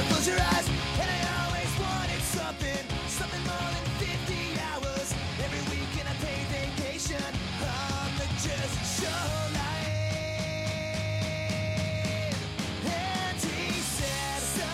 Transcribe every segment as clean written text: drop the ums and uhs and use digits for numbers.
never close your eyes. And I always wanted something, something more than 50 hours. Every weekend I pay vacation on the Jersey Shoreline. And he said, so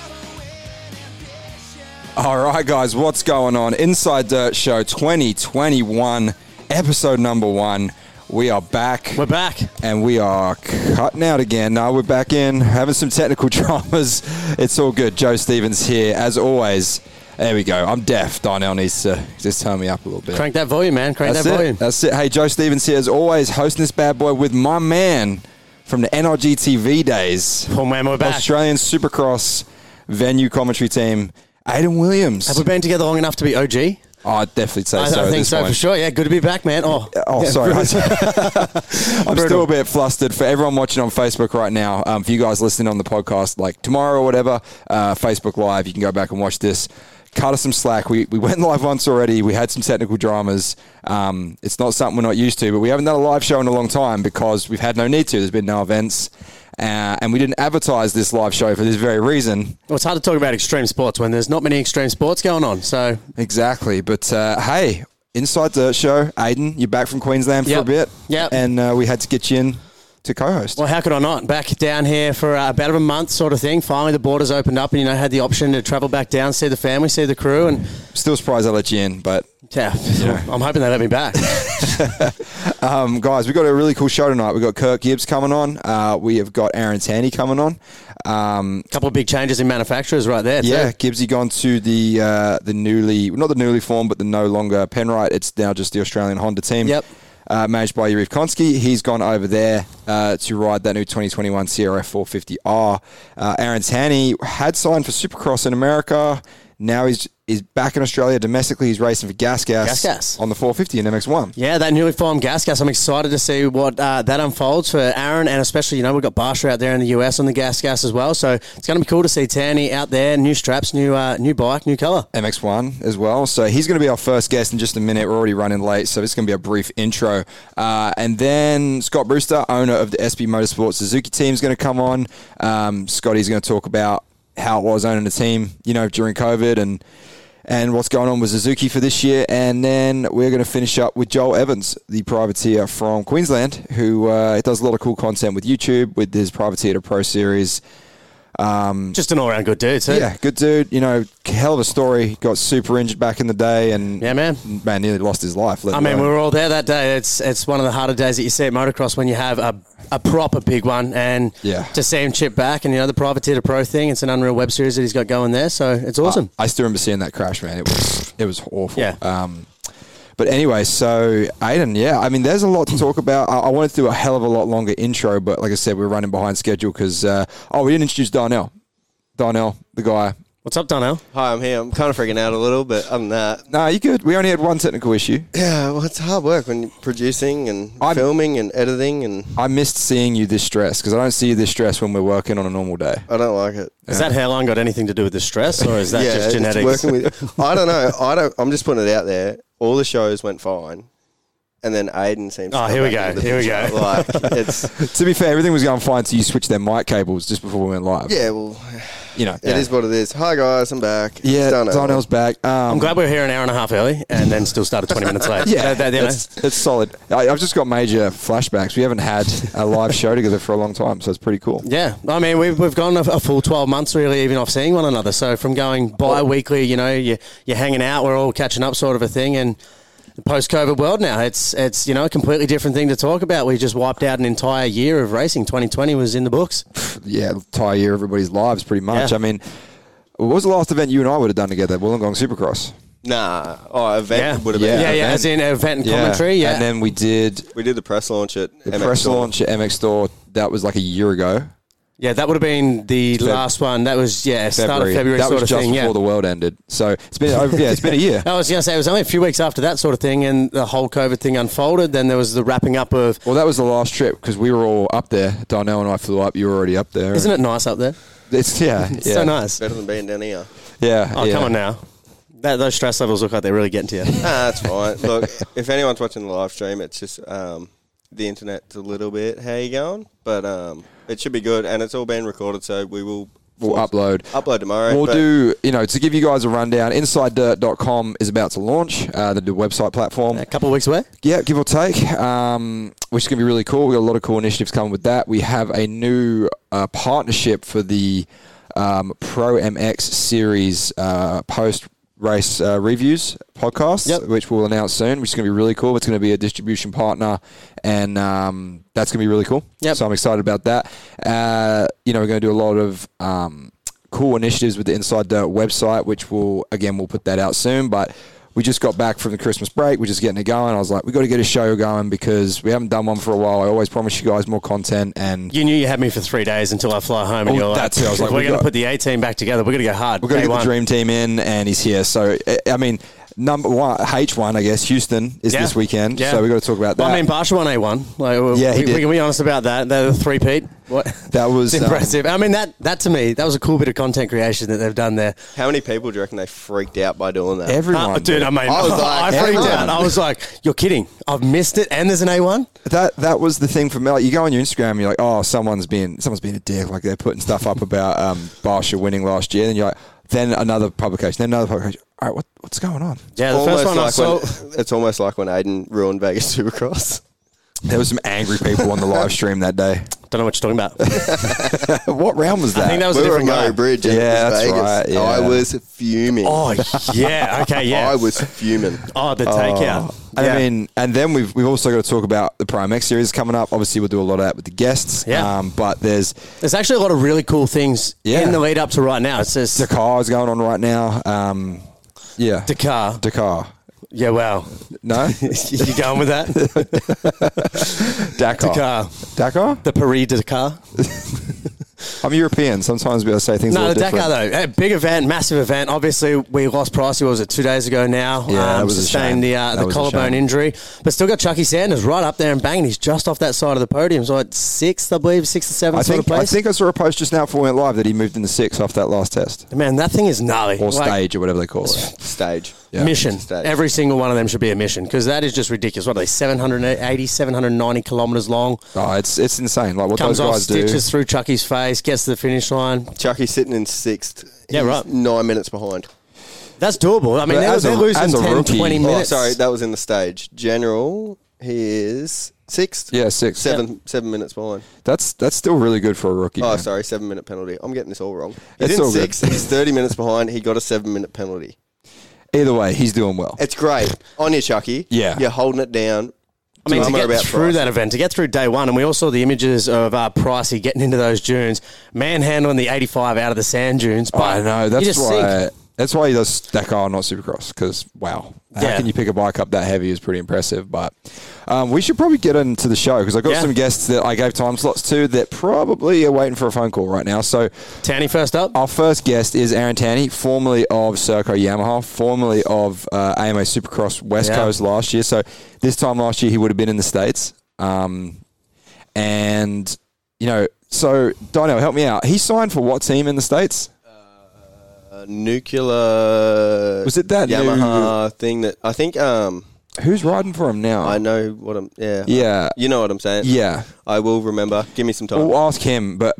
all right, guys, what's going on? Inside Dirt Show 2021, episode number 1. We are back. We're back. And we are cutting out again. No, we're back in. Having some technical dramas. It's all good. Joe Stevens here, as always. There we go. I'm deaf. Donnell needs to just turn me up a little bit. Crank that volume, man. Crank that volume. That's it. Hey, Joe Stevens here, as always, hosting this bad boy with my man from the NRGTV days. Oh, man, we're back. Australian Supercross venue commentary team, Aidan Williams. Have we been together long enough to be OG? Oh, I'd definitely say so. I think so for sure. Yeah, good to be back, man. Oh, sorry. I'm still a bit flustered. For everyone watching on Facebook right now, for you guys listening on the podcast, like tomorrow or whatever, Facebook Live, you can go back and watch this. Cut us some slack. We went live once already. We had some technical dramas. It's not something we're not used to, but we haven't done a live show in a long time because we've had no need to. There's been no events. And we didn't advertise this live show for this very reason. Well, it's hard to talk about extreme sports when there's not many extreme sports going on. So exactly. But hey, Inside Dirt Show, Aidan, you're back from Queensland for a bit. Yeah. And we had to get you in to co-host. Well, how could I not? Back down here for about a month sort of thing. Finally, the borders opened up and, you know, had the option to travel back down, see the family, see the crew. And still surprised I let you in, but... Yeah, you know. I'm hoping they let me back. Guys, we've got a really cool show tonight. We've got Kirk Gibbs coming on. We have got Aaron Taney coming on. A couple of big changes in manufacturers right there. Yeah, too. Gibbsy gone to the no longer Penrite. It's now just the Australian Honda team. Yep. Managed by Yuriv Konski. He's gone over there to ride that new 2021 CRF 450R. Aaron Taney had signed for Supercross in America. Now he's back in Australia domestically. He's racing for Gas Gas on the 450 in MX1. Yeah, that newly formed Gas Gas. I'm excited to see what that unfolds for Aaron, and especially, you know, we've got Barsha out there in the US on the Gas Gas as well. So it's going to be cool to see Tanny out there. New straps, new bike, new colour. MX1 as well. So he's going to be our first guest in just a minute. We're already running late, so it's going to be a brief intro. And then Scott Brewster, owner of the SB Motorsports Suzuki team, is going to come on. Scotty's going to talk about how it was owning a team, you know, during COVID and what's going on with Suzuki for this year. And then we're going to finish up with Joel Evans, the privateer from Queensland, who does a lot of cool content with YouTube with his Privateer to Pro series. Just an all-around good dude, too. Yeah, good dude. You know, hell of a story. Got super injured back in the day and, yeah, man nearly lost his life. I mean, we were all there that day. It's one of the harder days that you see at motocross when you have a proper big one, and to see him chip back, and, you know, the Privateer to Pro thing, it's an unreal web series that he's got going there, so it's awesome. I still remember seeing that crash, man. It was awful. Yeah. But anyway, so Aidan, I mean, there's a lot to talk about. I wanted to do a hell of a lot longer intro, but like I said, we're running behind schedule because we didn't introduce Donnell. Donnell, the guy. What's up, Donnell? Hi, I'm here. I'm kind of freaking out a little, but I'm not. No, you're good. We only had one technical issue. Yeah, well, it's hard work when you're producing and filming and editing. And I missed seeing you this stressed because I don't see you this stressed when we're working on a normal day. I don't like it. Is that hairline got anything to do with the stress, or is that just genetics? I don't know. I'm just putting it out there. All the shows went fine. And then Aidan seems to... Here we go. Like, it's... To be fair, everything was going fine, so you switched their mic cables just before we went live. Yeah, well, you know, it is what it is. Hi, guys, I'm back. Yeah, Donnell's back. I'm glad we were here an hour and a half early and then still started 20 minutes late. Yeah, it's solid. I've just got major flashbacks. We haven't had a live show together for a long time, so it's pretty cool. Yeah, I mean, we've gone a full 12 months really even off seeing one another. So from going bi-weekly, you know, you're hanging out, we're all catching up sort of a thing, and... The post-COVID world now, it's you know, a completely different thing to talk about. We just wiped out an entire year of racing. 2020 was in the books. Yeah, entire year of everybody's lives pretty much. Yeah. I mean, what was the last event you and I would have done together? Wollongong Supercross. Nah, event would have been. Yeah, as in event and commentary. Yeah, and then we did the press launch at MX Store. That was like a year ago. Yeah, that would have been the last one. That was start of February sort of thing. That was just before the world ended. So it's been a year. I was going to say it was only a few weeks after that sort of thing, and the whole COVID thing unfolded. Then there was the wrapping up of. Well, that was the last trip because we were all up there. Donnell and I flew up. You were already up there. Isn't it nice up there? It's so nice. Better than being down here. Yeah. Oh, come on now. Those stress levels look like they're really getting to you. That's fine. Look, if anyone's watching the live stream, it's just the internet's a little bit. How you going? But. It should be good, and it's all been recorded, so we will We'll upload tomorrow. We'll do, you know, to give you guys a rundown, InsideDirt.com is about to launch, the new website platform. A couple of weeks away? Yeah, give or take, which is going to be really cool. We've got a lot of cool initiatives coming with that. We have a new partnership for the Pro MX Series post-race reviews podcast, which we'll announce soon, which is going to be really cool. It's going to be a distribution partner, and that's going to be really cool. So I'm excited about that. You know, we're going to do a lot of cool initiatives with the Inside Dirt website, which will, again, we'll put that out soon. But we just got back from the Christmas break. We're just getting it going. I was like, we got to get a show going because we haven't done one for a while. I always promise you guys more content. And you knew you had me for 3 days until I fly home. And you're that's like, it. I was like, we're going to put the A team back together. We're going to go hard. We're going to get the dream team in, and he's here. So, I mean, number one, H1, I guess, Houston is this weekend. So we've got to talk about that. Well, I mean, Barsha won A1. Like, we can be honest about that. The three-peat. What? That was impressive. I mean, that to me, that was a cool bit of content creation that they've done there. How many people do you reckon they freaked out by doing that? Everyone. Dude, I mean, I freaked out. I was like, you're kidding. I've missed it, and there's an A1? That was the thing for me. Like, you go on your Instagram, and you're like, oh, someone's being a dick. Like, they're putting stuff up about Barsha winning last year. And you're like, then another publication. All right, what's going on? Yeah, the first one I saw. It's almost like when Aidan ruined Vegas Supercross. There were some angry people on the live stream that day. Don't know what you're talking about. What round was that? I think that was a different guy. Bridge. Yeah, that's Vegas. Right. Yeah. I was fuming. Oh, yeah. Okay, yeah. I was fuming. Oh, the takeout. I mean, and then we've also got to talk about the Pro MX series coming up. Obviously, we'll do a lot of that with the guests. Yeah. But there's actually a lot of really cool things in the lead up to right now. It says Dakar is going on right now. Yeah. Dakar. Yeah, wow. No? You going with that? Dakar? The Paris Dakar. I'm European. Sometimes we say things a little different. No, the Dakar, though. Big event, massive event. Obviously, we lost Pricey, what was it, 2 days ago now? Yeah, that was sustained the collarbone injury. But still got Chucky Sanders right up there and banging. He's just off that side of the podium. So at sixth or seventh sort of place. I think I saw a post just now before we went live that he moved in the sixth off that last test. Man, that thing is gnarly. Or stage or whatever they call it. Stage. Yeah. Mission. Every single one of them should be a mission because that is just ridiculous. What are they, 780, 790 kilometres long? Oh, it's insane. Like what those guys do. Comes off, stitches through Chucky's face, gets to the finish line. Chucky's sitting in sixth. Yeah, right. 9 minutes behind. That's doable. I mean, they're losing 10, 20 minutes. Oh, sorry, that was in the stage. General, he is sixth. Yeah, sixth. 7 minutes behind. That's still really good for a rookie. Oh, man. Sorry, 7 minute penalty. I'm getting this all wrong. He's in sixth. He's 30 minutes behind. He got a 7 minute penalty. Either way, he's doing well. It's great. On you, Chucky. Yeah. You're holding it down. I mean, to get through day one, and we all saw the images of Pricey getting into those dunes, manhandling the 85 out of the sand dunes. But I know. That's why he does Dakar, not Supercross, because, wow. How can you pick a bike up that heavy is pretty impressive. But we should probably get into the show because I've got some guests that I gave time slots to that probably are waiting for a phone call right now. So Taney first up. Our first guest is Aaron Taney, formerly of Circo Yamaha, formerly of AMA Supercross West Coast last year. So this time last year he would have been in the States. And, you know, so Donnell, help me out. He signed for what team in the States? Nuclear. Was it that Yamaha thing that I think? Who's riding for him now? I know what I'm. Yeah. Yeah. You know what I'm saying. Yeah. I will remember. Give me some time. We'll ask him. But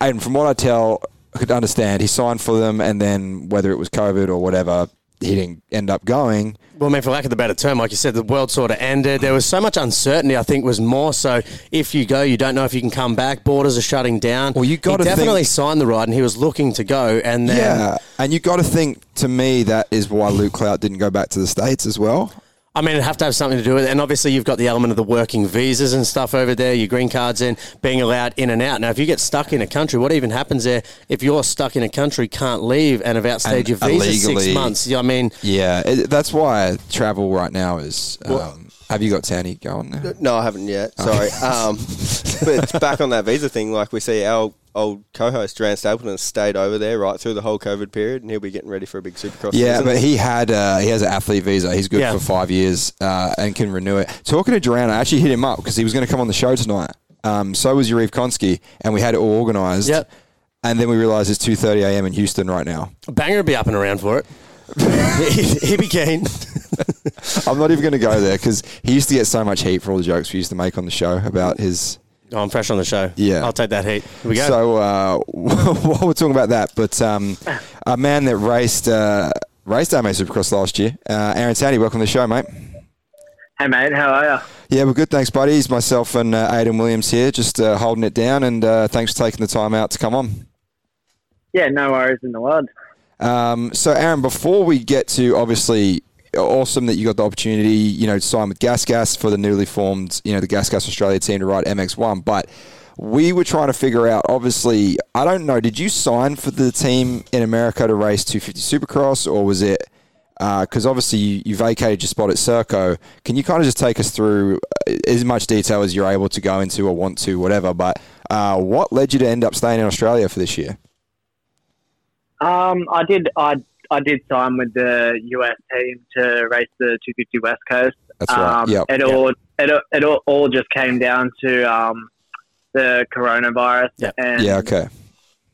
and from what I could understand he signed for them, and then whether it was COVID or whatever, he didn't end up going. Well, I mean, for lack of the better term, like you said, the world sort of ended. There was so much uncertainty, I think, was more so if you go, you don't know if you can come back. Borders are shutting down. Well, you got to definitely signed the ride, and he was looking to go. And then and you got to think, to me, that is why Luke Clout didn't go back to the States as well. I mean, it'd have to have something to do with it. And obviously, you've got the element of the working visas and stuff over there, your green cards in, being allowed in and out. Now, if you get stuck in a country, what even happens there if you're stuck in a country, can't leave, and have outstayed your visa illegally, 6 months? I mean... Yeah, that's why travel right now is... have you got Tanny going now? No, I haven't yet. Sorry. But back on that visa thing, like we see our old co-host, Rand Stapleton, stayed over there right through the whole COVID period, and he'll be getting ready for a big Supercross season. Yeah, but he has an athlete visa. He's good for 5 years and can renew it. Talking to Duran, I actually hit him up because he was going to come on the show tonight. So was Yariv Konski, and we had it all organised. Yep. And then we realised it's 2:30 a.m. in Houston right now. Banger would be up and around for it. He'd be keen. I'm not even going to go there because he used to get so much heat for all the jokes we used to make on the show about his... Oh, I'm fresh on the show. Yeah. I'll take that heat. Here we go. So while we're talking about that, but a man that raced AMA Supercross last year, Aaron Taney, welcome to the show, mate. Hey, mate. How are you? Yeah, we're good. Thanks, buddy. It's myself and Aidan Williams here, just holding it down, and thanks for taking the time out to come on. Yeah, no worries in the world. So, Aaron, before we get to, obviously, awesome that you got the opportunity, you know, to sign with Gas Gas for the newly formed, you know, the Gas Gas Australia team to ride MX1. But we were trying to figure out, obviously, I don't know, did you sign for the team in America to race 250 Supercross, or was it, because obviously you vacated your spot at Circo. Can you kind of just take us through as much detail as you're able to go into or want to, whatever, but what led you to end up staying in Australia for this year? I did sign with the US team to race the 250 West Coast. That's right. Yep. It all just came down to the coronavirus and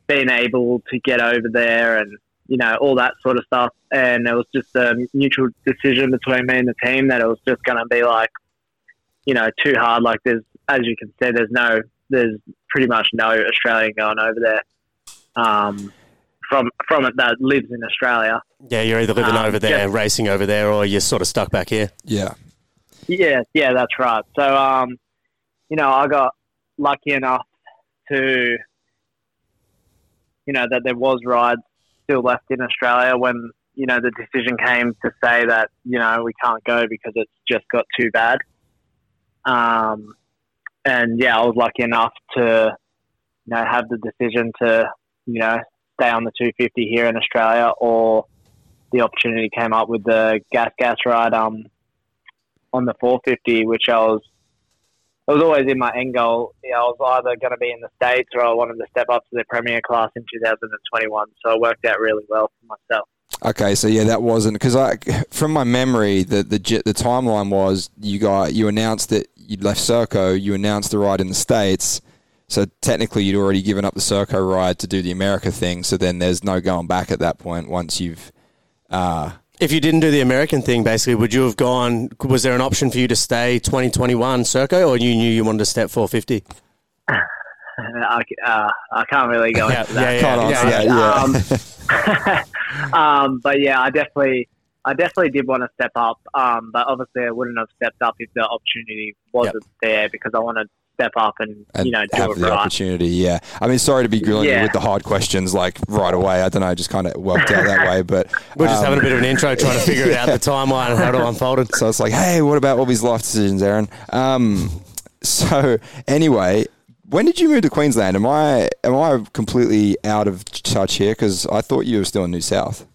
being able to get over there and, you know, all that sort of stuff. And it was just a mutual decision between me and the team that it was just going to be like, you know, too hard. Like as you can see, there's pretty much no Australian going over there. From it that lives in Australia. Yeah, you're either living over there, racing over there, or you're sort of stuck back here. Yeah, that's right. So, you know, I got lucky enough to, you know, that there was rides still left in Australia when, you know, the decision came to say that, you know, we can't go because it's just got too bad. And yeah, I was lucky enough to, you know, have the decision to, you know, stay on the 250 here in Australia, or the opportunity came up with the gas ride on the 450, which I was always in my end goal. You know, I was either going to be in the States or I wanted to step up to the Premier class in 2021. So it worked out really well for myself. Okay, so yeah, that wasn't because from my memory, the timeline was you announced that you'd left Circo, you announced the ride in the States. So technically, you'd already given up the Circo ride to do the America thing. So then there's no going back at that point once you've... If you didn't do the American thing, basically, would you have gone... Was there an option for you to stay 2021 Circo, or you knew you wanted to step 450? I can't really go into that. But yeah, I definitely did want to step up. But obviously, I wouldn't have stepped up if the opportunity wasn't there, because I wanted... step up and you know, do have it the right. opportunity. Yeah, I mean, sorry to be grilling you with the hard questions like right away. I don't know, just kind of worked out that way. But we're just having a bit of an intro, trying to figure it out the timeline and how it all unfolded. So it's like, hey, what about all these life decisions, Aaron? So anyway, when did you move to Queensland? Am I completely out of touch here? Because I thought you were still in New South.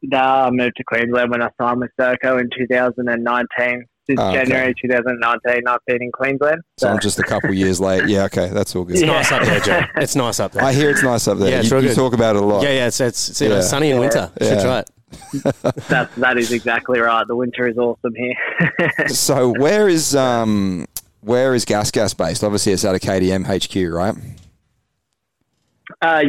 No, I moved to Queensland when I signed with Circo in 2019. Since January 2019, I've been in Queensland. So I'm just a couple of years late. Yeah, okay, that's all good. It's nice up there, Joe. It's nice up there. I hear it's nice up there. Yeah, it's you talk about it a lot. Yeah, it's sunny in winter. Yeah. That's right. That is exactly right. The winter is awesome here. So where is Gas Gas based? Obviously, it's out of KTM HQ, right?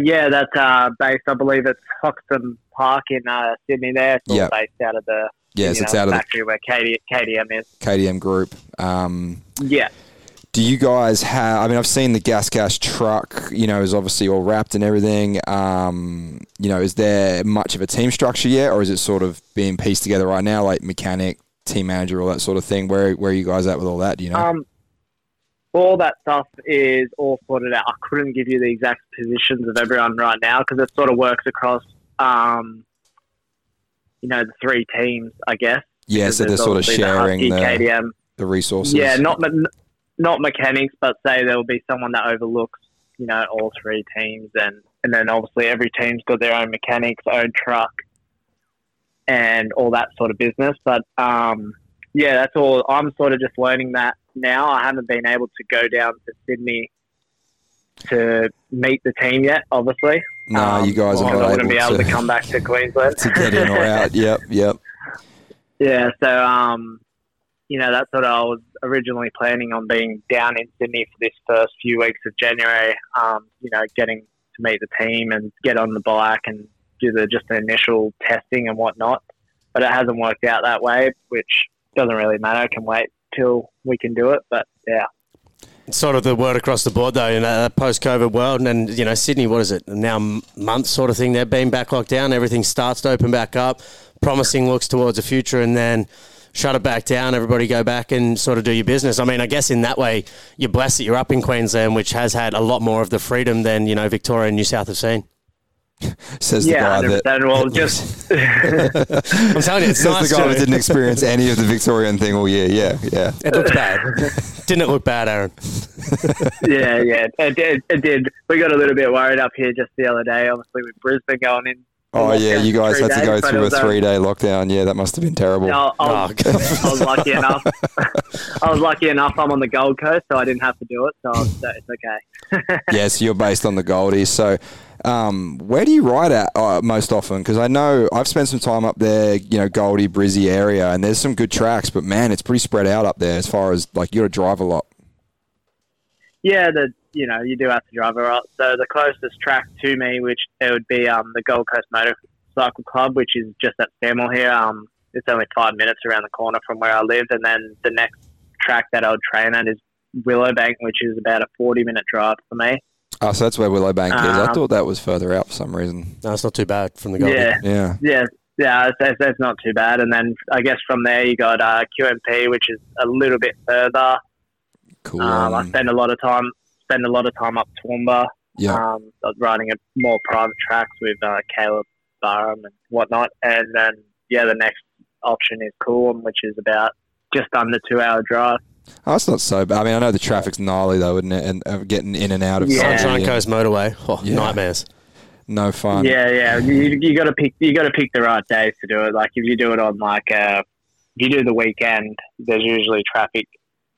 Yeah, that's based. I believe it's Hoxton Park in Sydney. There, it's all based out of the. Yes, it's out of the factory where KDM is. KDM Group. Yeah. Do you guys have... I mean, I've seen the Gas Gas truck, you know, is obviously all wrapped and everything. You know, is there much of a team structure yet, or is it sort of being pieced together right now, like mechanic, team manager, all that sort of thing? Where are you guys at with all that, do you know? All that stuff is all sorted out. I couldn't give you the exact positions of everyone right now because it sort of works across... you know, the three teams, I guess. Yeah, so they're sort of sharing the resources. Yeah, not mechanics, but say there will be someone that overlooks, you know, all three teams. And then obviously every team's got their own mechanics, own truck, and all that sort of business. But, yeah, that's all. I'm sort of just learning that now. I haven't been able to go down to Sydney to meet the team yet, obviously. No, you guys are not going to be able to come back to Queensland to get in or out. Yep. Yeah, so you know, that's what I was originally planning on, being down in Sydney for this first few weeks of January. You know, getting to meet the team and get on the bike and do the initial testing and whatnot. But it hasn't worked out that way, which doesn't really matter. I can wait till we can do it. But yeah. sort of the word across the board, though, in that post-COVID world. And, you know, Sydney, what is it, now month sort of thing? They've been back locked down. Everything starts to open back up. Promising looks towards the future, and then shut it back down. Everybody go back and sort of do your business. I mean, I guess in that way, you're blessed that you're up in Queensland, which has had a lot more of the freedom than, you know, Victoria and New South have seen. Says yeah, the guy that well, just I'm telling you, it's says nice the guy that didn't experience any of the Victorian thing all year. Yeah. It looked bad. Didn't it look bad, Aaron? Yeah. It did. We got a little bit worried up here just the other day, obviously with Brisbane going in. Oh yeah, you guys had to go through a 3-day lockdown. Yeah, that must have been terrible. I was lucky enough. I'm on the Gold Coast, so I didn't have to do it. So it's okay. Yeah, so you're based on the Goldies. So where do you ride at most often? Because I know I've spent some time up there, you know, Goldie, Brizzy area, and there's some good tracks. But man, it's pretty spread out up there as far as like you got to drive a lot. Yeah, you know, you do have to drive a lot. So the closest track to me, which it would be the Gold Coast Motorcycle Club, which is just at Stanwell here. It's only 5 minutes around the corner from where I live. And then the next track that I would train at is Willowbank, which is about a 40-minute drive for me. Oh, so that's where Willowbank is. I thought that was further out for some reason. No, it's not too bad from the Gold. Yeah, that's not too bad. And then I guess from there you got QMP, which is a little bit further. Cool. I spend a lot of time up Toowoomba. Yeah. I was riding more private tracks with Caleb Barham and whatnot. And then, yeah, the next option is Coolum, which is about just under 2-hour drive. Oh, that's not so bad. I mean, I know the traffic's gnarly, though, isn't it? And getting in and out of Sunshine Coast motorway. Oh, yeah. Nightmares. No fun. Yeah. You got to pick the right days to do it. Like, if you do it on, like, if you do the weekend, there's usually traffic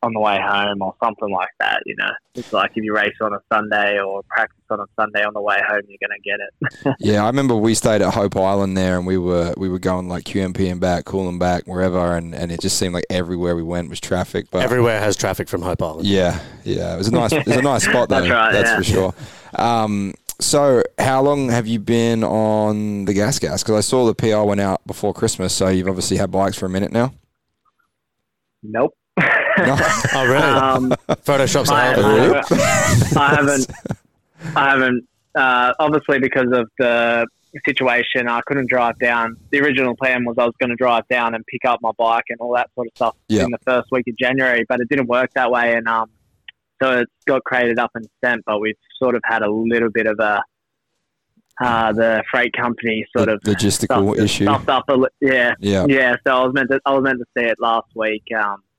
on the way home or something like that, you know. It's like if you race on a Sunday or practice on a Sunday on the way home, you're going to get it. Yeah, I remember we stayed at Hope Island there and we were going like QMP and back, Coolum back, wherever, and it just seemed like everywhere we went was traffic. But everywhere has traffic from Hope Island. Yeah. It was a nice spot though. That's right, for sure. So how long have you been on the Gas? Because I saw the PR went out before Christmas, so you've obviously had bikes for a minute now. Nope. No. Oh really? Photoshop's I haven't. Obviously, because of the situation, I couldn't drive down. The original plan was I was going to drive down and pick up my bike and all that sort of stuff in the first week of January, but it didn't work that way, and so it got crated up and sent. But we've sort of had a little bit of a the freight company sort of logistical issue. Stuffed up yeah. So I was meant to see it last week.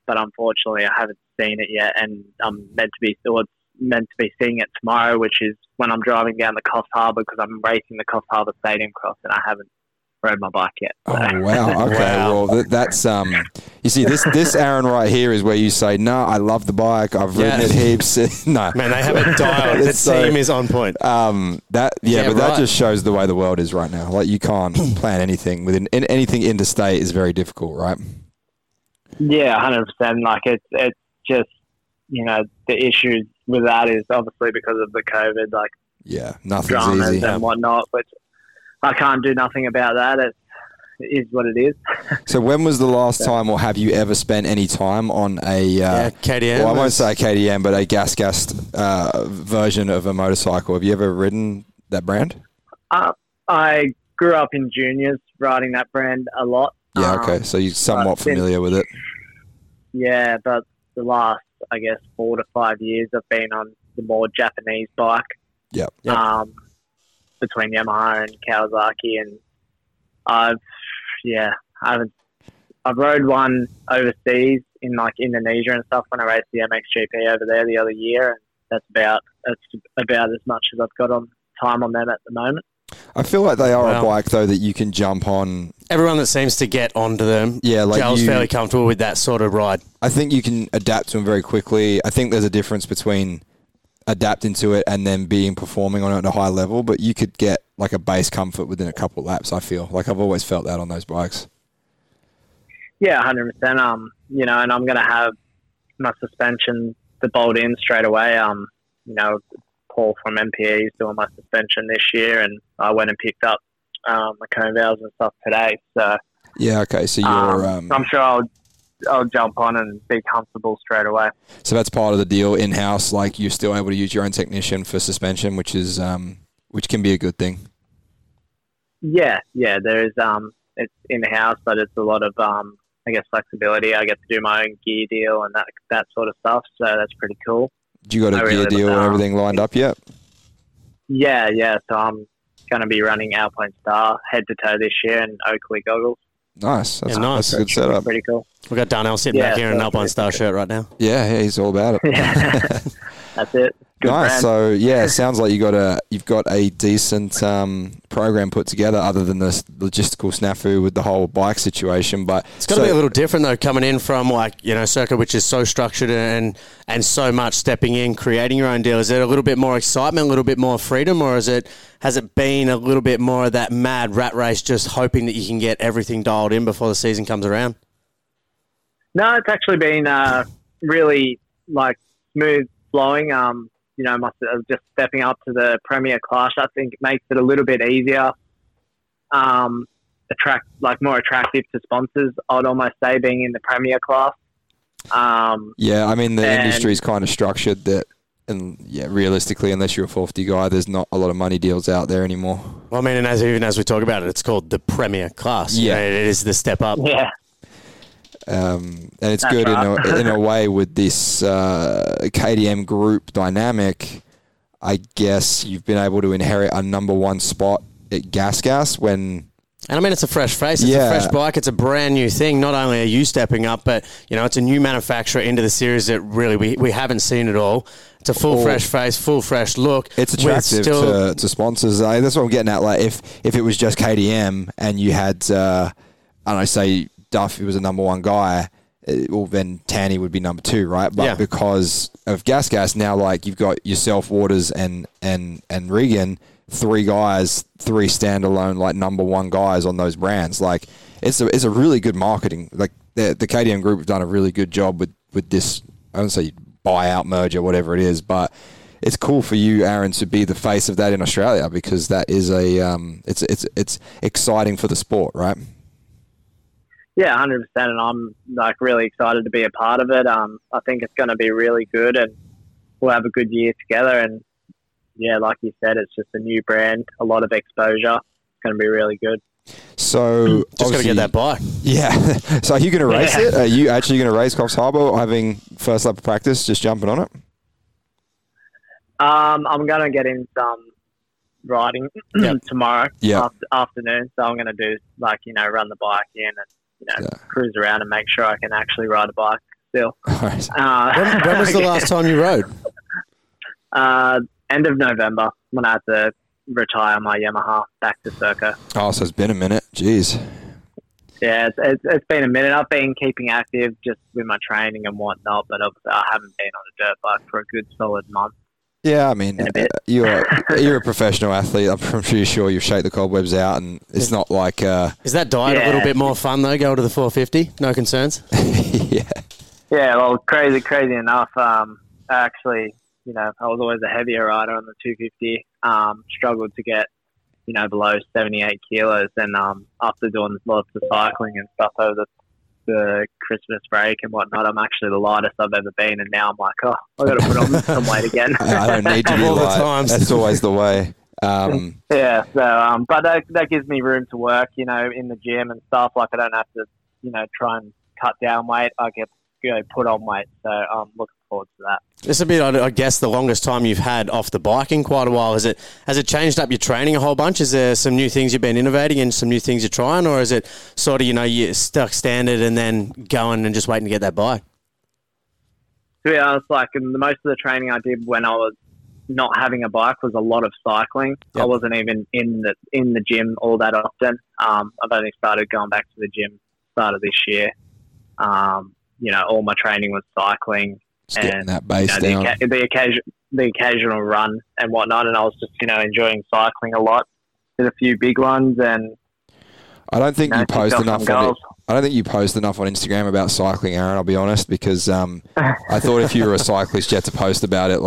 But unfortunately, I haven't seen it yet, and I'm meant to be seeing it tomorrow, which is when I'm driving down the Coffs Harbour because I'm racing the Coffs Harbour Stadium Cross, and I haven't rode my bike yet. So. Oh wow! Okay, well that's you see this Aaron right here is where you say, no, I love the bike. I've ridden it heaps. No, man, they haven't dialed. The team is on point. That just shows the way the world is right now. Like you can't plan anything anything interstate is very difficult, right? Yeah, 100%. Like it's just, you know, the issues with that is obviously because of the COVID, like nothing's dramas easy and whatnot. But I can't do nothing about that. It is what it is. So when was the last time, or have you ever spent any time on a KDM? Well, I won't say KDM, but a gas version of a motorcycle. Have you ever ridden that brand? I grew up in juniors riding that brand a lot. Yeah, okay. So you're somewhat familiar with it. Yeah, but the last, I guess, 4 to 5 years, I've been on the more Japanese bike. Yep. Between Yamaha and Kawasaki, and I've rode one overseas in like Indonesia and stuff when I raced the MXGP over there the other year. And that's about as much as I've got on time on them at the moment. I feel like they are a bike, though, that you can jump on. Everyone that seems to get onto them, Joel's fairly comfortable with that sort of ride. I think you can adapt to them very quickly. I think there's a difference between adapting to it and then performing on it at a high level, but you could get like a base comfort within a couple of laps, I feel. Like I've always felt that on those bikes. Yeah, 100%. You know, and I'm going to have my suspension to bolt in straight away. You know, Paul from MPE is doing my suspension this year, and I went and picked up my cone valves and stuff today. So yeah, okay. So you're I'm sure I'll I'll jump on and be comfortable straight away. So that's part of the deal in-house. Like, you're still able to use your own technician for suspension, which is which can be a good thing. Yeah. There is it's in-house, but it's a lot of I guess flexibility. I get to do my own gear deal and that sort of stuff. So that's pretty cool. Do you got a gear deal and everything lined up yet? Yeah. So I'm going to be running Alpine Star head to toe this year in Oakley goggles. Nice. That's a good setup. Pretty cool. We've got Donnell sitting back here in an Alpine Star shirt right now. Yeah, he's all about it. That's it. Good nice. Brand. So yeah, it sounds like you've got a decent program put together, other than this logistical snafu with the whole bike situation. But it's got to be a little different though, coming in from Circo, which is so structured and so much stepping in, creating your own deal. Is it a little bit more excitement, a little bit more freedom, or has it been a little bit more of that mad rat race, just hoping that you can get everything dialed in before the season comes around? No, it's actually been really smooth flowing. Just stepping up to the Premier Clash, I think it makes it a little bit easier, more attractive to sponsors, I'd almost say, being in the Premier Class. The industry's kind of structured that, and realistically, unless you're a 450 guy, there's not a lot of money deals out there anymore. Well, I mean, and even as we talk about it, it's called the Premier Class. Yeah. It is the step up. Yeah. And it's good in a way with this KTM group dynamic. I guess you've been able to inherit a number one spot at Gas Gas when... And I mean, it's a fresh face. It's a fresh bike. It's a brand new thing. Not only are you stepping up, but it's a new manufacturer into the series that really we haven't seen at all. It's a full fresh face, full fresh look. It's attractive to sponsors. That's what I'm getting at. Like if it was just KTM and you had, Duff, who was a number one guy, then Taney would be number two, right? But because of Gas Gas now, you've got yourself, Waters, and Regan, three standalone number one guys on those brands. It's a really good marketing. The KTM Group have done a really good job with this. I don't say buyout merger, whatever it is, but it's cool for you, Aaron, to be the face of that in Australia, because that is a it's exciting for the sport, right? Yeah, 100%, and I'm really excited to be a part of it. I think it's going to be really good, and we'll have a good year together. And yeah, like you said, it's just a new brand, a lot of exposure. It's going to be really good. So just got to get that bike. Yeah. So are you going to race it? Are you actually going to race Coffs Harbour, having first lap of practice, just jumping on it? I'm going to get in some riding tomorrow afternoon. So I'm going to do run the bike in and cruise around and make sure I can actually ride a bike still. All right. When was the last time you rode? End of November, when I had to retire my Yamaha back to Circo. Oh, so it's been a minute. Jeez. Yeah, it's been a minute. I've been keeping active just with my training and whatnot, but I haven't been on a dirt bike for a good solid month. Yeah, I mean, you're a professional athlete. I'm pretty sure you've shaken the cobwebs out, and it's not like... Is that diet a little bit more fun, though, going to the 450? No concerns? Yeah. Yeah, well, crazy enough. Actually, I was always a heavier rider on the 250. Struggled to get, below 78 kilos. And after doing lots of cycling and stuff over the Christmas break and whatnot, I'm actually the lightest I've ever been, and now I'm I got to put on some weight again. I don't need to be light. That's always the way. But that gives me room to work, in the gym and stuff. I don't have to, try and cut down weight. I get to put on weight. So I'm looking forward to that. This will be, I guess, the longest time you've had off the bike in quite a while. Has it changed up your training a whole bunch? Is there some new things you've been innovating and some new things you're trying, or is it sort of, you're stuck standard and then going and just waiting to get that bike? To be honest, most of the training I did when I was not having a bike was a lot of cycling. Yep. I wasn't even in the gym all that often. I've only started going back to the gym start of this year. All my training was cycling. Just getting that base down. The occasional run and whatnot, and I was just, enjoying cycling a lot. Did a few big ones, and I don't think you post enough on it. I don't think you post enough on Instagram about cycling, Aaron, I'll be honest, because I thought if you were a cyclist, you had to post about it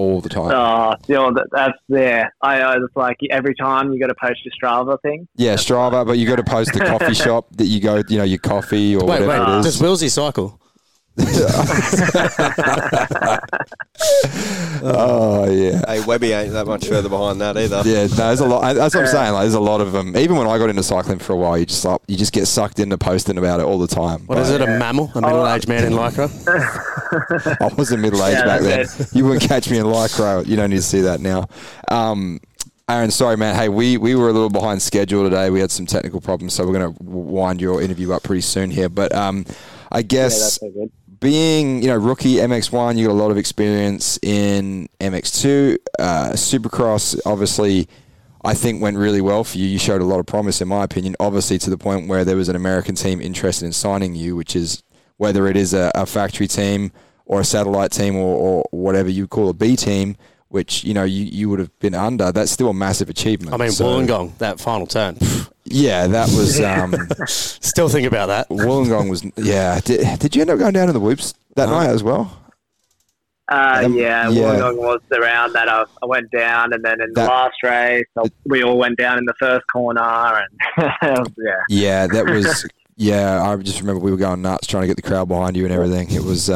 all the time. Oh, still, that's there. It's like every time you got to post your Strava thing. Yeah, Strava, but you got to post the coffee shop that you go, you know, your coffee or whatever it is. Does Willsy cycle? Oh yeah. Hey, Webby ain't that much further behind that either. Yeah, no, there's a lot. That's what I'm saying. Like, there's a lot of them. Even when I got into cycling for a while, you just get sucked into posting about it all the time. What is it? A mammal? A middle-aged man in lycra? I was a middle-aged back then. You wouldn't catch me in lycra. You don't need to see that now. Aaron, sorry, man. Hey, we were a little behind schedule today. We had some technical problems, so we're going to wind your interview up pretty soon here. But I guess. Yeah, that's so good. Being, you know, rookie MX1, you got a lot of experience in MX2. Supercross, obviously, I think went really well for you. You showed a lot of promise, in my opinion, obviously to the point where there was an American team interested in signing you, which is whether it is a factory team or a satellite team or whatever you call a B team, which, you know, you would have been under. That's still a massive achievement. I mean, Wollongong, that final turn. Yeah, that was... still think about that. Wollongong was... Yeah. Did you end up going down to the Whoops that night as well? Wollongong was the round that I went down, and then in the last race, we all went down in the first corner, and... Yeah, that was... Yeah, I just remember we were going nuts trying to get the crowd behind you and everything. It was...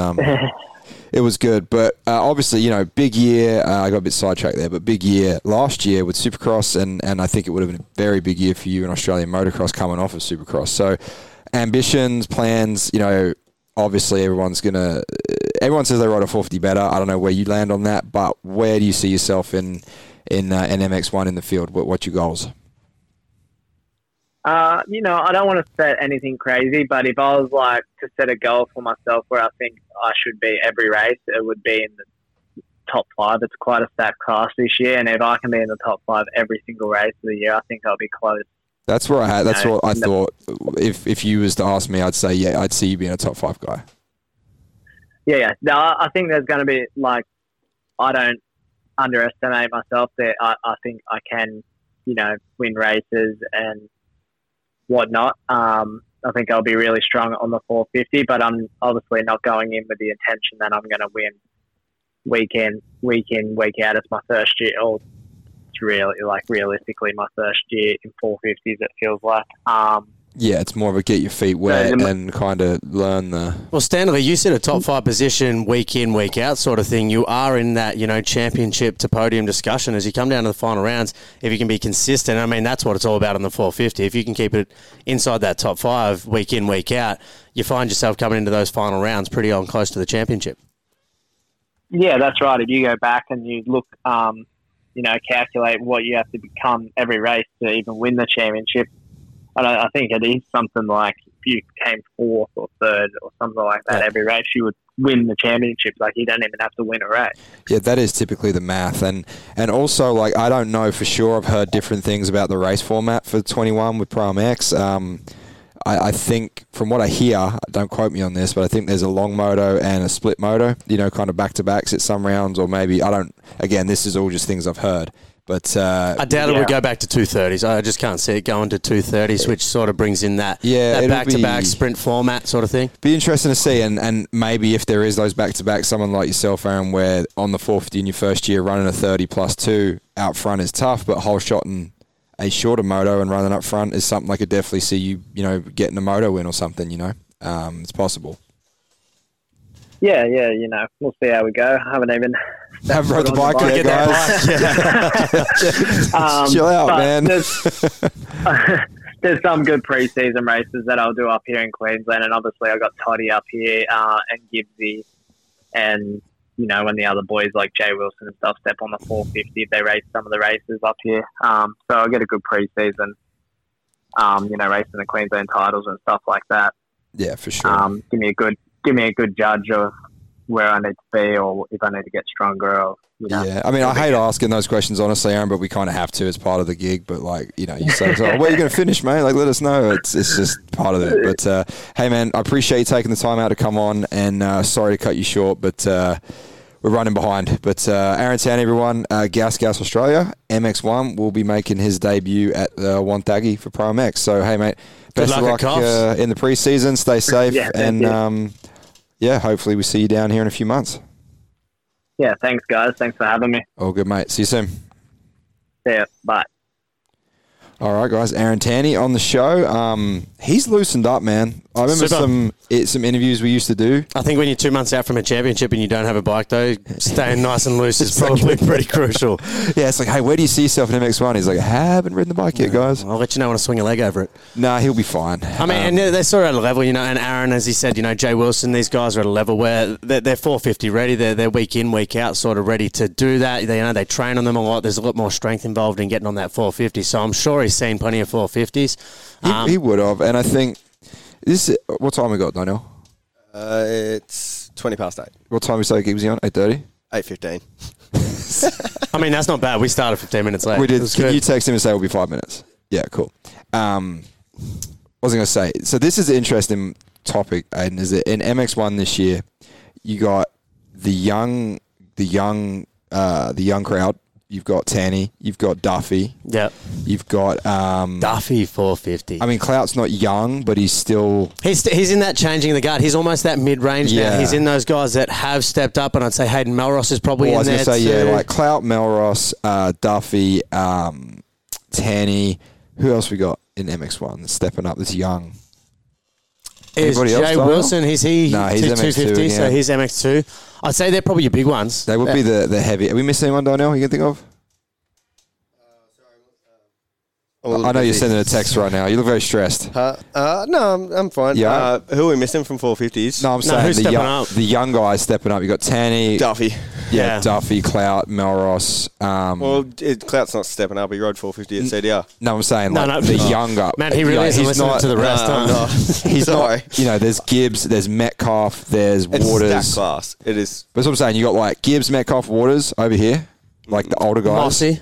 It was good, but obviously, you know, big year. I got a bit sidetracked there, but big year last year with Supercross, and I think it would have been a very big year for you in Australian motocross coming off of Supercross. So, ambitions, plans, you know, obviously everyone says they ride a 450 better. I don't know where you land on that, but where do you see yourself in MX1 in the field? What's your goals? You know, I don't want to set anything crazy, but if I was like to set a goal for myself where I think I should be every race, it would be in the top five. It's quite a stacked class this year, and if I can be in the top five every single race of the year, I think I'll be close. That's where I thought. If you was to ask me, I'd say yeah, I'd see you being a top five guy. Yeah. No, I think there's going to be like I don't underestimate myself. That I think I can, you know, win races and whatnot. I think I'll be really strong on the 450, but I'm obviously not going in with the intention that I'm going to win week in, week out. It's my first year, or it's really, like, realistically my first year in 450s, it feels like. Yeah, it's more of a get your feet wet and kind of learn the... Well, Stanley, you said a top five position week in, week out sort of thing. You are in that, you know, championship to podium discussion as you come down to the final rounds. If you can be consistent, I mean, that's what it's all about in the 450. If you can keep it inside that top five week in, week out, you find yourself coming into those final rounds pretty on close to the championship. Yeah, that's right. If you go back and you look... you know, calculate what you have to become every race to even win the championship. I think it is something like if you came fourth or third or something like that every race, you would win the championship. Like, you don't even have to win a race. Yeah, that is typically the math. And also, like, I don't know for sure. I've heard different things about the race format for 21 with Pro MX. I think, from what I hear, don't quote me on this, but I think there's a long moto and a split moto, you know, kind of back-to-backs at some rounds, or maybe, I don't, again, this is all just things I've heard. But I doubt it would go back to 230s. I just can't see it going to 230s, which sort of brings in that back-to-back sprint format sort of thing. Be interesting to see, and maybe if there is those back-to-back, someone like yourself, Aaron, where on the 450 in your first year, running a 30 plus 2 out front is tough, but whole shot and a shorter moto and running up front is something I could definitely see you, you know, getting a moto win or something, you know. It's possible. Yeah, you know, we'll see how we go. I haven't even... Have rode the bike yet, guys. Chill out, man. There's some good pre-season races that I'll do up here in Queensland, and obviously I've got Toddy up here and Gibbsy, and, you know, when the other boys like Jay Wilson and stuff step on the 450, if they race some of the races up here. So I'll get a good pre-season, you know, racing the Queensland titles and stuff like that. Yeah, for sure. Give me a good judge of where I need to be or if I need to get stronger. Or, you know. Yeah, I mean, I hate asking those questions, honestly, Aaron, but we kind of have to. It's part of the gig. But, like, you know, you say, oh, where are you going to finish, mate? Like, let us know. It's just part of it. But, hey, man, I appreciate you taking the time out to come on, and sorry to cut you short, but we're running behind. But Aaron Taney, everyone, Gas Australia, MX1 will be making his debut at the Wonthaggi for Pro MX. So, hey, mate, best of luck in the preseason. Stay safe. Yeah, and... Yeah, hopefully we see you down here in a few months. Yeah, thanks, guys. Thanks for having me. All good, mate. See you soon. Yeah, bye. All right, guys. Aaron Taney on the show. He's loosened up, man. I remember some interviews we used to do. I think when you're 2 months out from a championship and you don't have a bike, though, staying nice and loose is probably pretty crucial. Yeah, it's like, hey, where do you see yourself in MX1? He's like, I haven't ridden the bike yet, guys. I'll let you know when I swing a leg over it. Nah, he'll be fine. I mean, and they're sort of at a level, you know, and Aaron, as he said, you know, Jay Wilson, these guys are at a level where they're 450 ready. They're week in, week out sort of ready to do that. They, you know, they train on them a lot. There's a lot more strength involved in getting on that 450, so I'm sure he's seen plenty of 450s. He would have, and I think this. What time we got, Donnell? It's 20 past 8. What time we say Gibbsy on? 8:30. 8:15. I mean, that's not bad. We started 15 minutes late. We did. Can you text him and say it'll be 5 minutes? Yeah, cool. What was I going to say? So this is an interesting topic, Aidan. Is that in MX1 this year? You got the young crowd. You've got Taney. You've got Duffy. Yep. You've got... Duffy 450. I mean, Clout's not young, but he's still... He's in that changing the guard. He's almost that mid-range now. He's in those guys that have stepped up, and I'd say Hayden Melross is probably in there too. I was going to say, like Clout, Melross, Duffy, Taney. Who else we got in MX1 that's stepping up that's young? Is Jay Wilson, is he? No, he's MX2, 250, yeah. So he's MX2. I'd say they're probably your big ones. They would be the heavy. Are we missing one, Donnell, you can think of? I know you're sending a text right now. You look very stressed. No, I'm fine. Yeah. Who are we missing from 450s? No, I'm saying the young guys stepping up. You've got Taney. Duffy. Yeah, Duffy, Clout, Melross. Clout's not stepping up. He rode 450 at CDR. No, I'm saying younger. Man, he really isn't listening to the rest. He's sorry. Not. You know, there's Gibbs, there's Metcalf, there's Waters. It's that class. It is. But that's what I'm saying. You got like Gibbs, Metcalf, Waters over here. Like the older guys.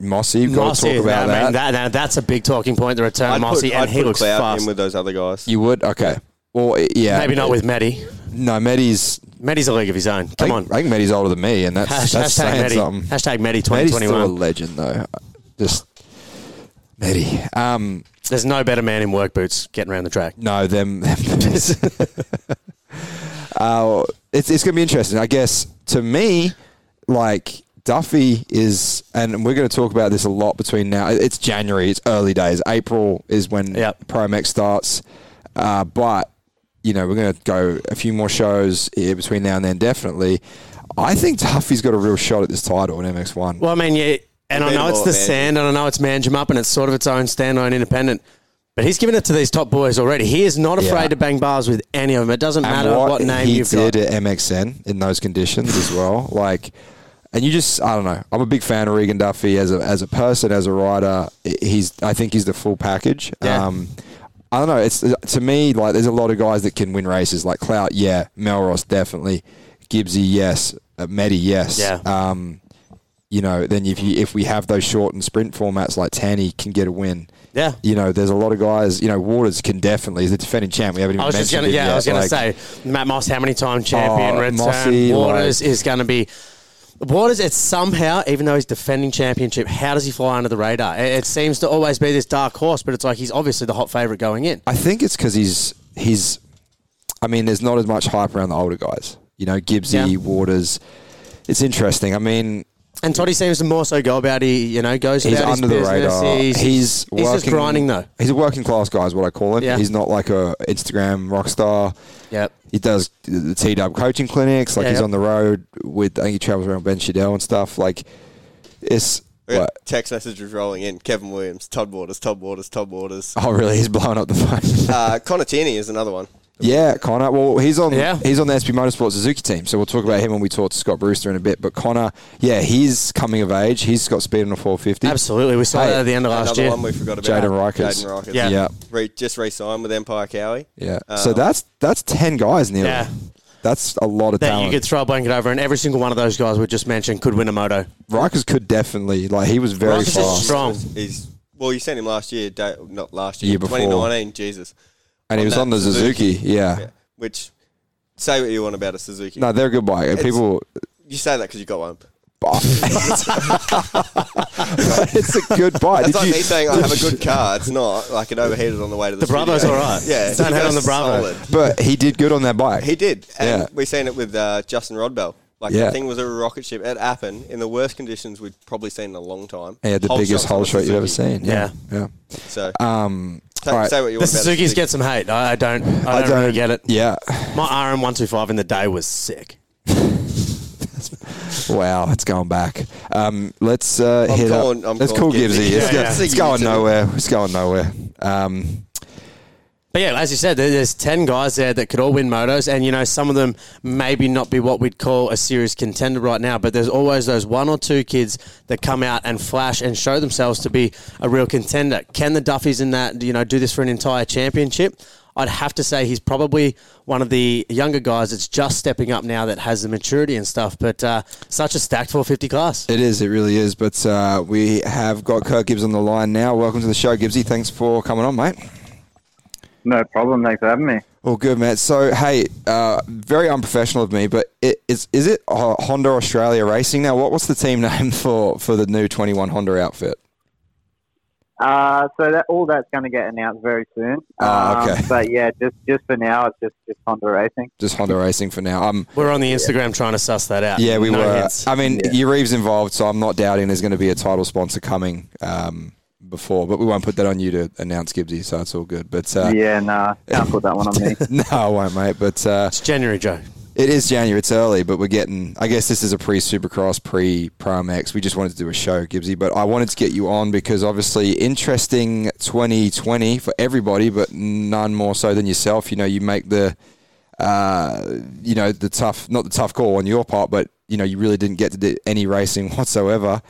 Mossy, you've got to talk about that. That's a big talking point, the return of Mossy, and he looks fast. In with those other guys. You would? Okay. Well, yeah. Maybe not with Matty. No, Matty's a league of his own. Come on. I think Matty's older than me, and that's saying Matty. Something. Hashtag Matty 2021. Matty's still a legend, though. Just Matty. There's no better man in work boots getting around the track. No, them. It's going to be interesting. I guess, to me, like... Duffy is, and we're going to talk about this a lot between now. It's January, it's early days. April is when Pro MX starts. But, you know, we're going to go a few more shows here between now and then, definitely. I think Duffy's got a real shot at this title in MX1. Well, I mean, yeah, and I know it's the sand, and I know it's Manjum up, and it's sort of its own standalone independent. But he's given it to these top boys already. He is not afraid to bang bars with any of them. It doesn't matter what name you've got. He did at MXN in those conditions as well. Like... And you just, I don't know. I'm a big fan of Regan Duffy as a person, as a rider. I think he's the full package. Yeah. I don't know. It's to me like there's a lot of guys that can win races. Like Clout, yeah. Melross, definitely. Gibbsy, yes. Matty, yes. Yeah. You know, then if we have those short and sprint formats, like Taney can get a win. Yeah. You know, there's a lot of guys. You know, Waters can definitely. He's the defending champ. We haven't even mentioned him yet. I was going to say, Matt Moss, how many time champion? Red Mossy, Waters is going to be... Waters, it's somehow, even though he's defending championship, how does he fly under the radar? It seems to always be this dark horse, but it's like he's obviously the hot favourite going in. I think it's because he's I mean, there's not as much hype around the older guys. You know, Gibbsy, Waters. It's interesting. I mean... And Toddy seems to more so go about, goes about his business. He's under the radar. He's just grinding, though. He's a working-class guy is what I call him. Yeah. He's not like a Instagram rock star. Yep. He does the T-Dub coaching clinics. Like, he's on the road with... I think he travels around Ben Shadell and stuff. Like, it's... Text messages rolling in. Kevin Williams, Todd Waters. Oh, really? He's blowing up the phone. Connor Tierney is another one. Yeah, Connor. Well, he's on the SB Motorsports Suzuki team, so we'll talk about him when we talk to Scott Brewster in a bit. But Connor, he's coming of age. He's got speed on a 450. Absolutely. We saw that at the end of last year. Another one we forgot about. Jaden Rikers. Yeah. Just re-signed with Empire Cowie. Yeah. So that's 10 guys nearly. Yeah. That's a lot of talent. You could throw a blanket over, and every single one of those guys we just mentioned could win a moto. Rikers could definitely. Like, he was very fast. Rikers is strong. Well, you sent him last year. Not last year. 2019. Jesus. And he was on the Suzuki. Yeah. Which, say what you want about a Suzuki. No, they're a good bike. People, you say that because you got one. It's a good bike. It's like me saying I have a good car. It's not like it overheated on the way to the studio. Bravo's all right. Yeah, it's on the Bravo. Solid. But he did good on that bike. He did. And we've seen it with Justin Rodbell. Like, the thing was a rocket ship at Appen in the worst conditions we'd probably seen in a long time. Yeah, the biggest hole shot you've ever seen. Yeah. So, right. Say what you want about the Suzukis get some hate. I don't really get it. Yeah. My RM125 in the day was sick. Wow, it's going back. Let's head up. Let's call Gibbsy. It's going nowhere. But yeah, as you said, there's 10 guys there that could all win motos, and, you know, some of them maybe not be what we'd call a serious contender right now, but there's always those one or two kids that come out and flash and show themselves to be a real contender. Can the Duffys in that, you know, do this for an entire championship? I'd have to say he's probably one of the younger guys that's just stepping up now that has the maturity and stuff, but such a stacked 450 class. It is, it really is, but we have got Kirk Gibbs on the line now. Welcome to the show, Gibbsy. Thanks for coming on, mate. No problem. Thanks for having me. All good, mate. So, hey, very unprofessional of me, but is it Honda Australia Racing now? What's the team name for the new 21 Honda outfit? So that's going to get announced very soon. Okay. But yeah, just for now, it's just Honda Racing. Just Honda Racing for now. We're on the Instagram trying to suss that out. Yeah, we were. Hints. I mean, Yariev's involved, so I'm not doubting there's going to be a title sponsor coming before, but we won't put that on you to announce, Gibbsy, so it's all good. But can't put that one on me. No, I won't, mate. But it's January, Joe. It is January. It's early, but we're getting... I guess this is a pre-Supercross, pre-Pro-MX. We just wanted to do a show, Gibbsy, but I wanted to get you on because obviously interesting 2020 for everybody, but none more so than yourself. You know, you make the... the tough... Not the tough call on your part, but, you know, you really didn't get to do any racing whatsoever.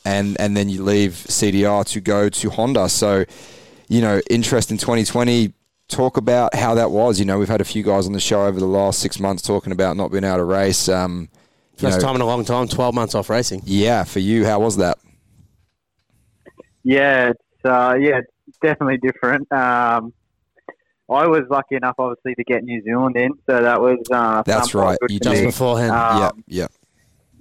And then you leave CDR to go to Honda. So, you know, interest in 2020... Talk about how that was. You know, we've had a few guys on the show over the last 6 months talking about not being able to race. First time in a long time, 12 months off racing. Yeah, for you, how was that? Yeah, it's definitely different. I was lucky enough, obviously, to get New Zealand in, so that was... that's right, you just beforehand.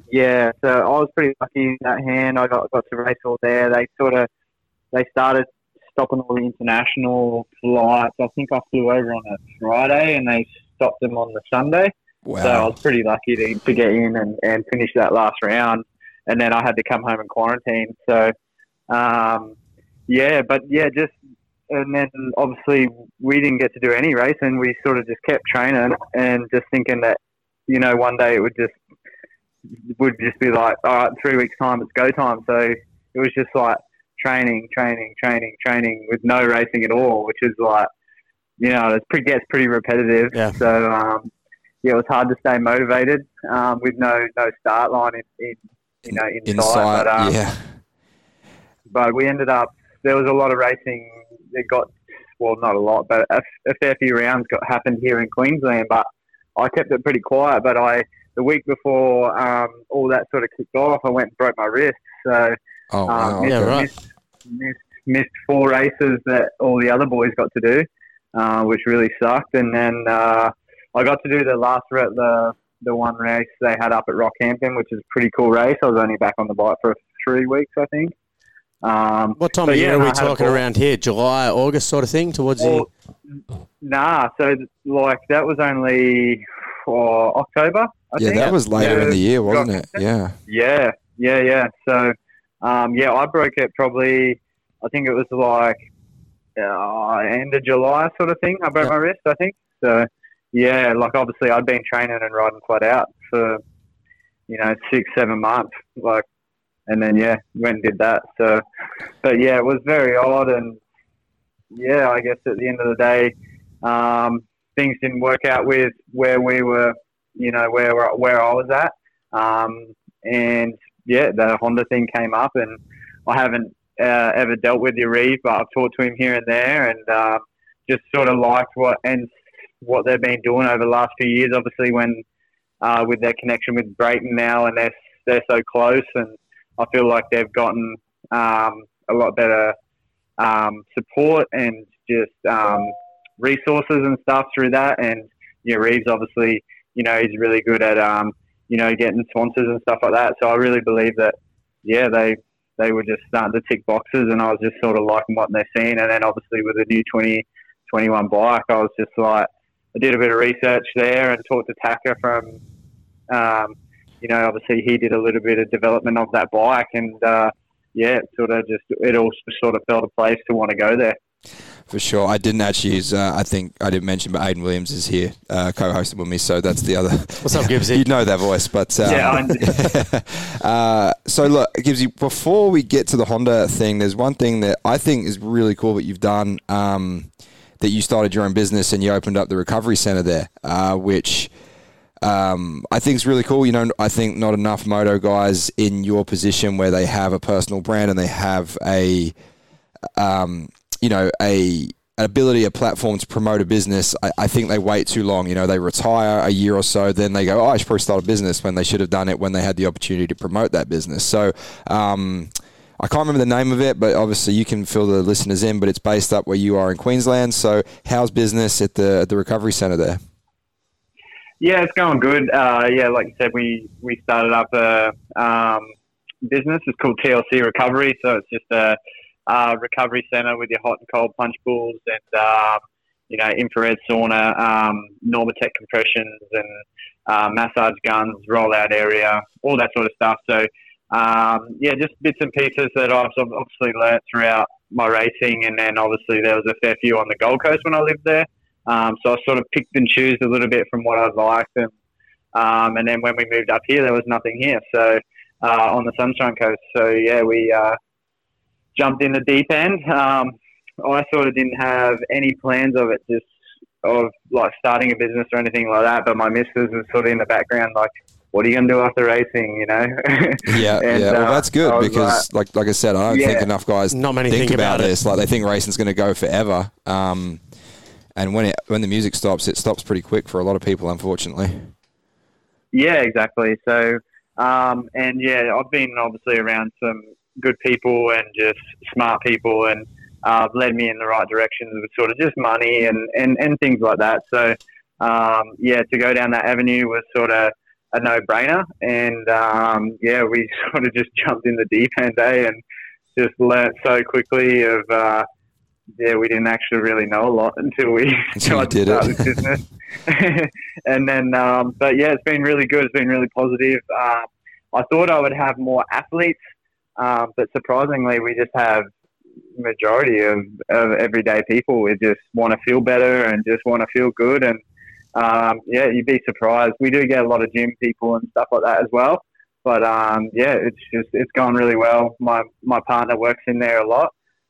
Yeah, so I was pretty lucky in that hand. I got to race all there. They started... stopping all the international flights. I think I flew over on a Friday and they stopped them on the Sunday. Wow. So I was pretty lucky to get in and finish that last round. And then I had to come home and quarantine. So, and then obviously we didn't get to do any racing. We sort of just kept training and just thinking that, you know, one day it would just be like, all right, 3 weeks time, it's go time. So it was just like, training with no racing at all, which is like, you know, it gets pretty repetitive. Yeah. So, it was hard to stay motivated with no start line inside. But, but we ended up, there was a lot of racing that got, well, not a lot, but a fair few rounds happened here in Queensland, but I kept it pretty quiet. But the week before all that sort of kicked off, I went and broke my wrist. So, oh, wow. Missed four races that all the other boys got to do, which really sucked. And then I got to do the last the one race they had up at Rockhampton, which is a pretty cool race. I was only back on the bike for 3 weeks, I think. What time of year are we talking around here? July, August sort of thing towards the... Nah, so like that was only for October, I think. Yeah, that was later in the year, wasn't it? Yeah. So... I broke it probably, I think it was like end of July sort of thing. I broke my wrist, I think. So, yeah, like obviously I'd been training and riding flat out for, 6-7 months. Like, and then, went and did that. So, but yeah, it was very odd. And yeah, I guess at the end of the day, things didn't work out with where we were, where I was at. And the Honda thing came up, and I haven't ever dealt with Yarieve, but I've talked to him here and there, and just sort of liked what they've been doing over the last few years. Obviously, when with their connection with Brayton now, and they're so close, and I feel like they've gotten a lot better support and just resources and stuff through that. And Yarieve's obviously, he's really good at getting sponsors and stuff like that. So I really believe that, they were just starting to tick boxes, and I was just sort of liking what they're seeing. And then obviously with the new 2021 bike, I was just like, I did a bit of research there and talked to Taka from you know, obviously he did a little bit of development of that bike, and yeah, it all sort of fell to place to want to go there. For sure. I didn't actually use, I think I didn't mention, but Aidan Williams is here co-hosting with me, so that's the other. What's up, Gibbsy? You'd know that voice, but... so look, Gibbsy, before we get to the Honda thing, there's one thing that I think is really cool that you've done, that you started your own business and you opened up the recovery centre there, which... I think it's really cool. You know, I think not enough moto guys in your position where they have a personal brand and they have a, you know, an ability, a platform to promote a business. I think they wait too long. You know, they retire a year or so, then they go, oh, I should probably start a business, when they should have done it when they had the opportunity to promote that business. So, I can't remember the name of it, but obviously you can fill the listeners in, but it's based up where you are in Queensland. So how's business at the recovery centre there? Yeah, it's going good. Yeah, like you said, we started up a business. It's called TLC Recovery. So it's just a recovery centre with your hot and cold punch pools and, you know, infrared sauna, Normatec compressions and massage guns, rollout area, all that sort of stuff. So, yeah, just bits and pieces that I've obviously learnt throughout my racing. And then obviously there was a fair few on the Gold Coast when I lived there. So I sort of picked and chose a little bit from what I liked, and then when we moved up here, there was nothing here. So on the Sunshine Coast, so yeah, we jumped in the deep end. I sort of didn't have any plans of it, just of like starting a business or anything like that. But my missus was sort of in the background, like, "What are you gonna do after racing?" You know. Yeah, and, yeah. Well, that's good, because, like I said, I don't think enough guys think about this. Like, they think racing's gonna go forever. And when the music stops, it stops pretty quick for a lot of people, unfortunately. Yeah, exactly. So, and yeah, I've been obviously around some good people and just smart people, and led me in the right direction with sort of just money and things like that. So, yeah, to go down that avenue was sort of a no-brainer. And, yeah, we sort of just jumped in the deep end, and just learnt so quickly of... yeah, we didn't actually really know a lot until we tried to start this business. And then, but yeah, it's been really good. It's been really positive. I thought I would have more athletes, but surprisingly, we just have majority of everyday people. We just want to feel better and just want to feel good. And yeah, you'd be surprised. We do get a lot of gym people and stuff like that as well. But yeah, it's gone really well. My partner works in there a lot.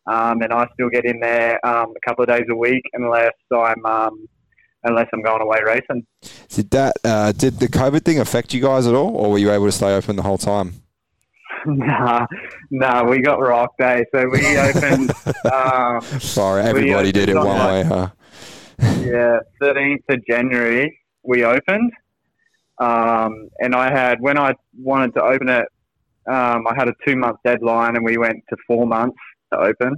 And I still get in there a couple of days a week unless I'm going away racing. Did the COVID thing affect you guys at all, or were you able to stay open the whole time? Nah, we got rocked, eh? So we opened... Sorry, everybody did it one way, huh? Yeah, 13th of January we opened. And I had... When I wanted to open it, I had a 2-month deadline, and we went to 4 months. To open.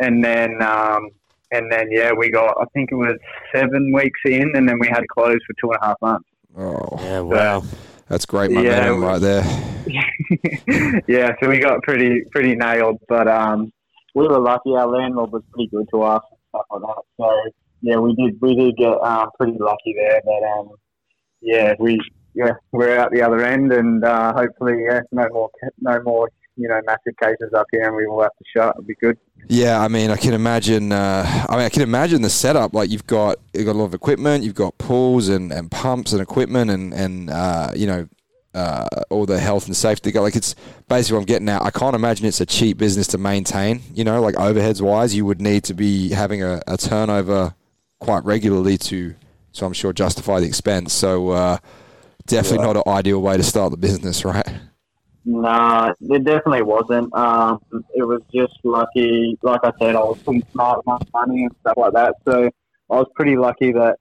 And then yeah, we got, I think it was 7 weeks in, and then we had to close for 2.5 months. Oh yeah, wow. So, that's great momentum right there. Yeah, so we got pretty nailed, but we were lucky. Our landlord was pretty good to us and stuff like that, so yeah, we did get pretty lucky there. But yeah, we're out the other end, and hopefully no more you know, massive cases up here, and we will have to shut. It'll be good. Yeah, I mean, I can imagine the setup. Like, you've got a lot of equipment, you've got pools and pumps and equipment and you know, all the health and safety. Like, it's basically what I'm getting at. I can't imagine it's a cheap business to maintain. You know, like, overheads wise, you would need to be having a turnover quite regularly to I'm sure justify the expense. So definitely not an ideal way to start the business, right? Nah, it definitely wasn't. It was just lucky. Like I said, I was pretty smart with my money and stuff like that. So I was pretty lucky that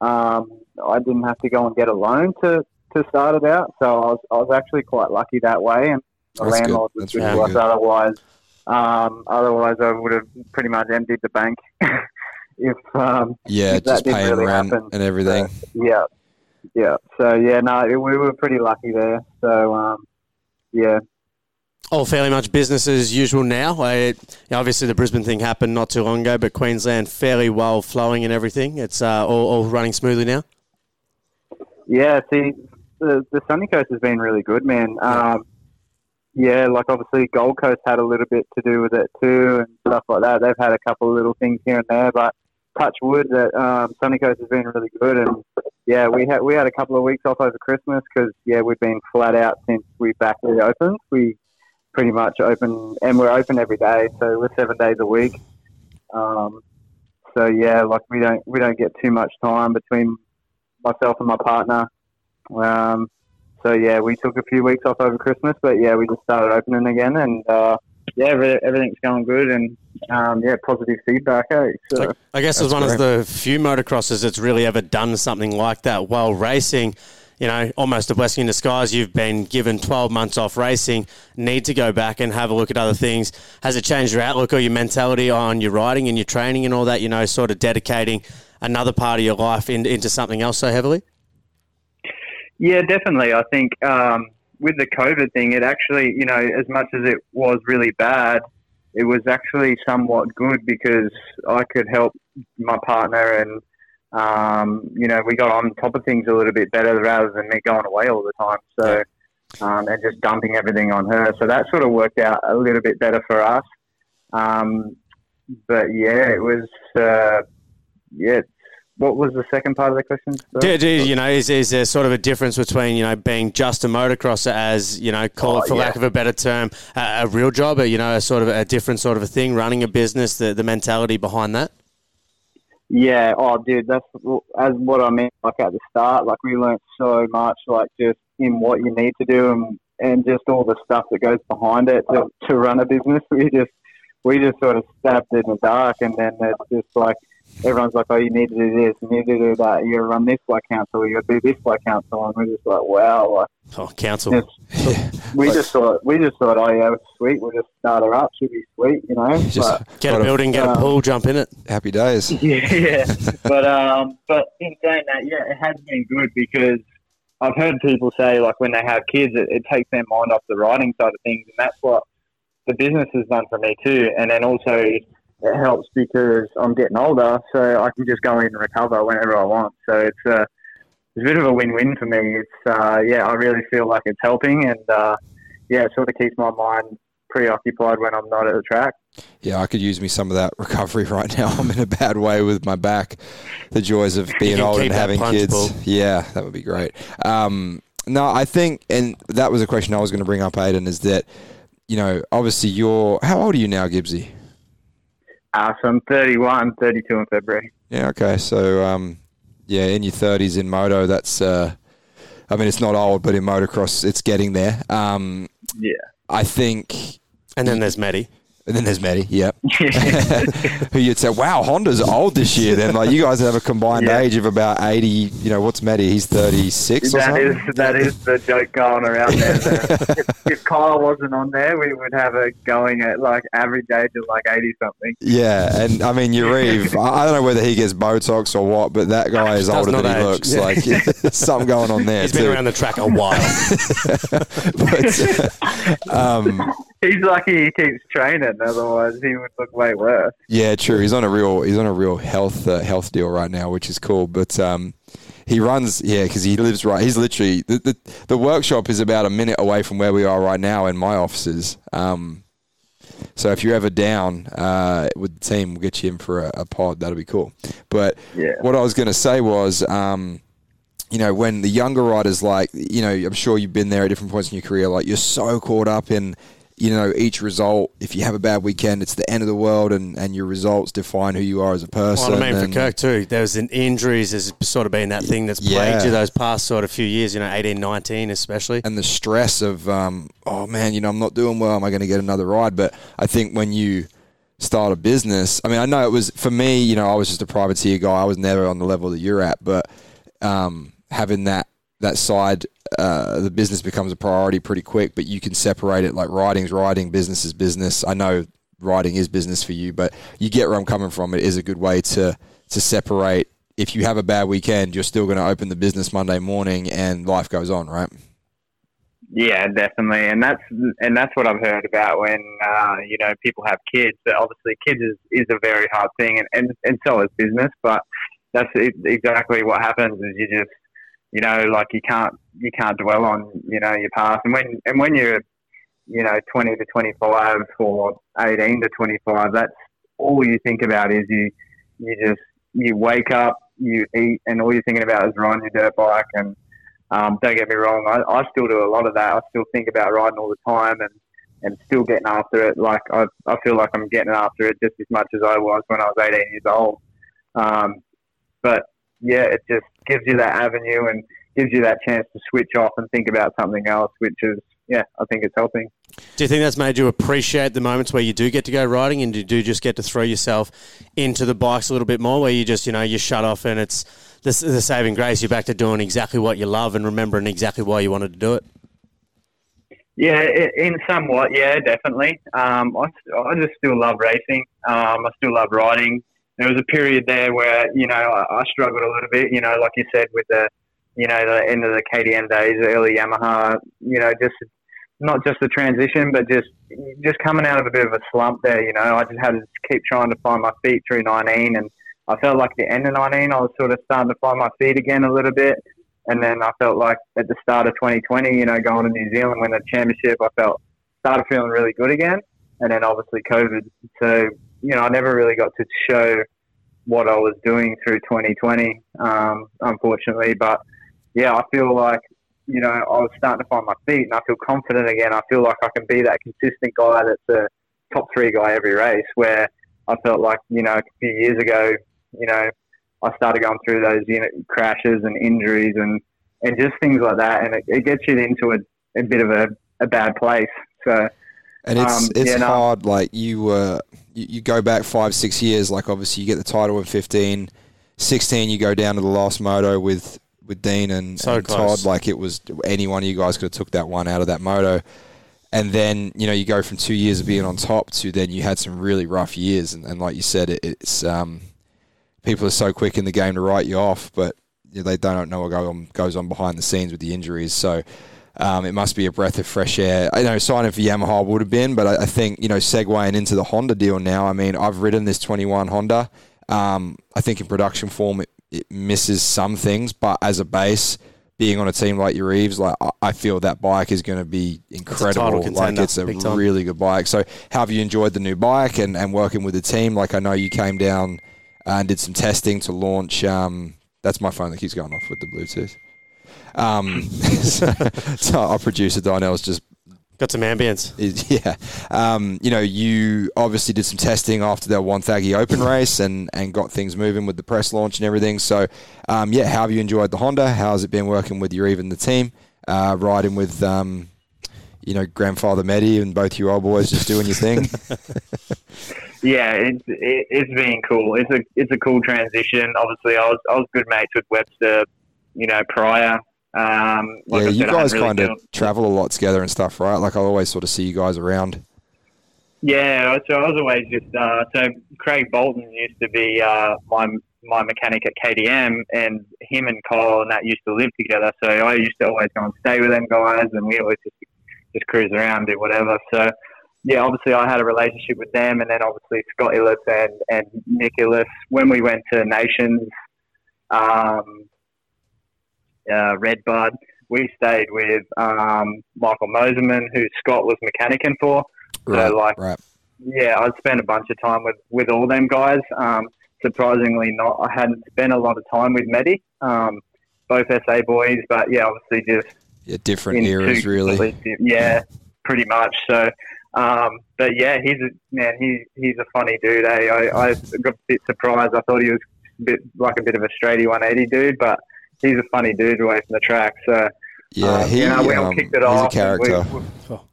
I didn't have to go and get a loan to start it out. So I was actually quite lucky that way. And the landlord was really good. Otherwise I would have pretty much emptied the bank. If just paying really rent happen. And everything. Yeah. So yeah, no, we were pretty lucky there. So. Yeah. All fairly much business as usual now. Obviously, the Brisbane thing happened not too long ago, but Queensland fairly well flowing and everything. It's all running smoothly now. Yeah, see, the Sunny Coast has been really good, man. Yeah, like obviously Gold Coast had a little bit to do with it too and stuff like that. They've had a couple of little things here and there, but touch wood that Sunny Coast has been really good. And yeah, we had a couple of weeks off over Christmas because yeah, we've been flat out since we back reopened. We pretty much open, and we're open every day, so we're 7 days a week. So yeah, like we don't get too much time between myself and my partner. So yeah, we took a few weeks off over Christmas, but yeah, we just started opening again, and yeah, everything's going good, and yeah, positive feedback. Hey, so I guess as one of the few motocrosses that's really ever done something like that while racing, you know, almost a blessing in disguise. You've been given 12 months off racing, need to go back and have a look at other things. Has it changed your outlook or your mentality on your riding and your training and all that, you know, sort of dedicating another part of your life into something else so heavily? Yeah, definitely. I think with the COVID thing, it actually, you know, as much as it was really bad, it was actually somewhat good because I could help my partner and, you know, we got on top of things a little bit better rather than me going away all the time. So, and just dumping everything on her. So that sort of worked out a little bit better for us. But yeah, it was, what was the second part of the question? You know, is there sort of a difference between, you know, being just a motocrosser as, you know, lack of a better term, a real job, or, you know, a sort of a different sort of a thing, running a business, the mentality behind that? Yeah, oh, dude, that's as what I meant, like, at the start. Like, we learned so much, like, just in what you need to do and just all the stuff that goes behind it to run a business. We just sort of stabbed in the dark, and then it's just like, everyone's like, oh, you need to do this, you need to do that, you run this by council, you do this by council, and we're just like, wow. Like, oh, council. We just thought, oh, yeah, sweet, we'll just start her up, she'll be sweet, you know. Just get a building, get a pool, jump in it. Happy days. Yeah. But in saying that, yeah, it has been good because I've heard people say, like, when they have kids, it takes their mind off the riding side of things, and that's what the business has done for me too. And then also, it helps because I'm getting older, so I can just go in and recover whenever I want. So it's a bit of a win-win for me. It's I really feel like it's helping, and it sort of keeps my mind preoccupied when I'm not at the track. Yeah, I could use me some of that recovery right now. I'm in a bad way with my back. The joys of being old and having kids. Ball. Yeah, that would be great. No, I think, and that was a question I was going to bring up, Aidan, is that, you know, obviously how old are you now, Gibbsy? So I'm 31, 32 in February. Yeah, okay. So, in your 30s in moto, that's, I mean, it's not old, but in motocross, it's getting there. Yeah. I think. And then there's Maddie. Yep. Who you'd say, wow, Honda's old this year then. Like, you guys have a combined age of about 80. You know, what's Maddie? He's 36 or something? That is the joke going around there. If Kyle wasn't on there, we would have a going at, like, average age of, like, 80-something. Yeah, and, I mean, Yareve, I don't know whether he gets Botox or what, but that guy is older than he looks. Yeah. Like, something going on there. He's been around the track a while. He's lucky he keeps training. Otherwise, he would look way worse. Yeah, true. He's on a real health deal right now, which is cool. But he runs, because he lives right. He's literally the workshop is about a minute away from where we are right now in my offices. So if you're ever down with the team, we'll get you in for a pod. That'll be cool. But what I was going to say was, you know, when the younger riders, like, you know, I'm sure you've been there at different points in your career. Like, you're so caught up in, you know, each result. If you have a bad weekend, it's the end of the world, and your results define who you are as a person. Well, I mean, for Kirk too, there's injuries, there's sort of been that thing that's plagued you those past sort of few years, you know, 18, 19 especially. And the stress of, oh man, you know, I'm not doing well, am I going to get another ride? But I think when you start a business, I mean, I know it was, for me, you know, I was just a privateer guy. I was never on the level that you're at, but having that side, the business becomes a priority pretty quick, but you can separate it. Like, riding's riding, business is business. I know riding is business for you, but you get where I'm coming from. It is a good way to separate. If you have a bad weekend, you're still going to open the business Monday morning, and life goes on, right? Yeah, definitely. And that's what I've heard about when, you know, people have kids. But obviously, kids is a very hard thing, and so is business, but that's exactly what happens is you just, you know, like you can't dwell on, you know, your past. And when you're, you know, 20 to 25 or 18 to 25, that's all you think about is you wake up, you eat, and all you're thinking about is riding your dirt bike. And don't get me wrong, I still do a lot of that. I still think about riding all the time and still getting after it. Like I feel like I'm getting after it just as much as I was when I was 18 years old. But yeah, it just gives you that avenue and gives you that chance to switch off and think about something else, which is, yeah, I think it's helping. Do you think that's made you appreciate the moments where you do get to go riding and you do just get to throw yourself into the bikes a little bit more, where you just, you know, you shut off and it's the saving grace, you're back to doing exactly what you love and remembering exactly why you wanted to do it? Yeah, in somewhat, yeah, definitely. I just still love racing. I still love riding. There was a period there where, you know, I struggled a little bit, you know, like you said, with the, you know, the end of the KTM days, early Yamaha, you know, just not just the transition, but just coming out of a bit of a slump there, you know. I just had to keep trying to find my feet through 19, and I felt like the end of 19 I was sort of starting to find my feet again a little bit. And then I felt like at the start of 2020, you know, going to New Zealand, winning the championship, I started feeling really good again. And then obviously COVID. So, you know, I never really got to show what I was doing through 2020, unfortunately. But, yeah, I feel like, you know, I was starting to find my feet and I feel confident again. I feel like I can be that consistent guy that's a top three guy every race, where I felt like, you know, a few years ago, you know, I started going through those, you know, crashes and injuries and just things like that, and it gets you into a bit of a bad place. So, and it's hard. Like you go back 5-6 years. Like obviously you get the title in 15, 16. You go down to the last moto with Dean and Todd. Like it was any one of you guys could have took that one out of that moto. And then, you know, you go from 2 years of being on top to then you had some really rough years. And like you said, it's people are so quick in the game to write you off, but they don't know what goes on behind the scenes with the injuries. So it must be a breath of fresh air. I know signing for Yamaha would have been, but I think, you know, segueing into the Honda deal now, I mean, I've ridden this 21 Honda. I think in production form it misses some things, but as a base, being on a team like your Eves, like I feel that bike is going to be incredible. It's a really good bike. So how have you enjoyed the new bike and working with the team? Like I know you came down and did some testing to launch. That's my phone that keeps going off with the Bluetooth. So our producer Donnell's just got some ambience. Yeah, you know, you obviously did some testing after that Wonthaggi Open race and got things moving with the press launch and everything. So, yeah, how have you enjoyed the Honda? How's it been working with your even the team, riding with you know, grandfather Meddy and both you old boys just doing your thing? Yeah, it's been cool. It's a cool transition. Obviously, I was good mates with Webster, you know, prior. Like yeah, you guys kind of travel a lot together and stuff, right? Like I always sort of see you guys around. Yeah, so I was always just so Craig Bolton used to be my mechanic at KDM, and him and Kyle and that used to live together. So I used to always go and stay with them guys, and we always just cruise around, do whatever. So. Yeah, obviously I had a relationship with them, and then obviously Scott Illis and Nick Illis. When we went to Nations, Redbud, we stayed with Michael Moserman, who Scott was mechanicking for. Right, so, like, right. Yeah, I spent a bunch of time with all them guys. Surprisingly not. I hadn't spent a lot of time with Meddy, both SA boys, but yeah, obviously just... Yeah, different eras, really. Yeah, pretty much, so... but yeah, he's a funny dude. Eh? I got a bit surprised. I thought he was a bit of a straighty 180 dude, but he's a funny dude away from the track. So yeah, we all kicked it off. He's a character. So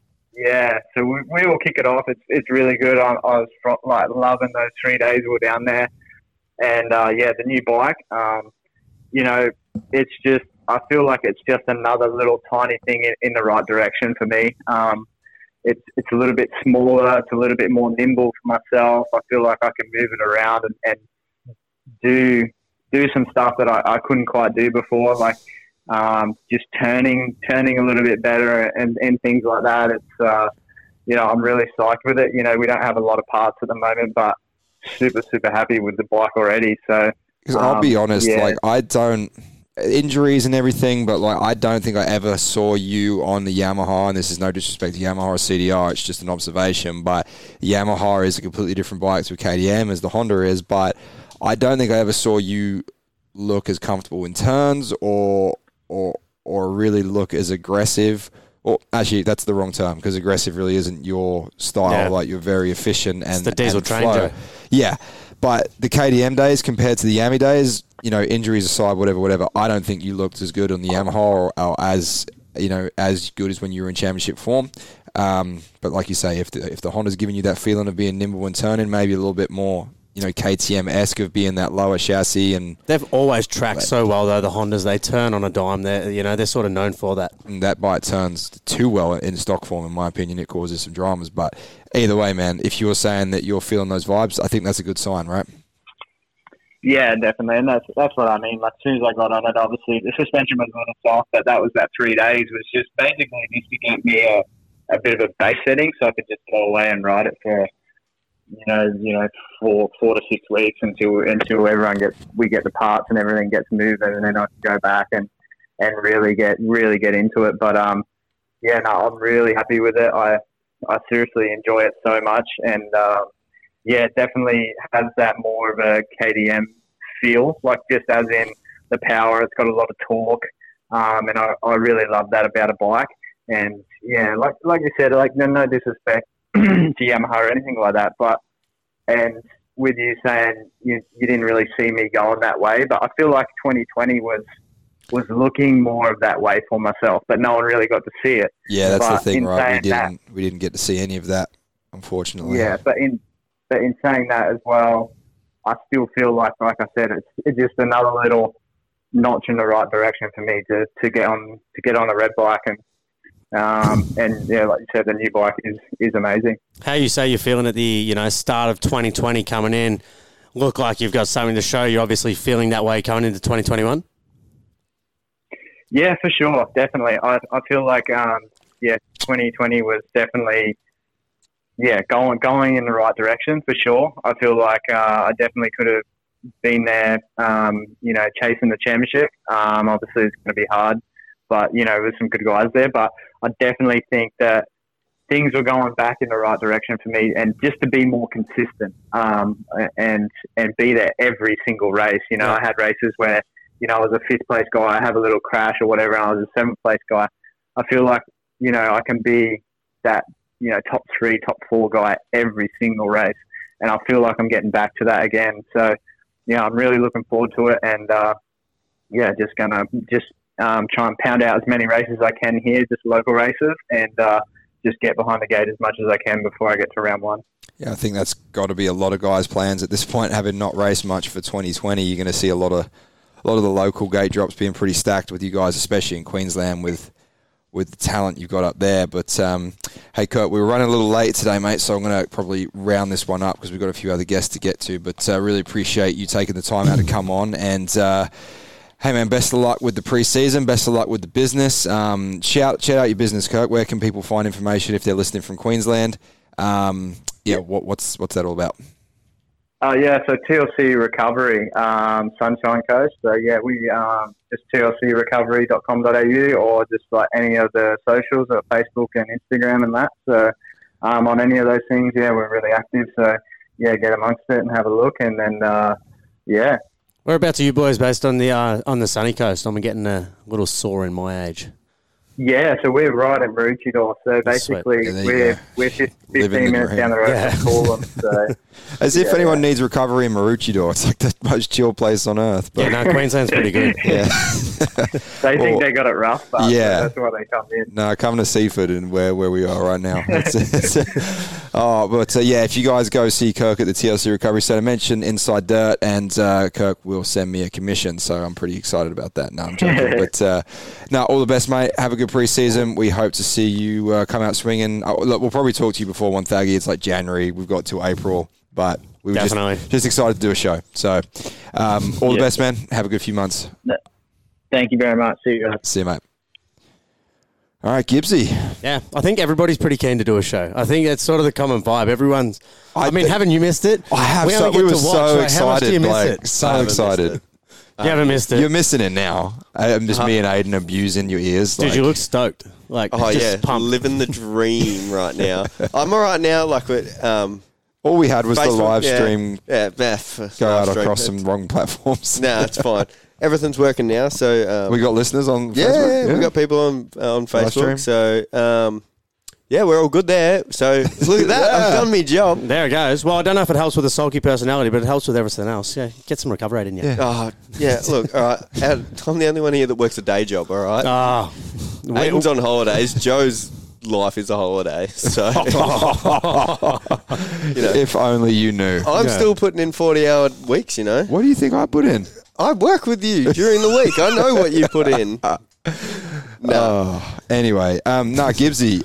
we all kick it off. It's really good. I was loving those 3 days we were down there, and the new bike. You know, it's just I feel like it's just another little tiny thing in the right direction for me. It's a little bit smaller. It's a little bit more nimble for myself. I feel like I can move it around and do some stuff that I couldn't quite do before, like just turning a little bit better and things like that. It's you know, I'm really psyched with it. You know, we don't have a lot of parts at the moment, but super happy with the bike already. So because I'll be honest, like I don't. injuries and everything, but like I don't think I ever saw you on the Yamaha, and this is no disrespect to Yamaha or CDR, it's just an observation, but Yamaha is a completely different bike to KTM as the Honda is, but I don't think I ever saw you look as comfortable in turns or really look as aggressive. Well, actually, that's the wrong term because aggressive really isn't your style. Yeah. Like, you're very efficient and it's the diesel and train flow. Yeah, but the KTM days compared to the Yami days, you know, injuries aside, whatever, I don't think you looked as good on the Yamaha or as, you know, as good as when you were in championship form. But like you say, if the Honda's giving you that feeling of being nimble and turning, maybe a little bit more, you know, KTM-esque of being that lower chassis. And they've always tracked so well, though, the Hondas. They turn on a dime. They're, you know, they're sort of known for that. And that bike turns too well in stock form, in my opinion. It causes some dramas. But either way, man, if you're saying that you're feeling those vibes, I think that's a good sign, right? Yeah, definitely. And that's what I mean. Like, as soon as I got on it, obviously, the suspension was on and soft, but that was that 3 days. Was just basically just to get me a bit of a base setting so I could just go away and ride it for you know, four to 6 weeks until everyone we get the parts and everything gets moving, and then I can go back and really get into it. But yeah, no, I'm really happy with it. I seriously enjoy it so much, and yeah, it definitely has that more of a KTM feel, like just as in the power. It's got a lot of torque, and I really love that about a bike. And yeah, like you said, like no disrespect to Yamaha or anything like that, but and with you saying you didn't really see me going that way, but I feel like 2020 was looking more of that way for myself, but no one really got to see it. Yeah, that's the thing, right? We didn't get to see any of that, unfortunately. Yeah, but in saying that as well, I still feel like I said, it's just another little notch in the right direction for me to get on a red bike. And and yeah, like you said, the new bike is amazing. How you say you're feeling at the, you know, start of 2020 coming in, look like you've got something to show. You're obviously feeling that way coming into 2021. Yeah, for sure, definitely. I feel like 2020 was definitely going in the right direction for sure. I feel like I definitely could have been there, you know, chasing the championship. Obviously, it's going to be hard. But, you know, there's some good guys there. But I definitely think that things were going back in the right direction for me, and just to be more consistent and be there every single race. You know, I had races where, you know, I was a fifth-place guy, I have a little crash or whatever, and I was a seventh-place guy. I feel like, you know, I can be that, you know, top three, top four guy every single race. And I feel like I'm getting back to that again. So, yeah, I'm really looking forward to it. And, yeah, just going to just – try and pound out as many races as I can here, just local races, and just get behind the gate as much as I can before I get to round one. Yeah, I think that's got to be a lot of guys' plans at this point. Having not raced much for 2020, you're going to see a lot of the local gate drops being pretty stacked with you guys, especially in Queensland with the talent you've got up there. But hey, Kurt, we were running a little late today, mate, so I'm going to probably round this one up because we've got a few other guests to get to. But I really appreciate you taking the time out to come on, and hey, man, best of luck with the preseason. Best of luck with the business. Shout out your business, Kirk. Where can people find information if they're listening from Queensland? What's that all about? So TLC Recovery, Sunshine Coast. So, yeah, we just tlcrecovery.com.au, or just like any of the socials, or Facebook and Instagram and that. So on any of those things, yeah, we're really active. So, yeah, get amongst it and have a look. And then, yeah. Whereabouts are you boys based on the sunny coast? I'm getting a little sore in my age. Yeah, so we're right in Maroochydore. So basically, we're 15 minutes down the road from Coolum. So if anyone needs recovery in Maroochydore, it's like the most chill place on earth. But yeah, no, Queensland's pretty good. Yeah, they think they got it rough, but that's why they come in. No, coming to Seaford and where we are right now. If you guys go see Kirk at the TLC Recovery Centre, mention Inside Dirt, and Kirk will send me a commission. So I'm pretty excited about that. No, I'm joking, but all the best, mate. Have a good preseason. We hope to see you come out swinging. Look, we'll probably talk to you before Wonthaggi. It's like January. We've got till April, but we were just excited to do a show. So all the best, man. Have a good few months. Thank you very much. See you guys. See you, mate. All right, Gibbsy. Yeah, I think everybody's pretty keen to do a show. I think that's sort of the common vibe. Everyone's. I mean, haven't you missed it? I have. We were so excited. So excited. You haven't missed it. You're missing it now. I'm just me and Aidan abusing your ears. Dude, like, you look stoked. Like, oh, just pumped. Living the dream right now. I'm all right now. Like, all we had was Facebook, the live stream go out across some wrong platforms. No, it's fine. Everything's working now. So we got listeners on Facebook. Yeah, we got people on Facebook. So, yeah, we're all good there. So, look at that. I've done my job. There it goes. Well, I don't know if it helps with the sulky personality, but it helps with everything else. Yeah, get some recovery in you. Yeah. Oh, yeah, look, all right. I'm the only one here that works a day job, all right? Oh. Aidan's on holidays. Joe's life is a holiday. So, you know, if only you knew. I'm still putting in 40-hour weeks, you know. What do you think I put in? I work with you during the week. I know what you put in. Anyway, Gibbsy.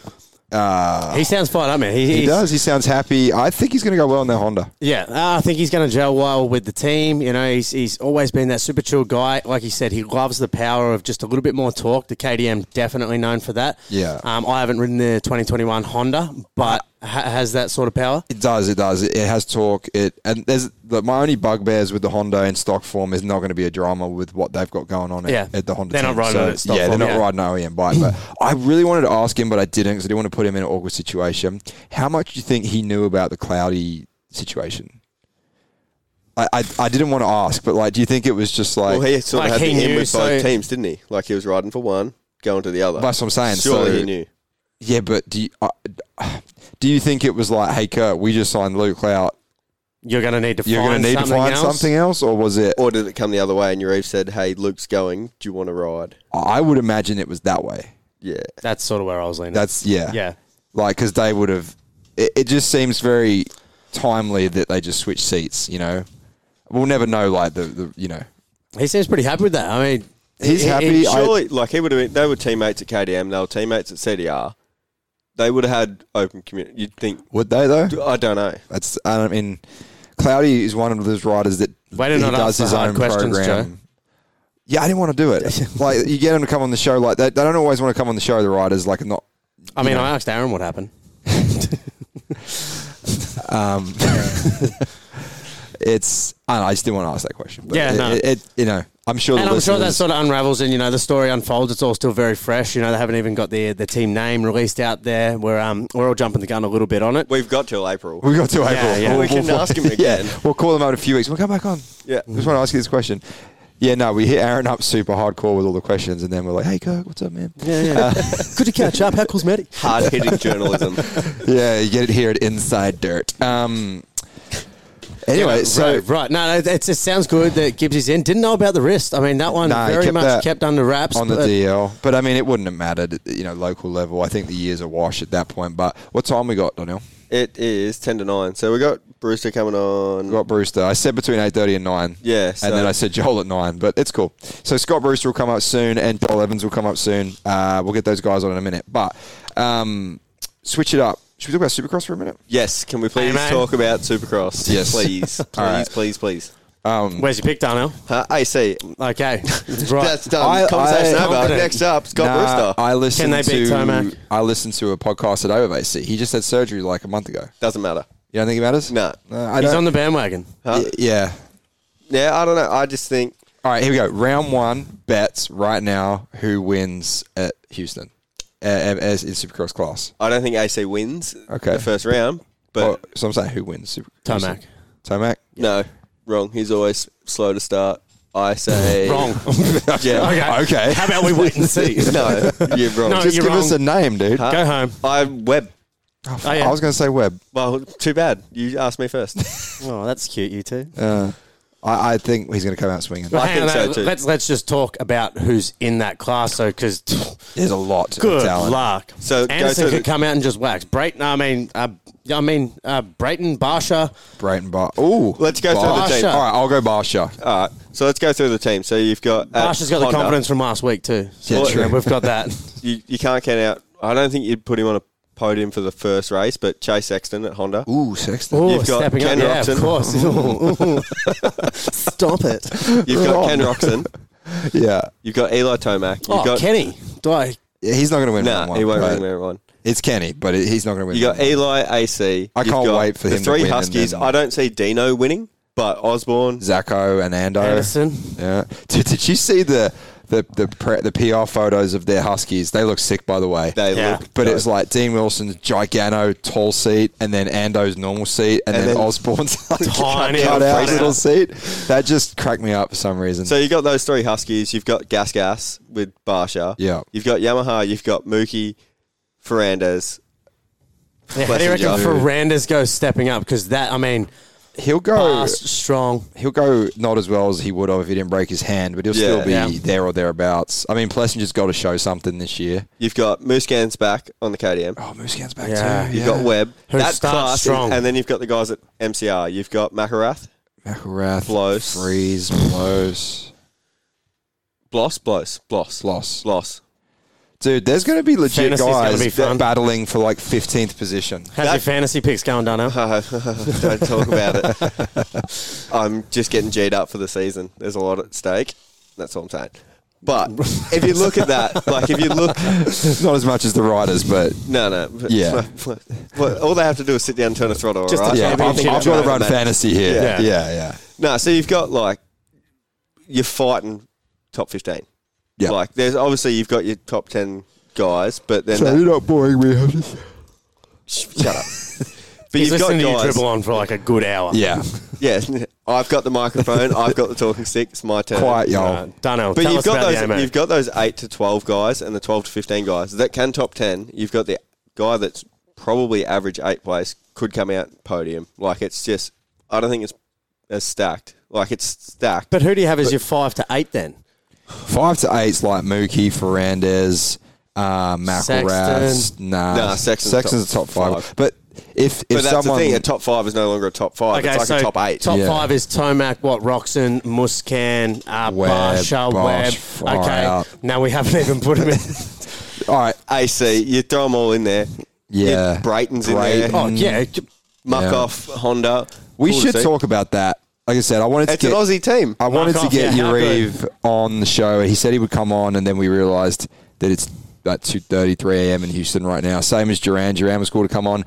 He sounds fine, I mean. He does. He sounds happy. I think he's going to go well in their Honda. Yeah, I think he's going to gel well with the team. You know, he's always been that super chill guy. Like he said, he loves the power of just a little bit more torque. The KTM definitely known for that. Yeah. I haven't ridden the 2021 Honda, but has that sort of power. It does. It does. It has torque. My only bugbears with the Honda in stock form is not going to be a drama with what they've got going on at the Honda. They're not riding at stock form. They're not riding an OEM bike. But I really wanted to ask him, but I didn't because I didn't want to put him in an awkward situation. How much do you think he knew about the cloudy situation? I didn't want to ask, but do you think it was just like? Well, he sort of had the in with both teams, didn't he? Like he was riding for one, going to the other. That's what I'm saying. Surely he knew. Yeah, but do you think it was like, hey, Kurt, we just signed Luke out. You're going to need to find something else? Or was it? Or did it come the other way and your Eve said, hey, Luke's going. Do you want to ride? I would imagine it was that way. Yeah. That's sort of where I was leaning. Yeah. Like, because they would have. It just seems very timely that they just switched seats, you know. We'll never know, you know. He seems pretty happy with that. I mean. He's happy. Surely, he would have been. They were teammates at KTM. They were teammates at CDR. They would have had open community. You'd think. Would they, though? I don't know. I mean, Cloudy is one of those riders that does his own program. Joe. Yeah, I didn't want to do it. You get them to come on the show. They don't always want to come on the show, the riders. I asked Aaron what happened. I just didn't want to ask that question. But yeah, no. I'm sure. And I'm sure that sort of unravels, and the story unfolds. It's all still very fresh. They haven't even got the team name released out there. We're all jumping the gun a little bit on it. We've got till April. Yeah. We'll ask him again. Yeah. We'll call him out a few weeks. We'll come back on. Yeah, I just want to ask you this question. Yeah, no, we hit Aaron up super hardcore with all the questions, and then we're like, hey, Kirk, what's up, man? Yeah. Could you catch up? How cool's Matty? Hard-hitting journalism. Yeah, you get it here at Inside Dirt. Anyway, right. No, it sounds good that Gibbs is in. Didn't know about the wrist. I mean, that one very much kept under wraps. On the DL. But, I mean, it wouldn't have mattered, local level. I think the year's a wash at that point. But what time we got, Donnell? It is 10 to 9. So we got Brewster coming on. We got Brewster. I said between 8:30 and 9. Yeah. So. And then I said Joel at 9. But it's cool. So Scott Brewster will come up soon and Joel Evans will come up soon. We'll get those guys on in a minute. But switch it up. Should we talk about Supercross for a minute? Yes. Can we please talk about Supercross? Yes. Please. Where's your pick, Donnell? AC. Okay. Right. That's done. Conversation over. Next up, Scott Brewster. I listened to a podcast today with AC. He just had surgery a month ago. Doesn't matter. You don't think it matters? No. He's on the bandwagon. Huh? Yeah. Yeah, I don't know. I just think... All right, here we go. Round one, bets right now who wins at Houston. As in Supercross class. I don't think AC wins the first round. But so I'm saying who wins? Tomac. Tomac? Yeah. No, wrong. He's always slow to start. I say... Wrong. Yeah. Okay. How about we wait and see? No, you're wrong. No, Just give us a name, dude. Huh? Go home. I'm Webb. Oh, yeah. I was going to say Webb. Well, too bad. You asked me first. Oh, that's cute, you two. I think he's going to come out swinging. Well, I think so too. Let's just talk about who's in that class, because there's a lot. Good luck. So Anderson could come out and just wax. Brayton Barsha. Ooh, let's go through the team. All right, I'll go Barsha. All right, so let's go through the team. So you've got Barsha's got Honda. The confidence from last week too. So yeah, we've got that. you can't count out. I don't think you'd put him on a podium for the first race, but Chase Sexton at Honda. Ooh, Sexton. Ooh, you've got Ken Roxon. Yeah, of course. Ooh. Stop it. You've got Ken Roxon. Yeah. You've got Eli Tomac. You've got Kenny. He's not going to win round one. He won't win round one. It's Kenny, but he's not going to win. You've got Eli, AC. I can't wait for him to win. The three Huskies. I don't see Dino winning. But Osborne, Zacco, and Ando Anderson. Yeah. Did you see the PR photos of their Huskies? They look sick, by the way. They look. But it's like Dean Wilson's Gigano tall seat, and then Ando's normal seat, and then Osborne's like cut out little seat. That just cracked me up for some reason. So you got those three Huskies. You've got Gas Gas with Barsha. Yeah. You've got Yamaha. You've got Mookie, Ferrandez. Yeah, how do you reckon Ferrandez goes stepping up? Because that, I mean, he'll go fast, strong. He'll go not as well as he would have if he didn't break his hand, but he'll still be there or thereabouts. I mean, Plessinger's got to show something this year. You've got Moosgan's back on the KDM. Oh, Moosgan's back too. You've got Webb. That starts strong. And then you've got the guys at MCR. You've got Makarath. Bloss. Freeze. Bloss. Bloss. Dude, there's going to be legit Fantasy's guys be battling for like 15th position. How's your fantasy picks going, Donnell? Don't talk about it. I'm just getting G'd up for the season. There's a lot at stake. That's all I'm saying. But if you look at that, not as much as the riders, but no. Yeah. All they have to do is sit down and turn a throttle, just right? Yeah, I've got to run fantasy here. Yeah. No, so you've got you're fighting top 15. Yep. There's obviously you've got your top 10 guys, but then... So you're not boring me, I'm just... Shut up. But you've got guys... You dribble on for a good hour. Yeah. Yeah, I've got the microphone, I've got the talking stick, it's my turn. Quiet, y'all. Dunno, but you've got those 8 to 12 guys and the 12 to 15 guys that can top 10. You've got the guy that's probably average 8th place, could come out podium. It's just... I don't think it's as stacked. It's stacked. But who do you have as your 5 to 8 then? 5 to 8's like Mookie, Ferrandez, Macarath. Nah, Sexton's a top 5. But if that's someone, the thing, a top 5 is no longer a top 5. Okay, it's so a top 8. Top 5 is Tomac, Roxon, Muscan, Barsha, Webb. Okay, now we haven't even put him in. All right. AC, you throw them all in there. Yeah. Brayton's in there. Oh, yeah. Muckoff, Honda. We should talk about that. Like I said, I wanted to get Yariv on the show. He said he would come on, and then we realized that it's about 2:33 a.m. in Houston right now. Same as Duran. Duran was called to come on.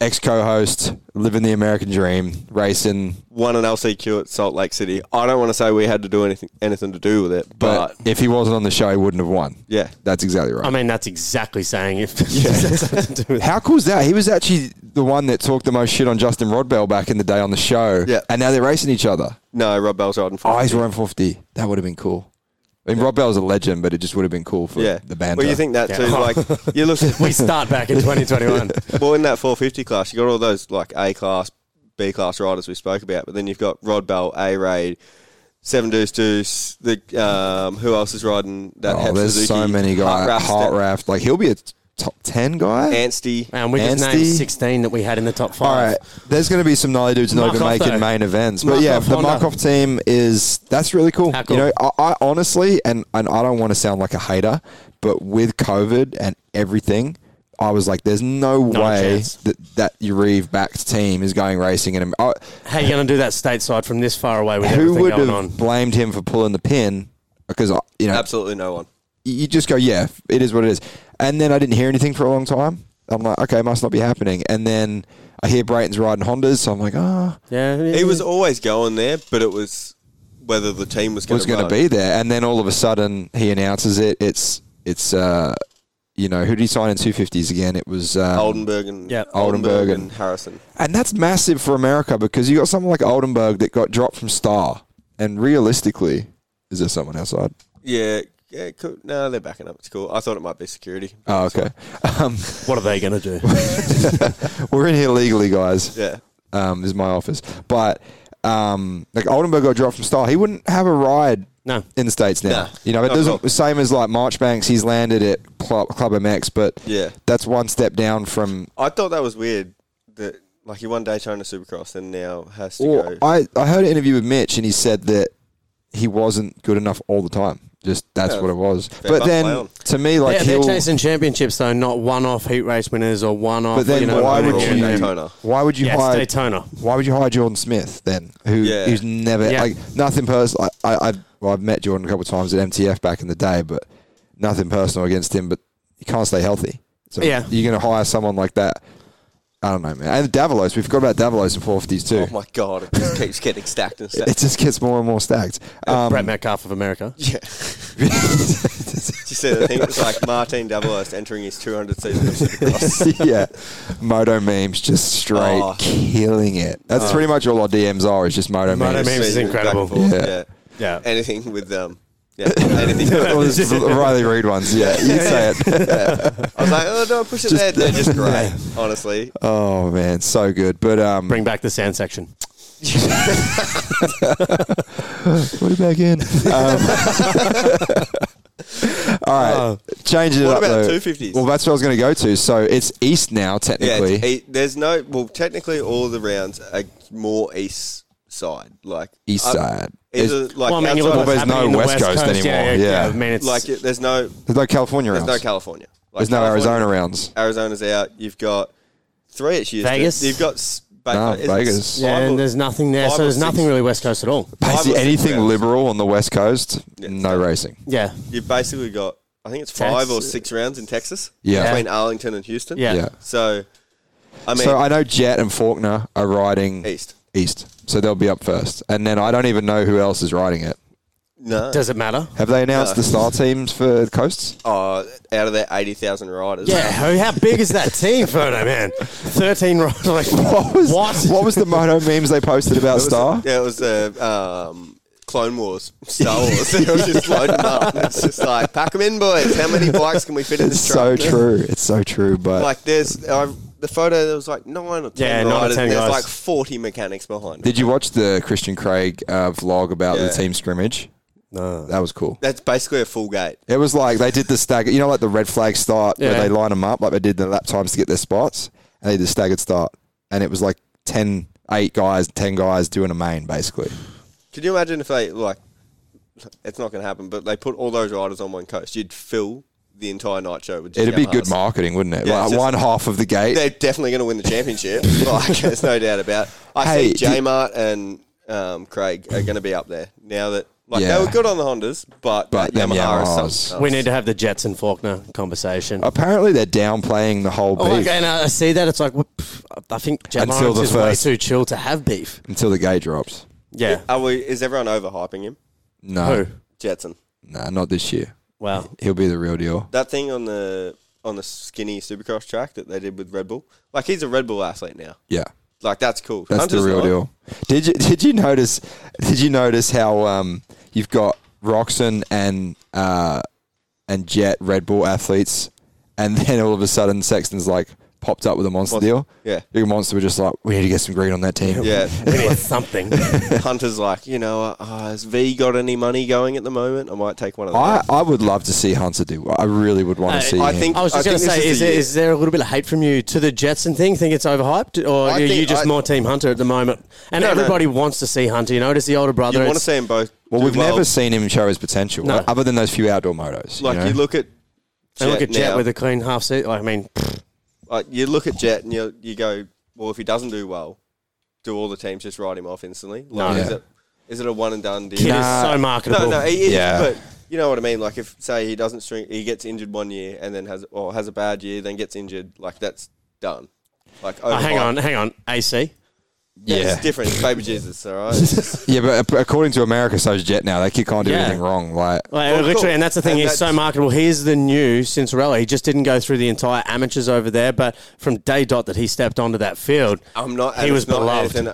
Ex-co-host, living the American dream, racing. Won an LCQ at Salt Lake City. I don't want to say we had to do anything to do with it, but if he wasn't on the show, he wouldn't have won. Yeah. That's exactly right. I mean, that's exactly saying if. Yeah. How cool is that? He was actually the one that talked the most shit on Justin Rodbell back in the day on the show. Yeah. And now they're racing each other. No, Rodbell's riding 50. Oh, he's riding 50. That would have been cool. I mean, Rob Bell's a legend, but it just would have been cool for the banter. Well, you think that too. You look at we start back in 2021. Well, in that 450 class, you got all those A class, B class riders we spoke about, but then you've got Rod Bell, A Raid, Seven Deuce. The who else is riding that? Oh, there's Suzuki, so many guys. Hartraft, he'll be a top 10 guy. Anstey, and we just named 16 that we had in the top 5. All right, there's going to be some gnarly dudes not even making main events, but the Markov team that's really cool. How cool. You know, I honestly, and I don't want to sound like a hater, but with COVID and everything, I was like, there's no way that Yariv backed team is going racing. And how are you going to do that stateside from this far away? With who would have blamed him for pulling the pin? Because absolutely no one. You just go, it is what it is. And then I didn't hear anything for a long time. I'm like, okay, it must not be happening. And then I hear Brayton's riding Hondas, so I'm like, He was always going there, but it was whether the team was going to be there. And then all of a sudden, he announces it. It's who did he sign in 250s again? It was Oldenburg and Harrison. And that's massive for America because you got someone like Oldenburg that got dropped from Star. And realistically, is there someone outside? Yeah. Yeah, cool. No, they're backing up. It's cool. I thought it might be security. Oh, okay. What are they going to do? We're in here legally, guys. Yeah. This is my office. But, Oldenburg got dropped from Star. He wouldn't have a ride in the States now. Nah. You know, it doesn't... Cool. Same as, Marchbanks, he's landed at Club MX, but that's one step down from... I thought that was weird that, he won Daytona Supercross and now has to go... I heard an interview with Mitch, and he said that he wasn't good enough all the time. Just that's what it was. But then to me, they're chasing championships though, not one-off heat race winners or one-off. But then why would you hire Jordan Smith then? Who's never nothing personal. I've met Jordan a couple of times at MTF back in the day, but nothing personal against him. But he can't stay healthy. So you're going to hire someone like that. I don't know, man. And Davalos. We forgot about Davalos in 450s, too. Oh, my God. It just keeps getting stacked and stacked. It just gets more and more stacked. Brad Metcalf of America. Yeah. Did you see the thing? It's like Martin Davalos entering his 200th season of Supercross. Yeah. Moto memes just straight killing it. That's pretty much all our DMs are. It's just moto memes. Moto memes is incredible. Yeah. Anything with them. Yeah, anything. Riley Reid ones, yeah. You'd say it. Yeah. I was like, oh, no, push it there. They're just great, honestly. Oh, man, so good. But bring back the sand section. Put it back in. All right, changing it up. What about 250s? Well, that's what I was going to go to. So it's east now, technically. Yeah, there's no – well, technically all the rounds are more east side. Like east side. Like well, I mean, there's no West Coast anymore. Yeah. I mean, it's like there's no California rounds. There's no California. Like there's no Arizona rounds. Arizona's out. You've got three at Houston. Vegas. You've got Vegas. Yeah, and there's nothing there. So there's nothing really West Coast at all. Basically, anything liberal on the West Coast, no racing. Yeah. You've basically got, I think it's 5 or 6 rounds in Texas. Yeah. Between Arlington and Houston. Yeah. So, I mean. So I know Jett and Faulkner are riding East. So they'll be up first. And then I don't even know who else is riding it. No. Does it matter? Have they announced the star teams for coasts? Oh, out of their 80,000 riders. Yeah, how big is that team, Ferno, man? 13 riders. Like, what was the moto memes they posted about Star? Yeah, it was the Clone Wars, Star Wars. It was just loading up. It's just like, pack them in, boys. How many bikes can we fit in this truck? It's so true. It's so true. But like, there's... the photo, there was like 9 or 10 riders. There's like 40 mechanics behind. Did you watch the Christian Craig vlog about the team scrimmage? No. That was cool. That's basically a full gate. It was like they did the stagger, you know, like the red flag start where they line them up, like they did the lap times to get their spots, and they did the staggered start. And it was like 10 guys doing a main, basically. Could you imagine if they, like, it's not going to happen, but they put all those riders on one coast? You'd fill the entire night show with It'd be good marketing, wouldn't it? Yeah, like one half of the gate. They're definitely going to win the championship. Like, there's no doubt about it. I think J-Mart and Craig are going to be up there now that... Like, they were good on the Hondas, but Yamaha is something else. We need to have the Jets and Faulkner conversation. Apparently, they're downplaying the whole beef. Okay, now I see that. It's like, I think J-Mart is way too chill to have beef. Until the gate drops. Yeah. Is everyone overhyping him? No. Who? Jetson. No, not this year. Wow. He'll be the real deal. That thing on the skinny Supercross track that they did with Red Bull. Like, he's a Red Bull athlete now. Yeah. Like, that's cool. That's Hunter's the real deal. Did you notice how you've got Roxon and Jet Red Bull athletes, and then all of a sudden Sexton's like popped up with a Monster deal? Yeah. Big Monster were just like, we need to get some green on that team. Yeah. We need something. Hunter's like, you know, has V got any money going at the moment? I might take one of those. I would love to see Hunter do. I really would want to see him. I was just going to say, is there a little bit of hate from you to the Jetson thing? Think it's overhyped? Or are you just more Team Hunter at the moment? And everybody wants to see Hunter, you know? It's the older brother. You want to see them both. Well, we've never seen him show his potential, other than those few outdoor motos. Like, you look at Jet with a clean half seat. I mean... Like, you look at Jet and you go, well, if he doesn't do well, do all the teams just write him off instantly? Like, is it a one and done deal? He is so marketable. No, he is. Yeah. But you know what I mean? Like, if say he doesn't string, he gets injured one year and then has a bad year, then gets injured. Like, that's done. Like, hang on, AC. Yeah, it's different. It's baby Jesus, all right? Yeah, but according to America, so is Jet now. They can't do anything wrong. Literally, and that's the thing. He's so marketable. He's the new Cinderella. He just didn't go through the entire amateurs over there, but from day dot that he stepped onto that field, he was beloved.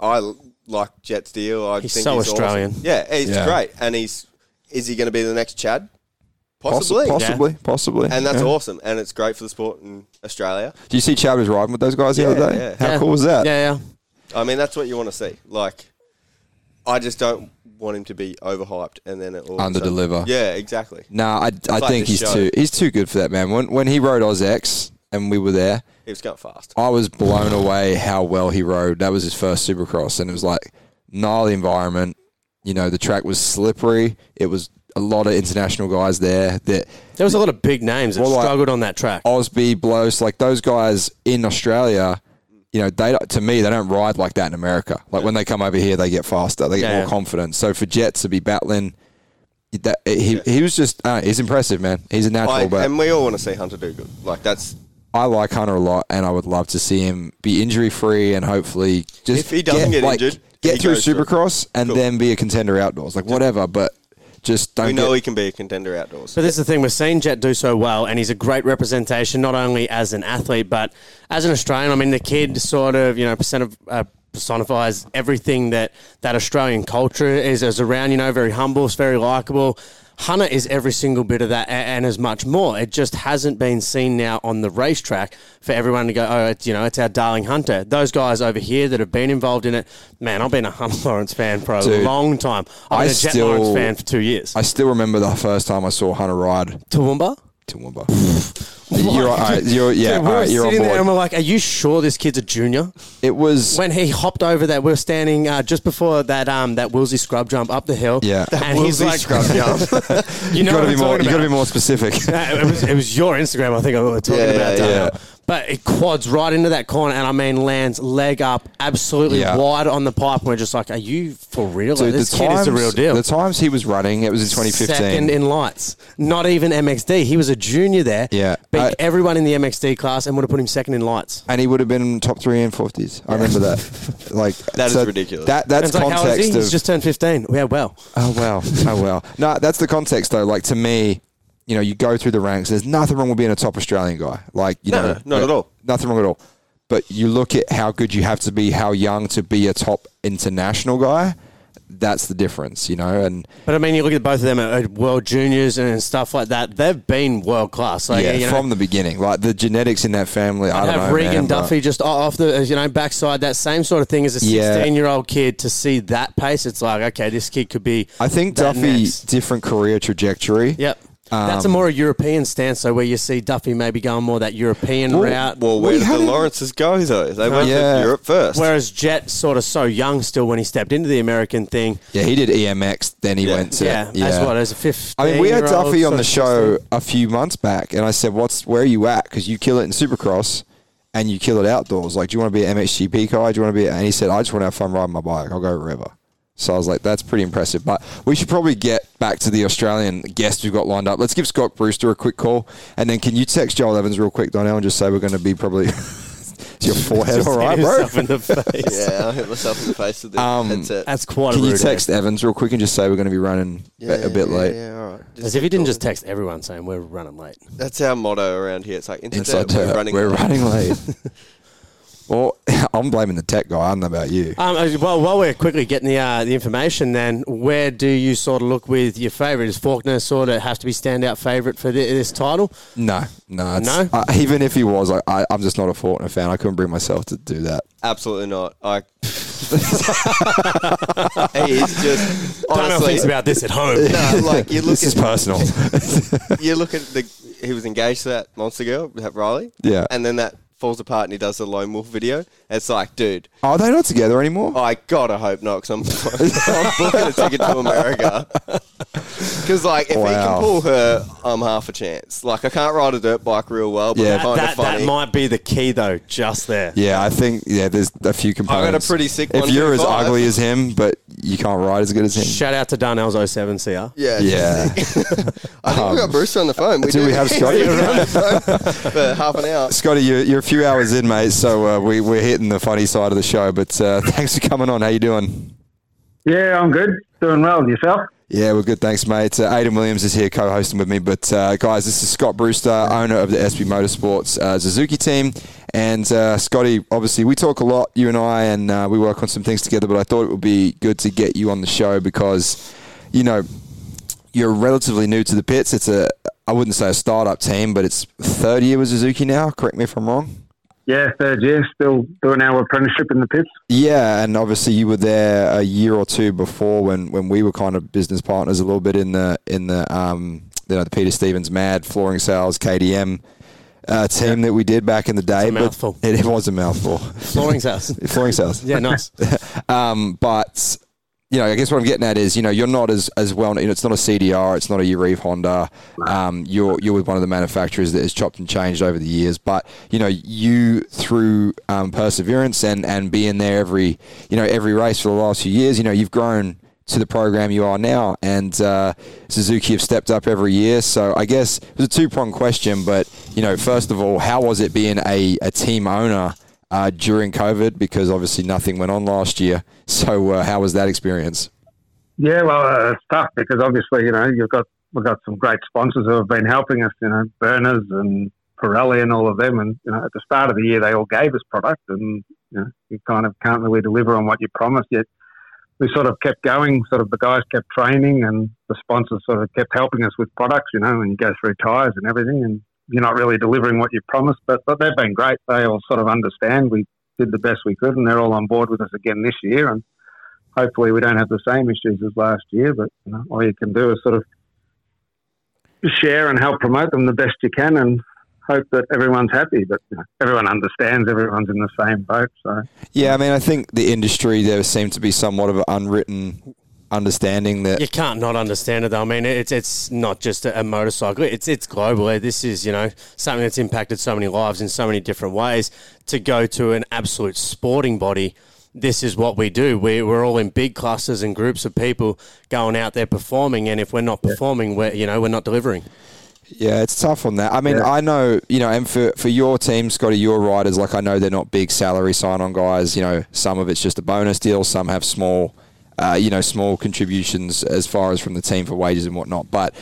I like Jet's deal. He's so Australian. Awesome. Yeah, he's great. And is he going to be the next Chad? Possibly. And that's awesome. And it's great for the sport in Australia. Do you see Chad was riding with those guys the other day? Yeah. How cool was that? Yeah. I mean, that's what you want to see. Like, I just don't want him to be overhyped and then underdeliver. Yeah, exactly. No, I think he's too good for that, man. When he rode OzX and we were there, he was going fast. I was blown away how well he rode. That was his first Supercross, and it was like gnarly environment. You know, the track was slippery. It was a lot of international guys there. There was a lot of big names that struggled on that track. Osby, Bloss, like those guys in Australia. You know, to me, they don't ride like that in America. Like, when they come over here, they get faster. They get more confident. So, for Jet to be battling, he was just, he's impressive, man. He's a natural. And we all want to see Hunter do good. Like, that's I like Hunter a lot, and I would love to see him be injury-free and hopefully just if he doesn't get injured, get through Supercross and then be a contender outdoors, like whatever, but just don't. We know he can be a contender outdoors. But this is the thing, we're seeing Jet do so well, and he's a great representation, not only as an athlete, but as an Australian. I mean, the kid sort of, you know, personifies everything that Australian culture is around, you know, very humble, it's very likable. Hunter is every single bit of that and as much more. It just hasn't been seen now on the racetrack for everyone to go, oh, it's, you know, it's our darling Hunter. Those guys over here that have been involved in it, man, I've been a Hunter Lawrence fan for a long time. I've been a Jet Lawrence fan for 2 years. I still remember the first time I saw Hunter ride. Toowoomba. You're on board. There and we're like, are you sure this kid's a junior? It was when he hopped over that. We're standing just before that Woolsey scrub jump up the hill. Yeah, and he's like, scrub jump. You know, you got to be more specific. It was your Instagram, I think, we were talking about. Yeah. But it quads right into that corner, and I mean, lands leg up, absolutely wide on the pipe. And we're just like, are you for real? Dude, this kid is the real deal. The times he was running, it was in 2015. Second in lights. Not even MXD. He was a junior there. Yeah. Beat everyone in the MXD class and would have put him second in lights. And he would have been top 3 in 40s. I remember that. Like That is ridiculous. That's like, context. How is he? He's just turned 15. Yeah, well. Oh, well. No, that's the context, though. Like, to me, you know, you go through the ranks. There's nothing wrong with being a top Australian guy. Like, you know, not at all. Nothing wrong at all. But you look at how good you have to be, how young to be a top international guy. That's the difference, you know. But I mean, you look at both of them at world juniors and stuff like that. They've been world class. Like, yeah, you know, from the beginning. Like the genetics in that family. I don't know. Regan Duffy just off the backside. That same sort of thing as a 16-year-old kid to see that pace. It's like, okay, this kid could be. I think Duffy's different career trajectory. Yep. That's a more European stance, though, where you see Duffy maybe going more that European route. Well, where did the Lawrences go, though? They went to Europe first. Whereas Jet sort of so young still when he stepped into the American thing. Yeah, he did EMX, then he went to... Yeah, that's what, as a 15-year-old. I mean, we had Duffy on the show a few months back, and I said, where are you at? Because you kill it in Supercross, and you kill it outdoors. Like, do you want to be an MXGP guy? Do you want to be... And he said, I just want to have fun riding my bike. I'll go wherever. So I was like, that's pretty impressive. But we should probably get back to the Australian guest we've got lined up. Let's give Scott Brewster a quick call. And then can you text Joel Evans real quick, Donnell, and just say we're going to be probably... Is your forehead all right, bro? In the face. Yeah, I hit myself in the face with the headset. That's quite Can you text Evans real quick and just say we're going to be running a bit late? Yeah, all right. As if he didn't just text everyone saying we're running late. That's our motto around here. It's like, we're running late. Well, I'm blaming the tech guy. I don't know about you. Well, while we're quickly getting the information then, where do you sort of look with your favourite? Does Faulkner sort of have to be standout favourite for this title? No. Even if he was, I'm just not a Faulkner fan. I couldn't bring myself to do that. Absolutely not. He is just... Honestly, don't know things about this at home. No, like, you look this is personal. You look at he was engaged to that monster girl, that Riley. Yeah. And then that... falls apart and he does the lone wolf video. It's like, dude. Are they not together anymore? I gotta hope not, because I'm booking a ticket to America. Because, like, if he can pull her, I'm half a chance. Like, I can't ride a dirt bike real well, but I find it funny. That might be the key, though, just there. Yeah, I think, there's a few components. I got a pretty sick one. If you're as ugly as him, but you can't ride as good as him. Shout out to Darnell's 07 CR. Yeah. I think we got Brewster on the phone. Do we have Scotty? For half an hour. Scotty, you're few hours in, mate, so we're hitting the funny side of the show, but thanks for coming on. How you doing? Yeah, I'm good. Doing well. Yourself? Yeah, we're good. Thanks, mate. Aidan Williams is here co-hosting with me, but guys, this is Scott Brewster, owner of the SB Motorsports Suzuki team, and Scotty, obviously, we talk a lot, you and I, and we work on some things together, but I thought it would be good to get you on the show because, you know, you're relatively new to the pits. It's I wouldn't say a startup team, but it's third year with Suzuki now. Correct me if I'm wrong. Yeah, third year. Still doing our apprenticeship in the pits. Yeah, and obviously you were there a year or two before when we were kind of business partners a little bit in the Peter Stevens Mad Flooring Sales KTM team that we did back in the day. It's a mouthful. It was a mouthful. Flooring Sales. Flooring Sales. Yeah, nice. But... you know, I guess what I'm getting at is, you know, you're not as well, you know, it's not a CDR, it's not a Urive Honda. You're with one of the manufacturers that has chopped and changed over the years. But, you know, you through perseverance and being there every race for the last few years, you know, you've grown to the program you are now. And Suzuki have stepped up every year. So I guess it was a two-pronged question, but you know, first of all, how was it being a team owner during COVID? Because obviously nothing went on last year. So how was that experience? Yeah, well, it's tough because obviously, you know, we've got some great sponsors who have been helping us, you know, Berners and Pirelli and all of them. And, you know, at the start of the year, they all gave us product and, you know, you kind of can't really deliver on what you promised yet. We sort of kept going, sort of the guys kept training and the sponsors sort of kept helping us with products, you know, and you go through tyres and everything and you're not really delivering what you promised, but they've been great. They all sort of understand we did the best we could and they're all on board with us again this year. And hopefully we don't have the same issues as last year, but you know, all you can do is sort of share and help promote them the best you can and hope that everyone's happy, but you know, everyone understands, everyone's in the same boat. So yeah, I mean, I think the industry, there seems to be somewhat of an unwritten understanding that... You can't not understand it, though. I mean, it's not just a motorcycle. It's global. This is, you know, something that's impacted so many lives in so many different ways. To go to an absolute sporting body, this is what we do. We're all in big clusters and groups of people going out there performing, and if we're not performing, we're not delivering. Yeah, it's tough on that. I mean, I know, you know, and for your team, Scotty, your riders, like I know they're not big salary sign-on guys. You know, some of it's just a bonus deal. Some have small contributions as far as from the team for wages and whatnot. But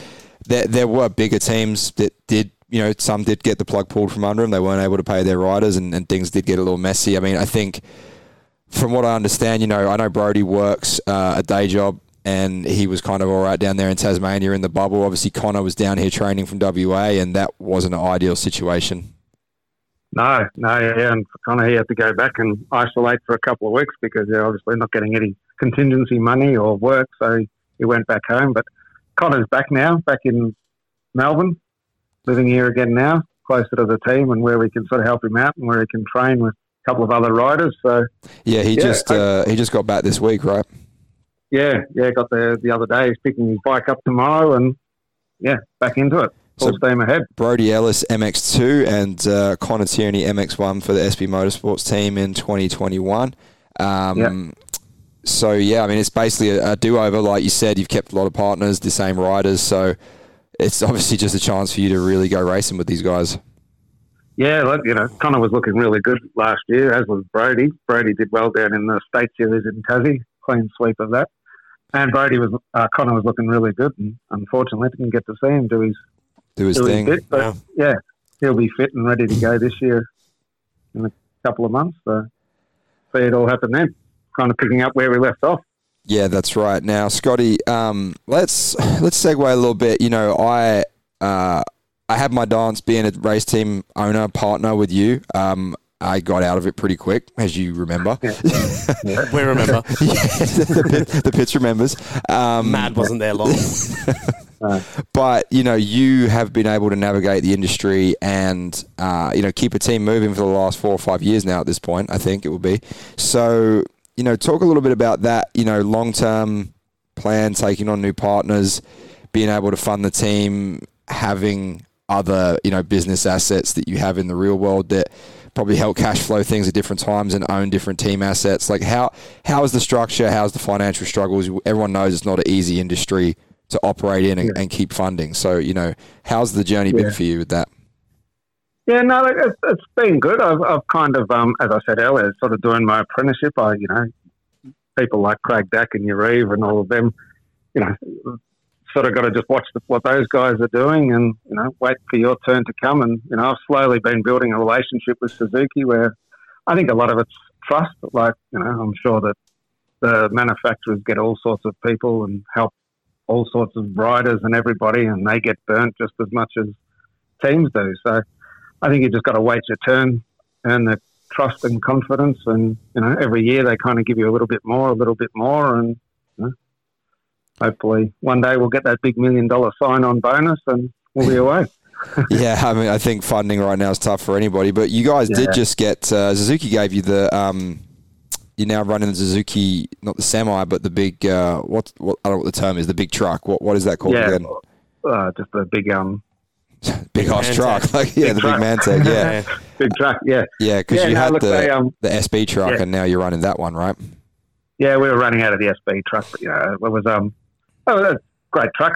there were bigger teams that did, you know, some did get the plug pulled from under them. They weren't able to pay their riders and things did get a little messy. I mean, I think from what I understand, you know, I know Brody works a day job. And he was kind of all right down there in Tasmania in the bubble. Obviously, Connor was down here training from WA, and that wasn't an ideal situation. No, and for Connor, he had to go back and isolate for a couple of weeks because they're obviously not getting any contingency money or work, so he went back home. But Connor's back now, back in Melbourne, living here again now, closer to the team and where we can sort of help him out and where he can train with a couple of other riders. So yeah, he just got back this week, right? Yeah, got there the other day. He's picking his bike up tomorrow and, yeah, back into it. Full steam ahead. Brody Ellis, MX2, and Connor Tierney, MX1 for the SB Motorsports team in 2021. So, yeah, I mean, it's basically a do-over. Like you said, you've kept a lot of partners, the same riders, so it's obviously just a chance for you to really go racing with these guys. Yeah, look, you know, Connor was looking really good last year, as was Brody. Brody did well down in the State Series in Tassie. Clean sweep of that. And Connor was looking really good and unfortunately didn't get to see him do his thing. Bit, but yeah, he'll be fit and ready to go this year in a couple of months. So see it all happen then. Kind of picking up where we left off. Yeah, that's right. Now, Scotty, let's segue a little bit. You know, I had my dance being a race team owner, partner with you. I got out of it pretty quick, as you remember. Yeah. We remember. The pitch remembers. Mad wasn't there long. But, you know, you have been able to navigate the industry and, you know, keep a team moving for the last 4 or 5 years now at this point, I think it will be. So, you know, talk a little bit about that, you know, long-term plan, taking on new partners, being able to fund the team, having other, you know, business assets that you have in the real world that probably help cash flow things at different times and own different team assets. Like how is the structure? How's the financial struggles? Everyone knows it's not an easy industry to operate in and keep funding. So, you know, how's the journey been for you with that? Yeah, no, it's been good. I've kind of, as I said earlier, sort of doing my apprenticeship. You know, people like Craig Dack and Yareve and all of them, you know, sort of got to just watch what those guys are doing and, you know, wait for your turn to come. And, you know, I've slowly been building a relationship with Suzuki where I think a lot of it's trust. Like, you know, I'm sure that the manufacturers get all sorts of people and help all sorts of riders and everybody, and they get burnt just as much as teams do. So I think you just got to wait your turn, earn the trust and confidence. And, you know, every year they kind of give you a little bit more. And, you know, hopefully one day we'll get that big $1 million sign-on bonus and we'll be away. Yeah, I mean, I think funding right now is tough for anybody, but you guys did just get, Suzuki gave you the, you're now running the Suzuki, not the semi, but the big, I don't know what the term is, the big truck. What is that called again? Just the big, big ass truck. Like, yeah, the truck. Big man tag, yeah. Big truck, yeah. Yeah, because you had the SB truck and now you're running that one, right? Yeah, we were running out of the SB truck, but, you know, it was... Oh, that's a great truck.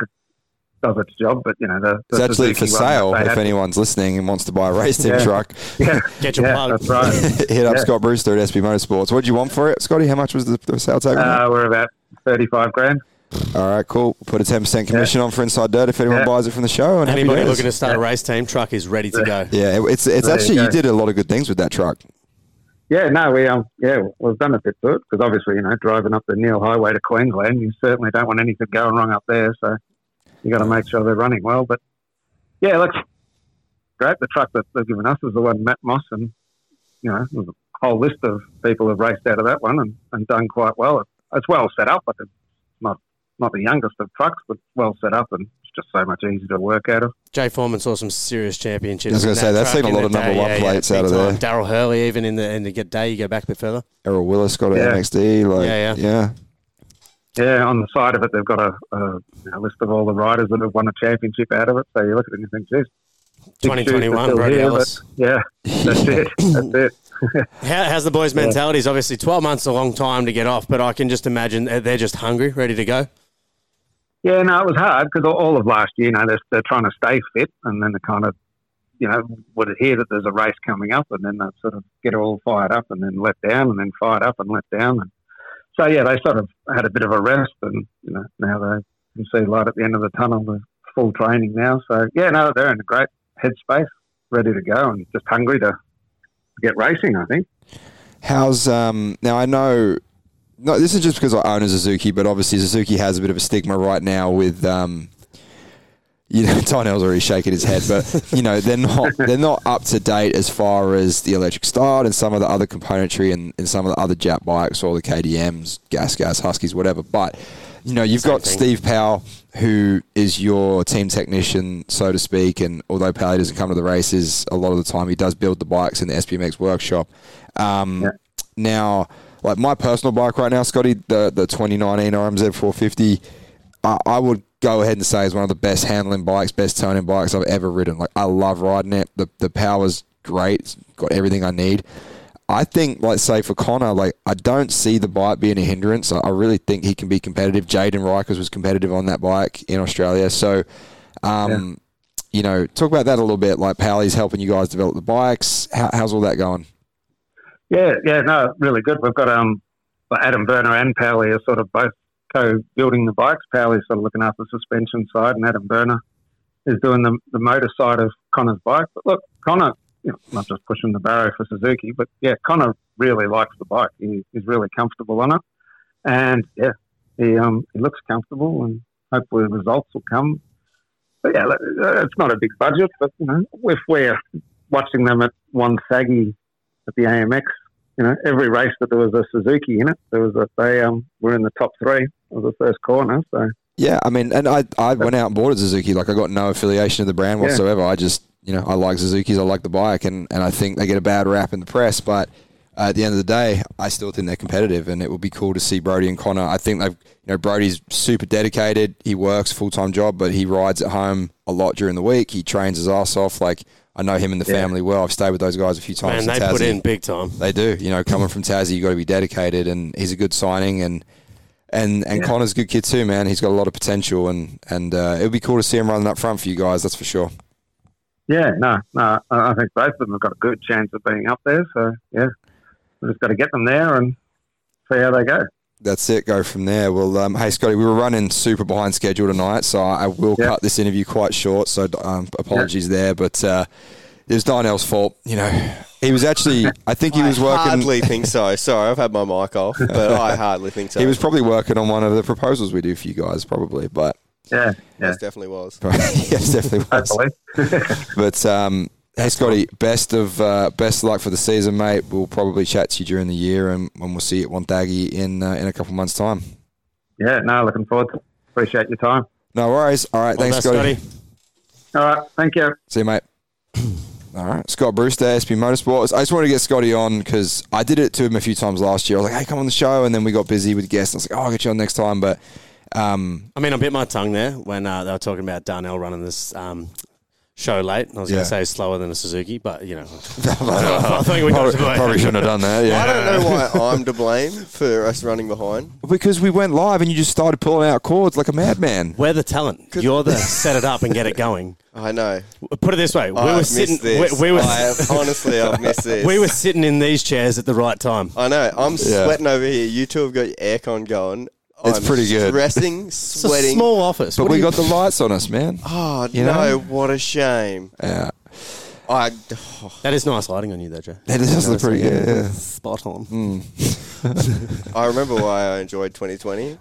does its job, but you know, it's actually for sale if anyone's listening and wants to buy a race team truck. Yeah. Get your plug. That's right. Hit up Scott Brewster at SB Motorsports. What did you want for it, Scotty? How much was the sale table? We're about 35 grand. All right, cool. We'll put a 10% commission on for Inside Dirt if anyone buys it from the show. And anybody looking to start a race team truck is ready to go. Yeah, it's actually, you did a lot of good things with that truck. Yeah, no, we've done a bit to it because obviously, you know, driving up the Neil Highway to Queensland, you certainly don't want anything going wrong up there. So you got to make sure they're running well. But yeah, looks great. The truck that they've given us is the one Matt Moss and, you know, there's a whole list of people have raced out of that one and done quite well. It's well set up. Like it's not the youngest of trucks, but well set up and it's just so much easier to work out of. Jay Foreman saw some serious championships. I was going to say, that's seen a lot of number one plates out of there. Daryl Hurley, even in the day, you go back a bit further. Errol Willis got an MXD. Yeah, on the side of it, they've got a list of all the riders that have won a championship out of it. So you look at it and you think, geez. 2021, Brody Ellis. Yeah, that's it. That's it. How's the boys' mentalities? Obviously, 12 months is a long time to get off, but I can just imagine they're just hungry, ready to go. Yeah, no, it was hard because all of last year, you know, they're trying to stay fit and then they kind of, you know, would hear that there's a race coming up and then they sort of get all fired up and then let down and then fired up and let down. And so, yeah, they sort of had a bit of a rest and, you know, now they can see light at the end of the tunnel with full training now. So, yeah, no, they're in a great headspace, ready to go and just hungry to get racing, I think. How's, now I know... No, this is just because I own a Suzuki, but obviously Suzuki has a bit of a stigma right now with, you know, Donnell's already shaking his head, but, you know, they're not up to date as far as the electric start and some of the other componentry and some of the other Jap bikes or the KDMs, Gas, Huskies, whatever. But, you know, you've got Steve Powell, who is your team technician, so to speak, and although Powell doesn't come to the races a lot of the time, he does build the bikes in the SBMX workshop. Now... Like my personal bike right now, Scotty, the 2019 RMZ 450, I would go ahead and say is one of the best handling bikes, best turning bikes I've ever ridden. Like I love riding it. The power's great. It's got everything I need. I think, like say for Connor, like I don't see the bike being a hindrance. I really think he can be competitive. Jaden Rikers was competitive on that bike in Australia. So, you know, talk about that a little bit. Like Powley's helping you guys develop the bikes. How's all that going? Yeah, no, really good. We've got Adam Berner and Powley are sort of both co-building the bikes. Powley's sort of looking after the suspension side and Adam Berner is doing the motor side of Connor's bike. But look, Connor, you know, not just pushing the barrow for Suzuki, but yeah, Connor really likes the bike. He's really comfortable on it. And yeah, he looks comfortable and hopefully the results will come. But yeah, it's not a big budget, but you know, if we're watching them at Wonthaggi at the AMX, you know, every race that there was a Suzuki in it, they were in the top three of the first corner. So yeah, I mean, and I went out and bought a Suzuki. Like I got no affiliation to the brand whatsoever. I just, you know, I like Suzukis. I like the bike, and I think they get a bad rap in the press. But at the end of the day, I still think they're competitive, and it would be cool to see Brody and Connor. I think they've, you know, Brody's super dedicated. He works full time job, but he rides at home a lot during the week. He trains his ass off. Like, I know him and the family well. I've stayed with those guys a few times. Man, they put in big time. They do. You know, coming from Tassie, you've got to be dedicated, and he's a good signing, and Connor's a good kid too, man. He's got a lot of potential, and it would be cool to see him running up front for you guys, that's for sure. Yeah, no, I think both of them have got a good chance of being up there, so yeah, we've just got to get them there and see how they go. That's it, go from there. Well, hey, Scotty, we were running super behind schedule tonight, so I will cut this interview quite short, so apologies there, but it was Donnell's fault, you know. He was actually, I think he was working... I hardly think so. Sorry, I've had my mic off, but I hardly think so. He was probably working on one of the proposals we do for you guys, probably, but... Yeah. It definitely was. Yes, definitely was. But... Hey Scotty, best of luck for the season, mate. We'll probably chat to you during the year, and we'll see you at Wonthaggi in a couple months' time. Yeah, no, looking forward to it. Appreciate your time. No worries. All right, thanks, Scotty. All right, thank you. See you, mate. All right, Scott Brewster, SB Motorsports. I just wanted to get Scotty on because I did it to him a few times last year. I was like, hey, come on the show, and then we got busy with guests. I was like, oh, I'll get you on next time. But I bit my tongue there when they were talking about Darnell running this show late. I was going to say slower than a Suzuki, but, you know. I think we probably shouldn't have done that. Yeah. I don't know why I'm to blame for us running behind. Because we went live and you just started pulling out cords like a madman. We're the talent. You're the set it up and get it going. I know. Put it this way. Honestly, I've missed this. We were sitting in these chairs at the right time. I know. I'm sweating over here. You two have got your aircon going. It's pretty good. Stressing, sweating. It's a small office. But we got the lights on us, man. Oh, no, what a shame. Yeah. That is nice lighting on you, though, Joe. That is pretty good. Yeah. Spot on. Mm. I remember why I enjoyed 2020.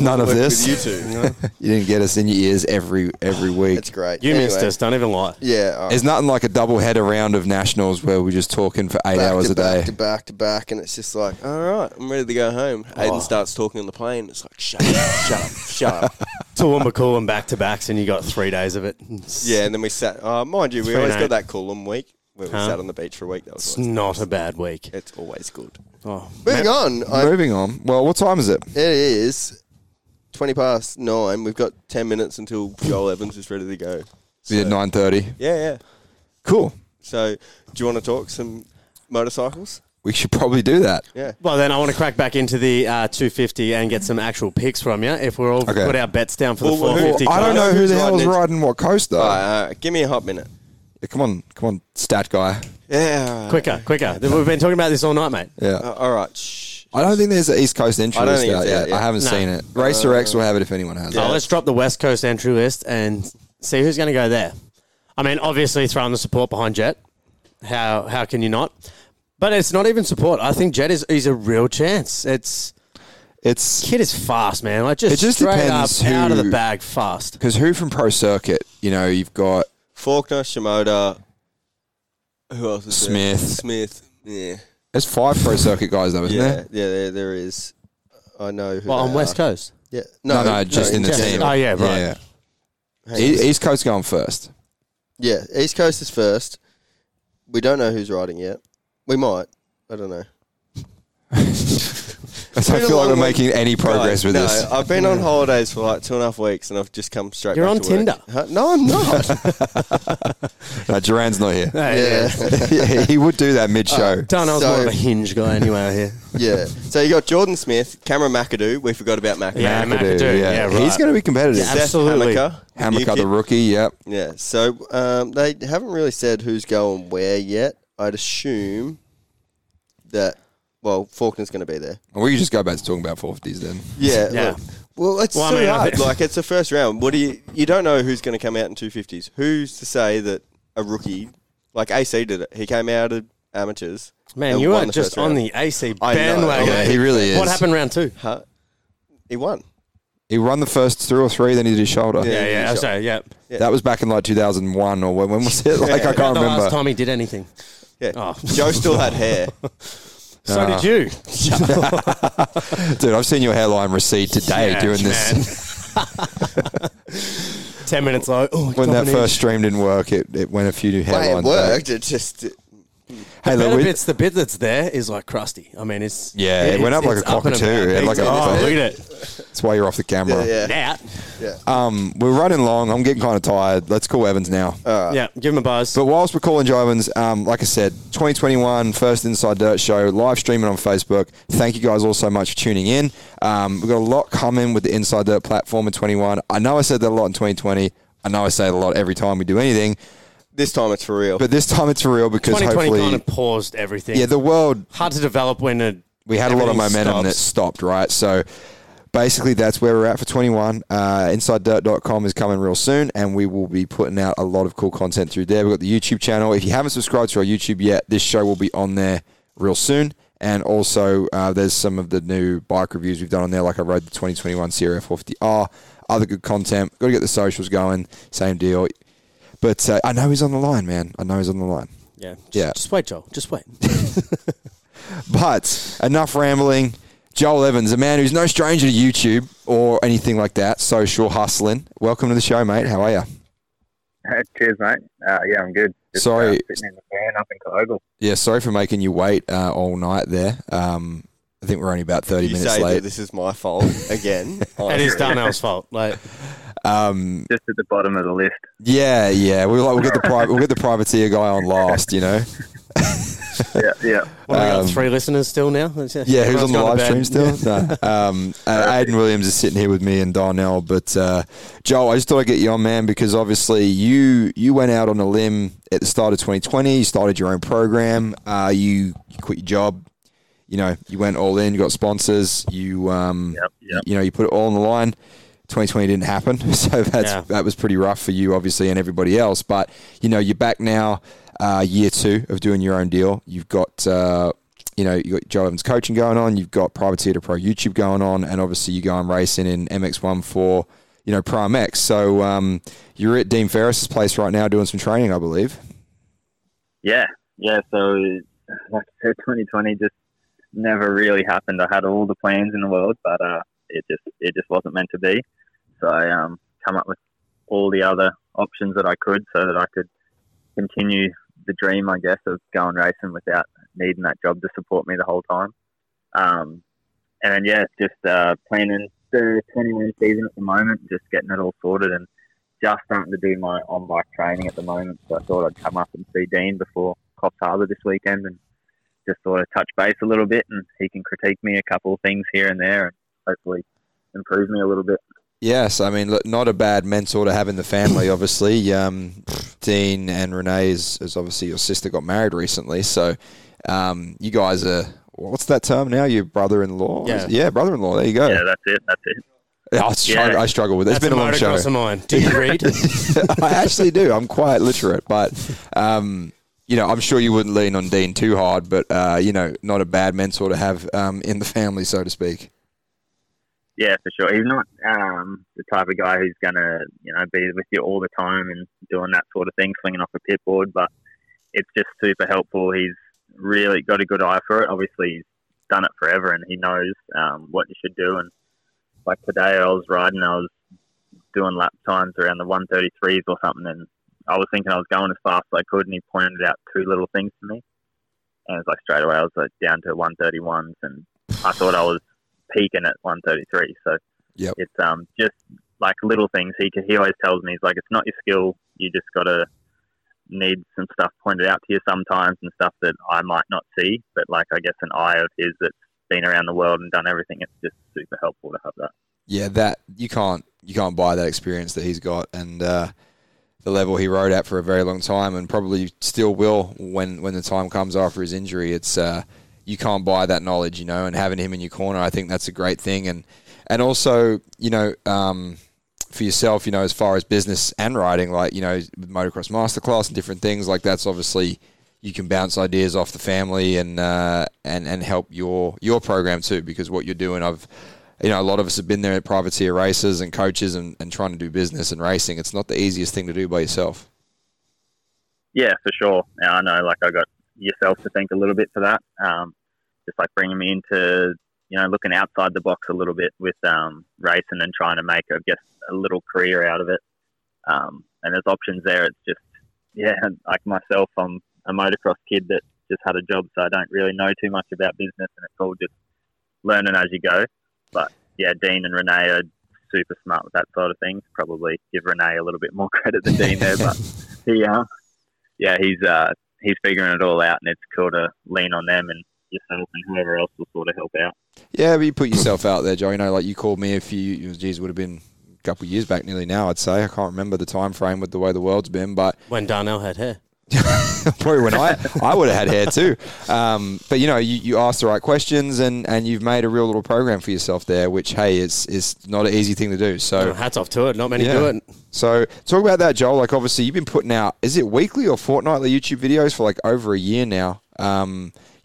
None of this. With you two. You didn't get us in your ears every week. That's great. Anyway, missed us. Don't even lie. Yeah. Right. There's nothing like a double-header round of nationals where we're just talking for eight hours a day. Back to back. And it's just like, all right, I'm ready to go home. Oh. Aidan starts talking on the plane. It's like, shut up, shut up, shut up. Toowoomba, Coolum back-to-backs, and you got 3 days of it. Yeah, and then we sat. Mind you, we always got that Coolum week where we sat on the beach for a week. It's not a bad week. It's always good. Oh. Moving on. Well, what time is it? It is 9:20. We've got 10 minutes until Joel Evans is ready to go. So at 9:30. Yeah. Cool. So do you want to talk some motorcycles? We should probably do that. Yeah. Well, then I want to crack back into the 250 and get some actual picks from you. If we're all put our bets down for the 450 coast. I don't know who the hell is riding what coast, though. Give me a hot minute. Yeah, come on, stat guy. Yeah. Quicker. We've been talking about this all night, mate. Yeah. All right. Shh. I don't think there's an East Coast entry list out yet. I haven't seen it. Racer X will have it if anyone has it. Let's drop the West Coast entry list and see who's going to go there. I mean, obviously throwing the support behind Jet. How can you not? But it's not even support. I think Jet is a real chance. Kid is fast, man. Like just straight up, out of the bag, fast. Because who from Pro Circuit? You know, you've got Faulkner, Shimoda. Who else is there? Smith. Yeah. There's 5 Pro Circuit guys, though, isn't there? Yeah, there is. I know who. Well, on West Coast. Yeah. No, just in the team. Oh yeah, right. Yeah. East Coast going first. Yeah, East Coast is first. We don't know who's riding yet. We might. I don't know. I don't feel like we're making any progress with this. I've been on holidays for like 2.5 weeks and I've just come straight back to work. You're on Tinder. No, I'm not. No, Duran's not here. No, yeah. He would do that mid-show. Donnell's more of a hinge guy anyway here. Yeah. So you got Jordan Smith, Cameron McAdoo. We forgot about McAdoo. Yeah, McAdoo. Yeah, right. He's going to be competitive. Yeah, absolutely. Hammaker, the rookie, yep. Yeah. So they haven't really said who's going where yet. I'd assume that, well, Faulkner's going to be there. Well, we can just go back to talking about 450s then. Yeah. Look, well, it's hard. Like, it's the first round. What do you don't know who's going to come out in 250s. Who's to say that a rookie, like AC did it. He came out of amateurs. Man, you are just on the AC bandwagon. Yeah, he really is. What happened round 2? Huh? He won. He won the first 2 or 3, then he did his shoulder. Yeah. I'm sorry, yeah. That was back in like 2001 or when was it? Like, I can't remember. Last time he did anything. Yeah. Oh. Joe still had hair. So did you. Dude, I've seen your hairline recede today doing this. 10 minutes low. Oh, when that first stream didn't work, it went a few new hairlines. It worked. Back. It just... Hey, the bit that's there is like crusty. I mean, it's... Yeah, it went up like a cockatoo. Look at it. That's why you're off the camera. Yeah. We're running long. I'm getting kind of tired. Let's call Evans now. Yeah, give him a buzz. But whilst we're calling Joe Evans, like I said, 2021 first Inside Dirt show, live streaming on Facebook. Thank you guys all so much for tuning in. We've got a lot coming with the Inside Dirt platform in 21. I know I said that a lot in 2020. I know I say it a lot every time we do anything. This time it's for real. But this time it's for real because 2020 hopefully... 2020 kind of paused everything. Yeah, the world... Hard to develop when we had a lot of momentum that stopped, right? So basically that's where we're at for 21. InsideDirt.com is coming real soon and we will be putting out a lot of cool content through there. We've got the YouTube channel. If you haven't subscribed to our YouTube yet, this show will be on there real soon. And also there's some of the new bike reviews we've done on there, like I rode the 2021 CRF450R, other good content. Got to get the socials going. Same deal. But I know he's on the line, man. Yeah. Just wait, Joel. Just wait. But enough rambling. Joel Evans, a man who's no stranger to YouTube or anything like that, social hustling. Welcome to the show, mate. How are you? Cheers, mate. Yeah, I'm good. Just, sorry. Sitting in the van up in Global. Yeah, sorry for making you wait all night there. I think we're only about 30 minutes late. That this is my fault again. It is Donnell's fault. Like... Just at the bottom of the list. Yeah, yeah. We'll get the privateer guy on last, you know. Yeah. Well, we got three listeners still now. Yeah, who's on the live stream still? Yeah. No. Aidan Williams is sitting here with me and Donnell. But Joel, I just thought I'd get you on, man, because obviously you went out on a limb at the start of 2020. You started your own program. You quit your job. You know, you went all in. You got sponsors. You know, you put it all on the line. 2020 didn't happen, so that was pretty rough for you, obviously, and everybody else. But you know, you're back now. Year two of doing your own deal. You've got, you got Joe Evans coaching going on. You've got Privateer to Pro YouTube going on, and obviously you go on racing in MX1 for, you know, Pro MX. So you're at Dean Ferris's place right now doing some training, I believe. Yeah. So like I said, 2020 just never really happened. I had all the plans in the world, but it just wasn't meant to be. So I come up with all the other options that I could, so that I could continue the dream, I guess, of going racing without needing that job to support me the whole time. And then planning the 21 season at the moment, just getting it all sorted and just starting to do my on-bike training at the moment. So I thought I'd come up and see Dean before Coffs Harbour this weekend and just sort of touch base a little bit, and he can critique me a couple of things here and there and hopefully improve me a little bit. Yes, I mean, look, not a bad mentor to have in the family, obviously. Dean and Renee is obviously your sister got married recently. So you guys are, what's that term now? Your brother-in-law? Yeah, brother-in-law. There you go. Yeah, that's it. I struggle with it. It's been a long show. That's a mine. Do you read? I actually do. I'm quite literate. But, you know, I'm sure you wouldn't lean on Dean too hard. But, you know, not a bad mentor to have in the family, so to speak. Yeah, for sure. He's not the type of guy who's going to, you know, be with you all the time and doing that sort of thing, swinging off a pit board, but it's just super helpful. He's really got a good eye for it. Obviously, he's done it forever and he knows what you should do. And like today I was doing lap times around the 133s or something, and I was thinking I was going as fast as I could, and he pointed out two little things to me. And it's like straight away I was like down to 131s, and I thought I was peaking at 133, so yep. It's just like little things. He always tells me, he's like, it's not your skill, you just gotta need some stuff pointed out to you sometimes, and stuff that I might not see, but like I guess an eye of his that's been around the world and done everything, it's just super helpful to have that. Yeah, that you can't buy that experience that he's got, and the level he rode at for a very long time, and probably still will when the time comes after his injury. It's you can't buy that knowledge, you know, and having him in your corner, I think that's a great thing. And also, you know, for yourself, you know, as far as business and riding, like, you know, motocross masterclass and different things like that's obviously you can bounce ideas off the family and help your program too, because what you're doing, you know, a lot of us have been there at privateer races and coaches and trying to do business and racing. It's not the easiest thing to do by yourself. Yeah, for sure. Now, I know, like I got yourself to thank a little bit for that, just like bringing me into, you know, looking outside the box a little bit with racing and trying to make, I guess, a little career out of it, and there's options there. It's just, yeah, like myself, I'm a motocross kid that just had a job, so I don't really know too much about business, and it's all just learning as you go. But yeah, Dean and Renee are super smart with that sort of thing. Probably give Renee a little bit more credit than Dean there, but he's figuring it all out, and it's cool to lean on them and yourself and whoever else will sort of help out. Yeah, but you put yourself out there, Joe. You know, like you called me it would have been a couple of years back nearly now, I'd say. I can't remember the time frame with the way the world's been, but... When Darnell had hair. Probably when I would have had hair too. But, you know, you asked the right questions and you've made a real little program for yourself there, which, hey, it's not an easy thing to do. So hats off to it. Not many do it. So talk about that, Joel. Like, obviously, you've been putting out, is it weekly or fortnightly YouTube videos for like over a year now?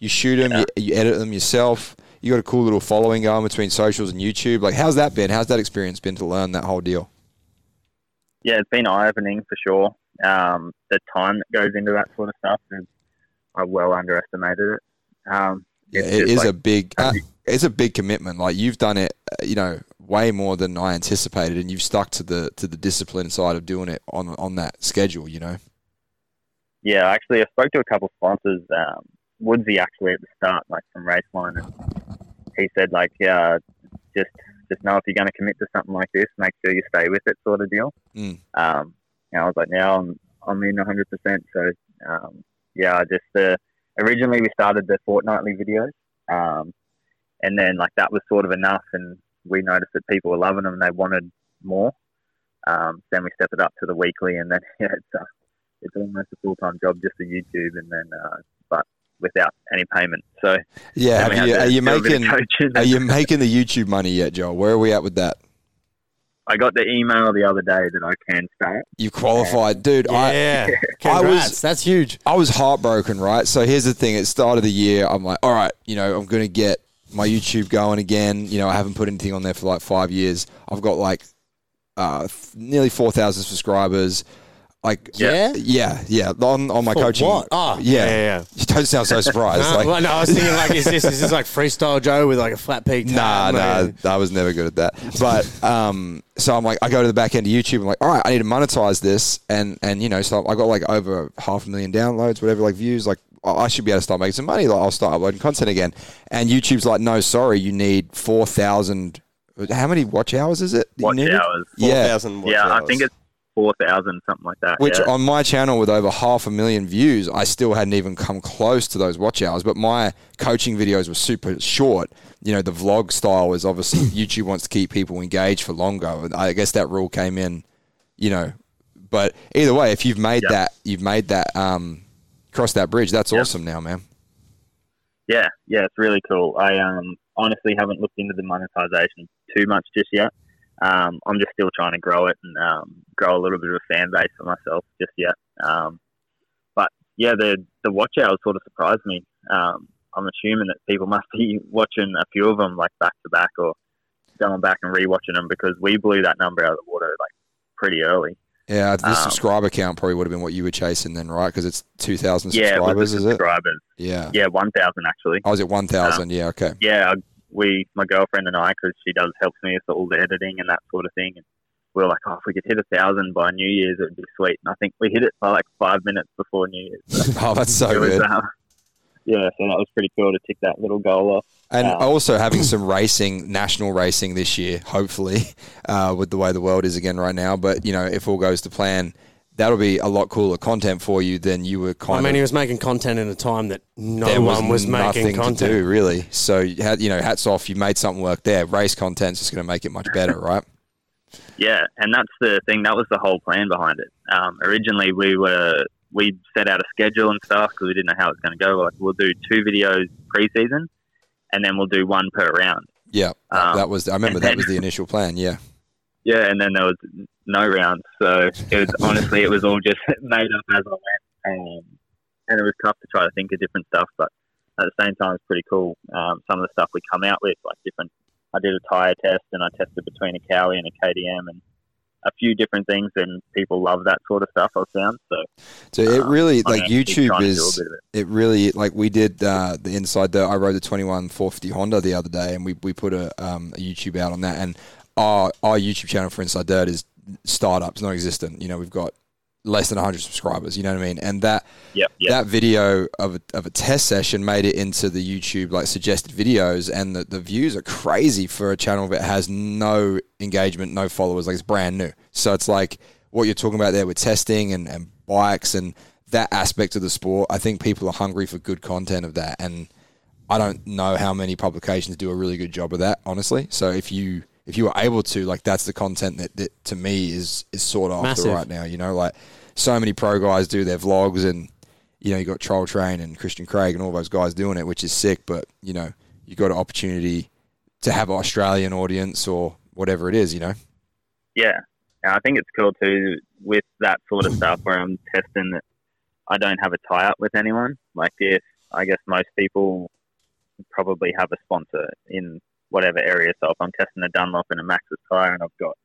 You shoot them, you edit them yourself. You got a cool little following going between socials and YouTube. Like, how's that been? How's that experience been to learn that whole deal? Yeah, it's been eye-opening for sure. The time that goes into that sort of stuff, and I well underestimated it. It's a big commitment. Like, you've done it, you know, way more than I anticipated, and you've stuck to the discipline side of doing it on that schedule, you know. Yeah, actually, I spoke to a couple of sponsors, Woodsy actually at the start, like from Raceline, and he said, like, just just know if you're going to commit to something like this, make sure you stay with it, sort of deal. And I was like, now I'm in 100%. So, yeah, I just originally we started the fortnightly videos, and then like that was sort of enough, and we noticed that people were loving them and they wanted more. Then we stepped it up to the weekly, and then yeah, it's almost a full-time job, just the YouTube, and then but without any payment. So yeah, are you making the YouTube money yet, Joel? Where are we at with that? I got the email the other day that I can start. You qualified, dude. Yeah. Congrats. That's huge. I was heartbroken, right? So here's the thing. At the start of the year, I'm like, all right, you know, I'm going to get my YouTube going again. You know, I haven't put anything on there for like 5 years. I've got like nearly 4,000 subscribers. Like yeah, on my coaching. What? Oh, yeah. You don't sound so surprised. No, I was thinking like, is this like freestyle Joe with like a flat peak? Nah, I was never good at that. But so I'm like, I go to the back end of YouTube. I'm like, all right, I need to monetize this, and you know, so I got like over 500,000 downloads, whatever, like views. Like I should be able to start making some money. Like I'll start uploading content again. And YouTube's like, no, sorry, you need 4,000. How many watch hours is it? Watch hours. 4,000. Yeah, I think it's 4,000, something like that. Which on my channel with over 500,000 views, I still hadn't even come close to those watch hours. But my coaching videos were super short. You know, the vlog style is obviously YouTube wants to keep people engaged for longer. I guess that rule came in, you know. But either way, if you've made that, crossed that bridge, that's awesome now, man. Yeah, it's really cool. I honestly haven't looked into the monetization too much just yet. I'm just still trying to grow it and grow a little bit of a fan base for myself just yet. But yeah, the watch hours sort of surprised me. I'm assuming that people must be watching a few of them like back to back or going back and rewatching them, because we blew that number out of the water like pretty early. Yeah, the subscriber count probably would have been what you were chasing then, right? Because it's 2,000 subscribers, is it? Yeah, 1,000 actually. I was at 1,000. Yeah, okay. Yeah. My girlfriend and I, because she helps me with all the editing and that sort of thing, and we were like, oh, if we could hit 1,000 by New Year's, it would be sweet. And I think we hit it by like 5 minutes before New Year's. So oh, that's so good. So that was pretty cool to tick that little goal off. And also having some racing, national racing this year, hopefully, with the way the world is again right now. But, you know, if all goes to plan, that'll be a lot cooler content for you than you were kind of... I mean, he was making content in a time that no one was making content. To do, really. So, you know, hats off, you made something work there. Race content's just going to make it much better, right? Yeah, and that's the thing. That was the whole plan behind it. Originally, we set out a schedule and stuff because we didn't know how it's going to go. Like, we'll do 2 videos pre-season, and then we'll do 1 per round. Yeah, that was the initial plan, yeah. Yeah, and then there was no rounds, so it was all just made up as I went, and it was tough to try to think of different stuff, but at the same time, it's pretty cool. Some of the stuff we come out with, like different, I did a tyre test, and I tested between a Cowie and a KTM, and a few different things, and people love that sort of stuff, I've found. So it really, like, YouTube is, it really, like, we did the Inside Dirt. I rode the 21 450 Honda the other day, and we put a YouTube out on that, and our YouTube channel for Inside Dirt is startups, non-existent. You know, we've got less than 100 subscribers. You know what I mean? And that that video of a test session made it into the YouTube like suggested videos, and the views are crazy for a channel that has no engagement, no followers. Like, it's brand new. So it's like what you're talking about there with testing and bikes and that aspect of the sport. I think people are hungry for good content of that, and I don't know how many publications do a really good job of that, honestly. So if you were able to, like, that's the content that to me is sort of after right now, you know, like so many pro guys do their vlogs, and, you know, you got Troll Train and Christian Craig and all those guys doing it, which is sick, but, you know, you got an opportunity to have an Australian audience or whatever it is, you know? Yeah. And I think it's cool too with that sort of stuff where I'm testing that I don't have a tie up with anyone. Like, if I guess most people probably have a sponsor in whatever area. So if I'm testing a Dunlop and a Maxxis tyre and I've got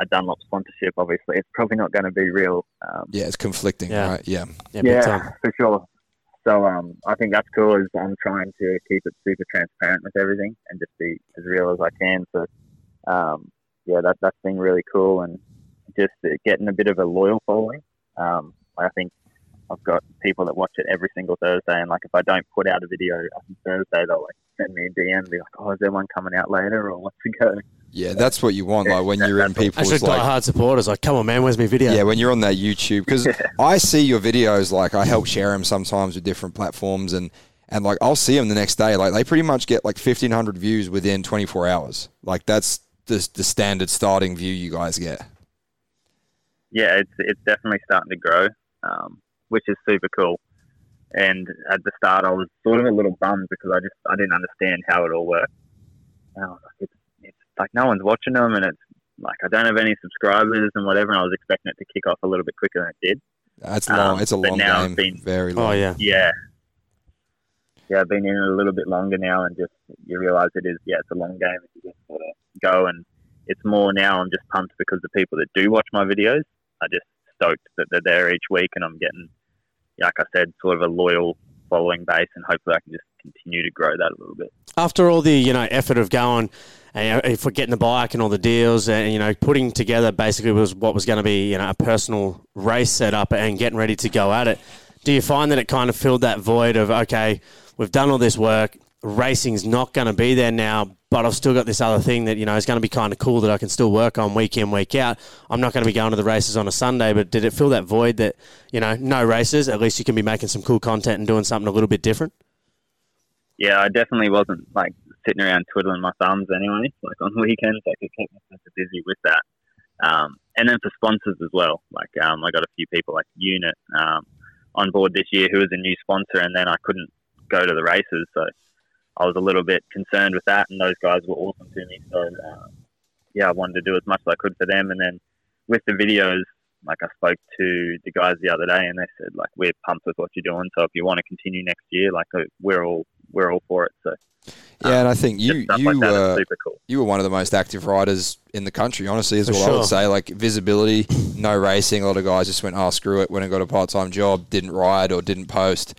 a Dunlop sponsorship, obviously it's probably not going to be real. It's conflicting, right? Yeah, for sure. So I think that's cool, is I'm trying to keep it super transparent with everything and just be as real as I can. So that's been really cool, and just getting a bit of a loyal following. I think I've got people that watch it every single Thursday, and like if I don't put out a video on Thursday, they'll like send me a DM and be like, oh, is there one coming out later, or what's it going? Yeah, that's what you want. Like when you're in people's like die-hard supporters, like, come on, man, where's my video? Yeah, when you're on that YouTube, because I see your videos. Like I help share them sometimes with different platforms, and like I'll see them the next day. Like they pretty much get like 1,500 views within 24 hours. Like that's the standard starting view you guys get. Yeah, it's definitely starting to grow, which is super cool. And at the start, I was sort of a little bummed because I didn't understand how it all worked. It's like no one's watching them, and it's like I don't have any subscribers and whatever. And I was expecting it to kick off a little bit quicker than it did. That's long. It's a long now game. It's been very long. Oh yeah, yeah, yeah. I've been in it a little bit longer now, and just you realise it is. Yeah, it's a long game. You just sort of go, and it's more now. I'm just pumped because the people that do watch my videos are just stoked that they're there each week, and I'm getting, like I said, sort of a loyal following base, and hopefully I can just continue to grow that a little bit. After all the, effort of going, if we're getting the bike and all the deals and, putting together basically was what was going to be, a personal race setup and getting ready to go at it, do you find that it kind of filled that void of, okay, we've done all this work, racing's not going to be there now, but I've still got this other thing that, is going to be kind of cool that I can still work on week in, week out. I'm not going to be going to the races on a Sunday, but did it fill that void that, no races, at least you can be making some cool content and doing something a little bit different? Yeah, I definitely wasn't, sitting around twiddling my thumbs anyway, on weekends. It kept me busy with that. And then for sponsors as well. I got a few people Unit on board this year who was a new sponsor, and then I couldn't go to the races, so I was a little bit concerned with that, and those guys were awesome to me. So, I wanted to do as much as I could for them. And then with the videos, I spoke to the guys the other day, and they said, we're pumped with what you're doing. So if you want to continue next year, we're all for it. So and I think you were super cool. You were one of the most active riders in the country, honestly, is what I would say. Visibility, no racing. A lot of guys just went, screw it, went and got a part-time job, didn't ride or didn't post.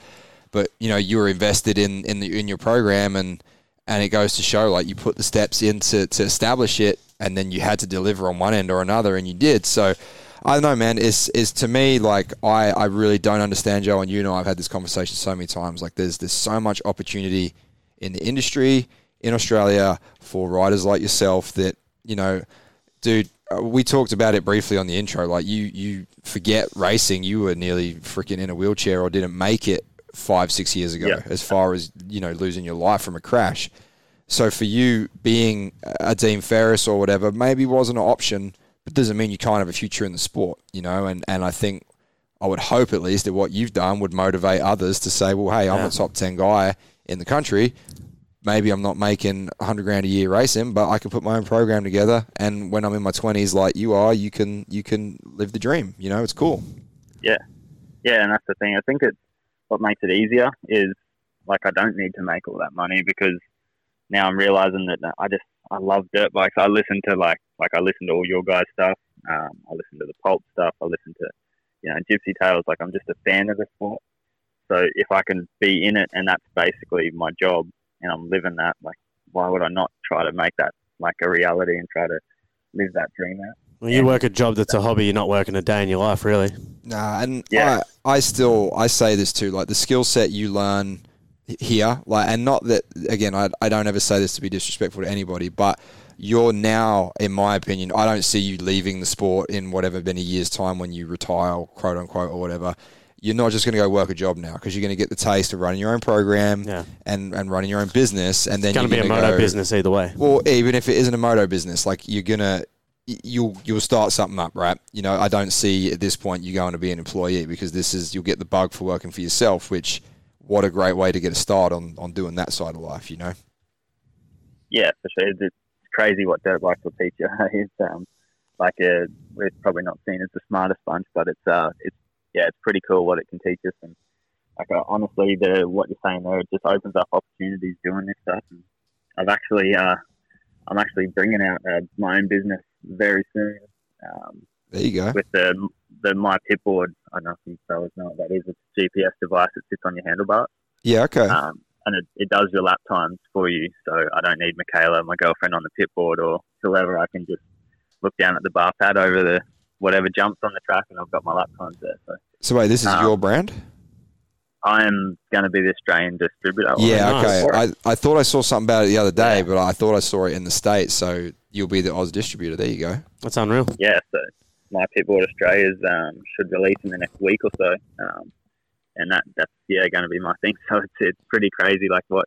But you were invested in your program, and it goes to show you put the steps in to establish it, and then you had to deliver on one end or another, and you did. So I don't know, man. It's to me I really don't understand, Joe, and I've had this conversation so many times. There's so much opportunity in the industry in Australia for riders like yourself that dude. We talked about it briefly on the intro. You forget racing. You were nearly freaking in a wheelchair or didn't make it 5-6 years ago, as far as losing your life from a crash. So for you, being a Dean Ferris or whatever maybe wasn't an option, but doesn't mean you can't have a future in the sport, and I think I would hope at least that what you've done would motivate others to say, well, hey, I'm a top 10 guy in the country. Maybe I'm not making 100 grand a year racing, but I can put my own program together, and when I'm in my 20s like you are, you can live the dream. It's cool. Yeah, and that's the thing. I think it's what makes it easier is I don't need to make all that money, because now I'm realizing that I love dirt bikes. I listen to I listen to all your guys' stuff. I listen to the Pulp stuff. I listen to Gypsy Tales. I'm just a fan of the sport. So if I can be in it and that's basically my job and I'm living that, why would I not try to make that a reality and try to live that dream out? Well, you work a job that's a hobby. You're not working a day in your life, really. Nah, and yeah. I say this too. The skill set you learn here, and not that again. I don't ever say this to be disrespectful to anybody, but you're now, in my opinion, I don't see you leaving the sport in whatever many years' time when you retire, quote unquote, or whatever. You're not just going to go work a job now, because you're going to get the taste of running your own program and running your own business, and then it's going to be a moto business either way. Well, even if it isn't a moto business, you're gonna. You'll start something up, right? I don't see at this point you going to be an employee, because you'll get the bug for working for yourself, which what a great way to get a start on doing that side of life, Yeah, for sure. It's crazy what dirt bikes will teach you. It's we're probably not seen as the smartest bunch, but it's pretty cool what it can teach us. And honestly, what you're saying there, it just opens up opportunities doing this stuff. And I've actually I'm actually bringing out my own business very soon. There you go. With the My Pit board. I don't know if you fellas know what that is. It's a GPS device that sits on your handlebar. Yeah, okay. And it does your lap times for you. So I don't need Michaela, my girlfriend, on the pit board or whoever. I can just look down at the bar pad over the whatever jumps on the track, and I've got my lap times there. So wait, this is your brand? I am going to be the Australian distributor. Yeah, okay. I thought I saw something about it the other day, but I thought I saw it in the States. So you'll be the Oz distributor. There you go. That's unreal. Yeah, so my people at Australia's should release in the next week or so. And that's yeah going to be my thing. So it's pretty crazy like what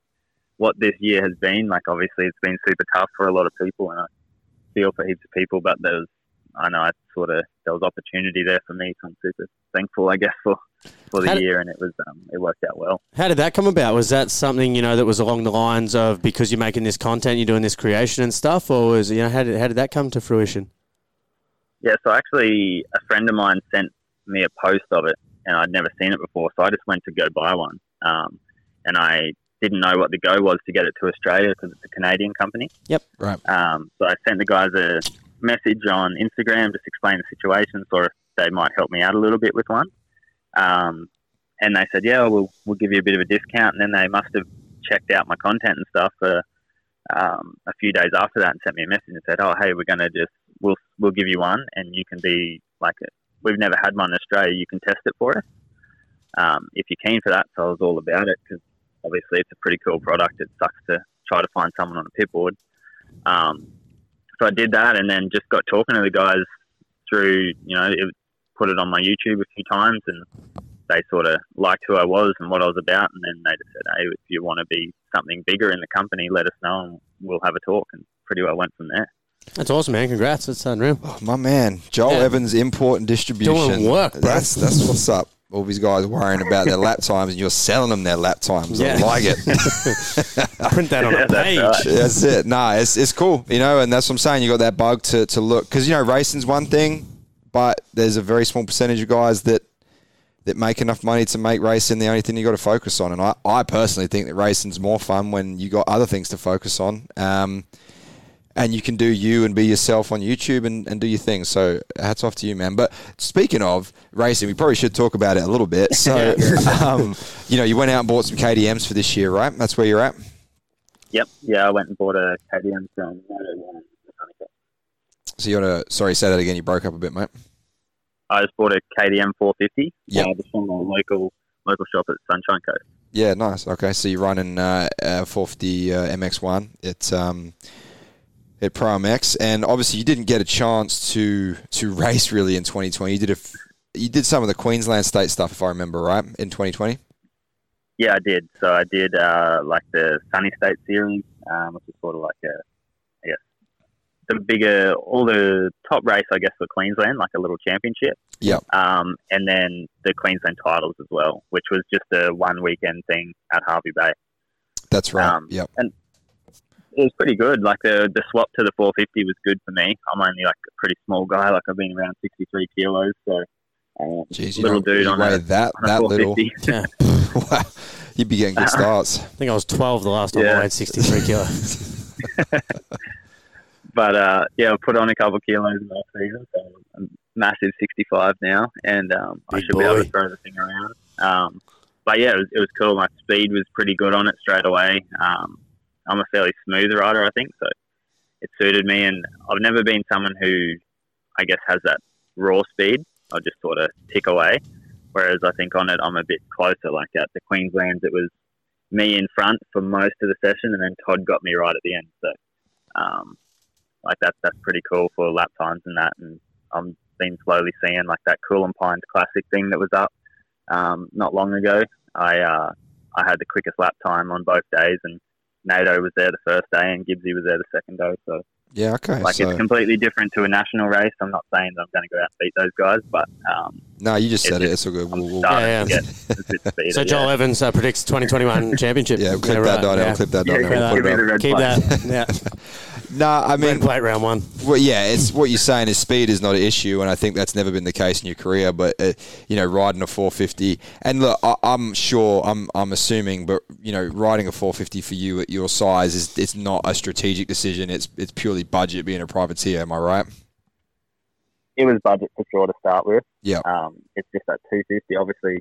this year has been. Like obviously it's been super tough for a lot of people and I feel for heaps of people, but there's there was opportunity there for me, so I'm super thankful, I guess, for the year, and it worked out well. How did that come about? Was that something, you know, that was along the lines of because you're making this content, you're doing this creation and stuff, or was, you know, how did that come to fruition? Yeah, so actually a friend of mine sent me a post of it, and I'd never seen it before, so I just went to go buy one, and I didn't know what the go was to get it to Australia because it's a Canadian company. Yep, right. So I sent the guys a message on Instagram just explain the situation, so they might help me out a little bit with one, and they said we'll give you a bit of a discount, and then they must have checked out my content and stuff for a few days after that and sent me a message and said, oh hey, we'll give you one and you can be like it. We've never had one in Australia, you can test it for us if you're keen for that. So I was all about it because obviously it's a pretty cool product. It sucks to try to find someone on a pit board. So I did that, and then just got talking to the guys through, you know, put it on my YouTube a few times, and they sort of liked who I was and what I was about, and then they just said, hey, if you want to be something bigger in the company, let us know and we'll have a talk, and pretty well went from there. That's awesome, man. Congrats. That's unreal. Oh, my man, Joel Evans, Import and Distribution. Doing work, bro. That's what's up. All these guys worrying about their lap times, and you're selling them their lap times. Yeah. I like it. Print that on a page. That's right. That's it. Nah, it's cool, you know, and that's what I'm saying. You got that bug to look, because, you know, racing's one thing, but there's a very small percentage of guys that make enough money to make racing the only thing you got to focus on. And I personally think that racing's more fun when you got other things to focus on. And you can do you and be yourself on YouTube and do your thing. So hats off to you, man. But speaking of racing, we probably should talk about it a little bit. So, you know, you went out and bought some KTMs for this year, right? That's where you're at? Yep. Yeah, I went and bought a KTM from So you want to, sorry, say that again. You broke up a bit, mate. I just bought a KTM 450. Yeah. Just from a local shop at Sunshine Coast. Yeah, nice. Okay, so you're running a 450 MX1. It's... at Pro MX, and obviously you didn't get a chance to race really in 2020. You did some of the Queensland state stuff, if I remember right, in 2020. Yeah, I did. So I did like the Sunny State Series, which is sort of like the bigger, all the top race, I guess, for Queensland, like a little championship. Yeah. And then the Queensland Titles as well, which was just a one weekend thing at Hervey Bay. That's right. Yep. And it was pretty good. Like the swap to the 450 was good for me. I'm only like a pretty small guy. Like I've been around 63 kilos, so jeez, little dude on that 450. Little. Wow. You'd be getting good starts. I think I was 12 the last time I weighed 63 kilos. But I put on a couple of kilos in the off season, so I'm massive 65 now, and I should be able to throw the thing around. But yeah, it was cool. My speed was pretty good on it straight away. I'm a fairly smooth rider, I think, so it suited me. And I've never been someone who, I guess, has that raw speed. I just sort of tick away. Whereas I think on it, I'm a bit closer. Like at the Queenslands, it was me in front for most of the session, and then Todd got me right at the end. So, like that's pretty cool for lap times and that. And I've been slowly seeing like that Coolum Pines Classic thing that was up not long ago. I had the quickest lap time on both days, and Nato was there the first day and Gibbsy was there the second day. So yeah, okay. Like so, it's completely different to a national race. I'm not saying that I'm going to go out and beat those guys, but no, you just said it. It's all good. So Joel Evans predicts 2021 championship. Yeah, clip that. Keep that. Yeah. Nah, I mean, plate round one. Well, yeah, it's what you're saying is speed is not an issue, and I think that's never been the case in your career. But you know, riding a 450, and look, I'm assuming, but you know, riding a 450 for you at your size is it's not a strategic decision. It's purely budget, being a privateer, am I right? It was budget for sure to start with. Yeah. It's just that 250. Obviously,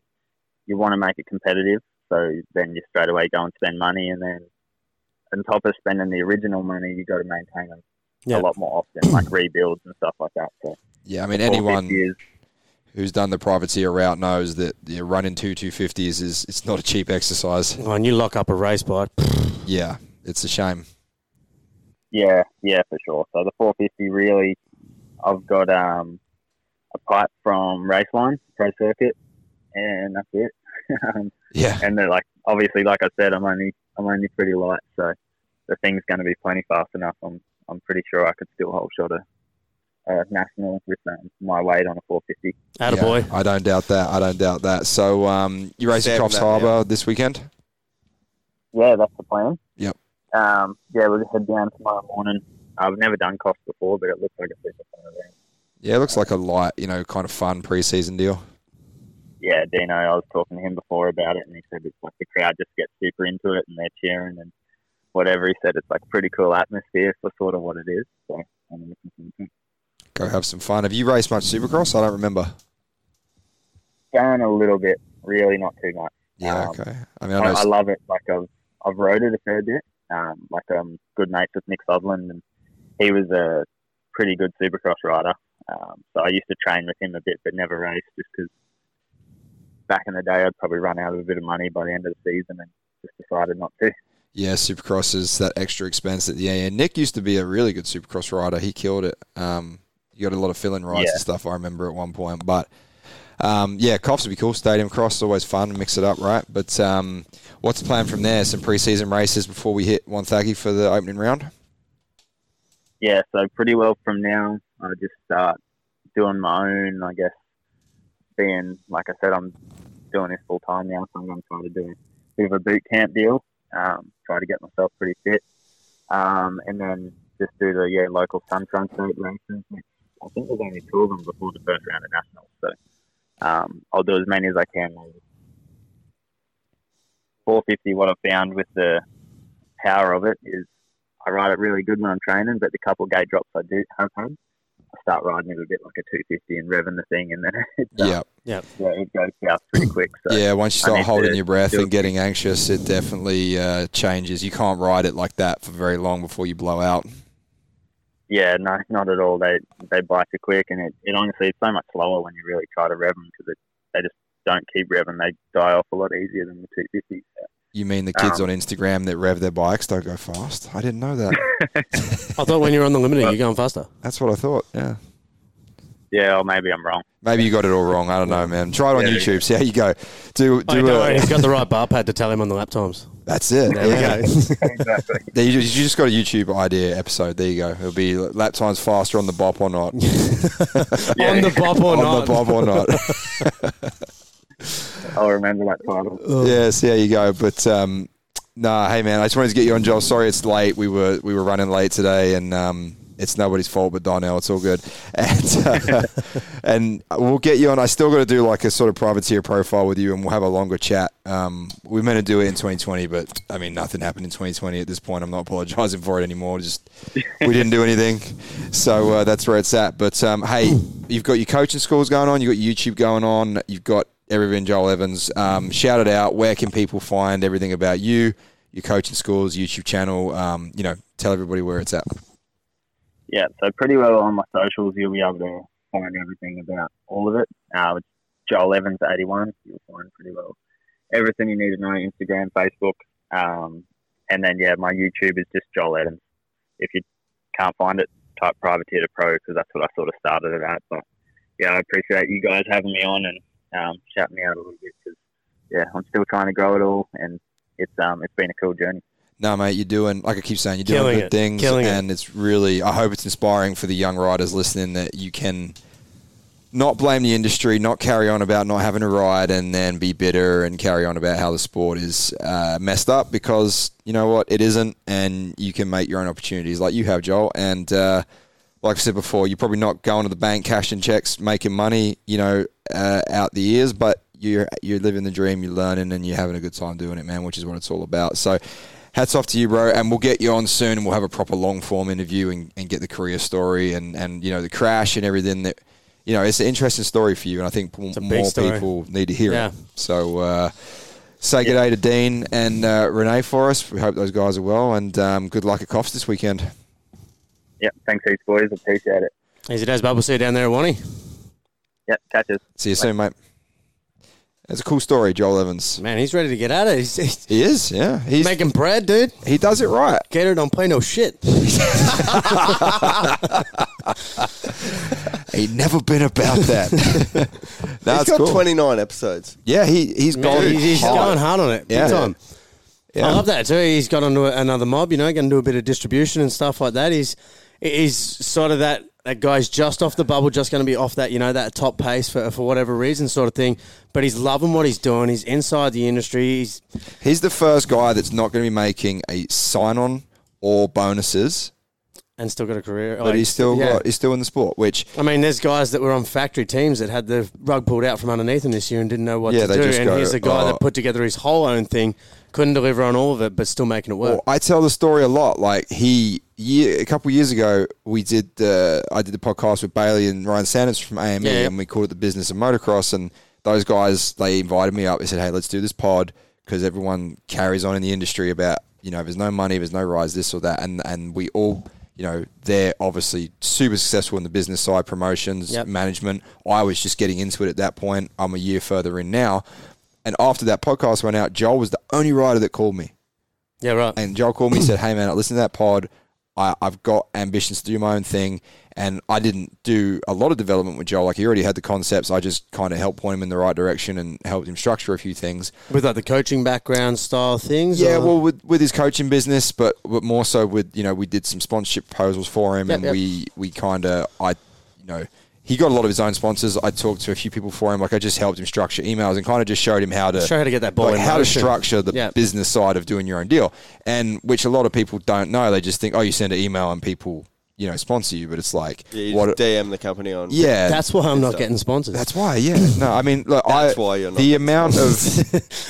you want to make it competitive, so then you straight away go and spend money, and then on top of spending the original money, you got to maintain them a lot more often, like rebuilds and stuff like that. So yeah, I mean, anyone who's done the privateer route knows that running 250s it's not a cheap exercise. Well, and you lock up a race bike. Yeah, it's a shame. Yeah, for sure. So the 450 really, I've got a pipe from Raceline, Pro Circuit, and that's it. Yeah. And they're like, obviously, like I said, I'm only pretty light, so the thing's going to be plenty fast enough. I'm pretty sure I could still hold shot a national with my weight on a 450. Attaboy. Yeah, I don't doubt that. So you racing Coffs Harbour this weekend? Yeah, that's the plan. Yep. We'll just head down tomorrow morning. I've never done Coffs before, but it looks like a super fun event. Yeah, it looks like a light, kind of fun pre-season deal. Yeah, Dino, I was talking to him before about it, and he said it's like the crowd just gets super into it and they're cheering and whatever. He said it's like pretty cool atmosphere for sort of what it is. So I'm looking forward to it. Go have some fun. Have you raced much Supercross? I don't remember. Going a little bit, really not too much. Yeah, okay. I love it. Like I've rode it a fair bit. Like I'm good mates with Nick Sutherland, and he was a pretty good Supercross rider. So I used to train with him a bit, but never raced just because back in the day I'd probably run out of a bit of money by the end of the season and just decided not to. Yeah, Supercross is that extra expense at the end. Nick used to be a really good Supercross rider. He killed it. You got a lot of fill-in rides and stuff, I remember, at one point. But, Coffs would be cool. Stadium Cross is always fun to mix it up, right? But what's the plan from there? Some pre-season races before we hit Wonthaggi for the opening round? Yeah, so pretty well from now, I just start doing my own, I guess, being, like I said, I'm doing this full-time now, so I'm going to try to do a bit of a boot camp deal, try to get myself pretty fit, and then just do the local Sunshine Coast races. I think there's only 2 of them before the first round of nationals, so I'll do as many as I can. 450, what I've found with the power of it is I ride it really good when I'm training, but the couple gate drops I do have home, I start riding it a bit like a 250 and revving the thing, and then it goes south pretty quick. So yeah, once you start holding your breath and getting anxious, it definitely changes. You can't ride it like that for very long before you blow out. Yeah, no, not at all. They bite you quick, and it honestly is so much slower when you really try to rev them because they just don't keep revving. They die off a lot easier than the 250s. So. You mean the kids on Instagram that rev their bikes don't go fast? I didn't know that. I thought when you were on the limiter, you're going faster. That's what I thought, yeah. Yeah, or maybe I'm wrong. Maybe you got it all wrong. I don't know, man. Try it on YouTube. See how you go. He's got the right bar pad to tell him on the lap times. That's it. There we go. Exactly. You just got a YouTube idea episode. There you go. It'll be lap times faster on the bop or not. On the bop or not. On the bop or not. I'll remember that title. Yes, there you go. But hey, man, I just wanted to get you on, Joel. Sorry it's late. We were running late today, and it's nobody's fault but Donnell. It's all good. And we'll get you on. I still got to do like a sort of privateer profile with you, and we'll have a longer chat. We meant to do it in 2020, but I mean, nothing happened in 2020 at this point. I'm not apologizing for it anymore. Just we didn't do anything. So that's where it's at. But hey, you've got your coaching schools going on. You've got your YouTube going on. You've got everything, Joel Evans. Shout it out. Where can people find everything about you, your coaching schools, YouTube channel? Tell everybody where it's at. Yeah, so pretty well on my socials, you'll be able to find everything about all of it. It's Joel Evans 81. You'll find pretty well everything you need to know, Instagram, Facebook. And then, my YouTube is just Joel Evans. If you can't find it, type Privateer to Pro, because that's what I sort of started it at. But, I appreciate you guys having me on and shouting me out a little bit, because, I'm still trying to grow it all, and it's been a cool journey. No, mate, you're doing, like I keep saying, you're doing good things. And it's really, I hope it's inspiring for the young riders listening that you can not blame the industry, not carry on about not having a ride, and then be bitter and carry on about how the sport is messed up, because you know what? It isn't, and you can make your own opportunities like you have, Joel. And like I said before, you're probably not going to the bank, cashing checks, making money, out the ears, but you're living the dream, you're learning, and you're having a good time doing it, man, which is what it's all about. So, hats off to you, bro, and we'll get you on soon, and we'll have a proper long-form interview and get the career story and the crash and everything that, it's an interesting story for you, and I think more people need to hear it. So say good day to Dean and Renee for us. We hope those guys are well, and good luck at Coffs this weekend. Yeah, thanks heaps, boys. Appreciate it. Easy days, bub. We'll see you down there at Wonnie. Yep, catch us. See you soon, mate. It's a cool story, Joel Evans. Man, he's ready to get at it. He is, yeah. He's making bread, dude. He does it right. Gator don't play no shit. He'd never been about that. No, he's got cool. 29 episodes. Yeah, he's gone. He's going hard on it. Yeah. Big time. Yeah. I love that too. He's got onto another mob, you know, going to do a bit of distribution and stuff like that. He's sort of that guy's just off the bubble, just going to be off that, you know, that top pace for whatever reason sort of thing. But he's loving what he's doing. He's inside the industry. He's the first guy that's not going to be making a sign-on or bonuses. And still got a career. But he's still in the sport, which... I mean, there's guys that were on factory teams that had the rug pulled out from underneath him this year and didn't know what to do. Just go, he's a guy that put together his whole own thing, couldn't deliver on all of it, but still making it work. Well, I tell the story a lot. Like, a couple of years ago, I did the podcast with Bailey and Ryan Sanders from AMA, and we called it The Business of Motocross. And those guys, they invited me up. They said, hey, let's do this pod, because everyone carries on in the industry about, you know, there's no money, there's no rise, this or that. And we all... You know, they're obviously super successful in the business side, promotions, management. I was just getting into it at that point. I'm a year further in now. And after that podcast went out, Joel was the only rider that called me. Yeah, right. And Joel called me and said, hey, man, I listened to that pod. I've got ambitions to do my own thing. And I didn't do a lot of development with Joel. Like, he already had the concepts. I just kind of helped point him in the right direction and helped him structure a few things. With, like, the coaching background style things? Yeah, well, with his coaching business, but more so with, you know, we did some sponsorship proposals for him. We kind of, you know, he got a lot of his own sponsors. I talked to a few people for him. Like, I just helped him structure emails and kind of just showed him how to get that ball in motion. How to structure the business side of doing your own deal. And which a lot of people don't know. They just think, oh, you send an email and people... you know, sponsor you, but it's like... Yeah, you what DM the company on... Yeah. That's why I'm not getting sponsors. That's why, yeah. No, I mean, look, that's why you're not... The amount of...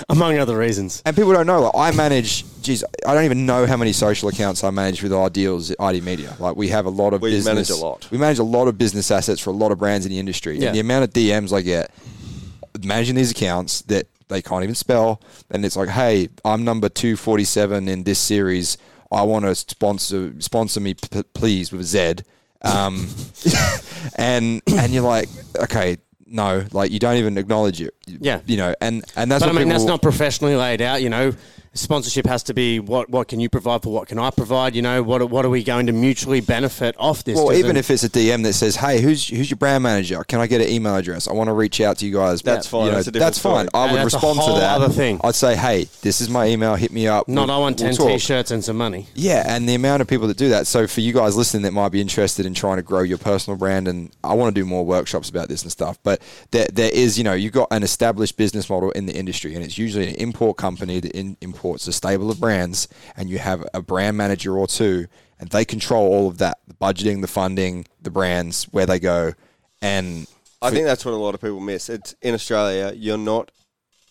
Among other reasons. And people don't know, like, I manage... Geez, I don't even know how many social accounts I manage with our deals at ID Media. Like, we have a lot of business... We manage a lot. We manage a lot of business assets for a lot of brands in the industry. Yeah. And the amount of DMs I get, managing these accounts that they can't even spell, and it's like, hey, I'm number 247 in this series... I want to sponsor me, please, with Z. And you're like, okay, no, like, you don't even acknowledge it. Yeah. You know, and that's... But I mean, that's not professionally laid out, you know. Sponsorship has to be what can you provide for what can I provide, you know, what are we going to mutually benefit off this? Well, even if it's a DM that says, hey, who's your brand manager? Can I get an email address? I want to reach out to you guys. That's fine. You know, that's fine. I would respond to that. Other thing. I'd say, hey, this is my email. Hit me up. Not I want 10 t-shirts and some money. Yeah, and the amount of people that do that. So for you guys listening that might be interested in trying to grow your personal brand, and I want to do more workshops about this and stuff, but there is, you know, you've got an established business model in the industry, and it's usually an import company that imports a stable of brands, and you have a brand manager or two, and they control all of that, the budgeting, the funding, the brands, where they go. And I think that's what a lot of people miss. It's in Australia, you're not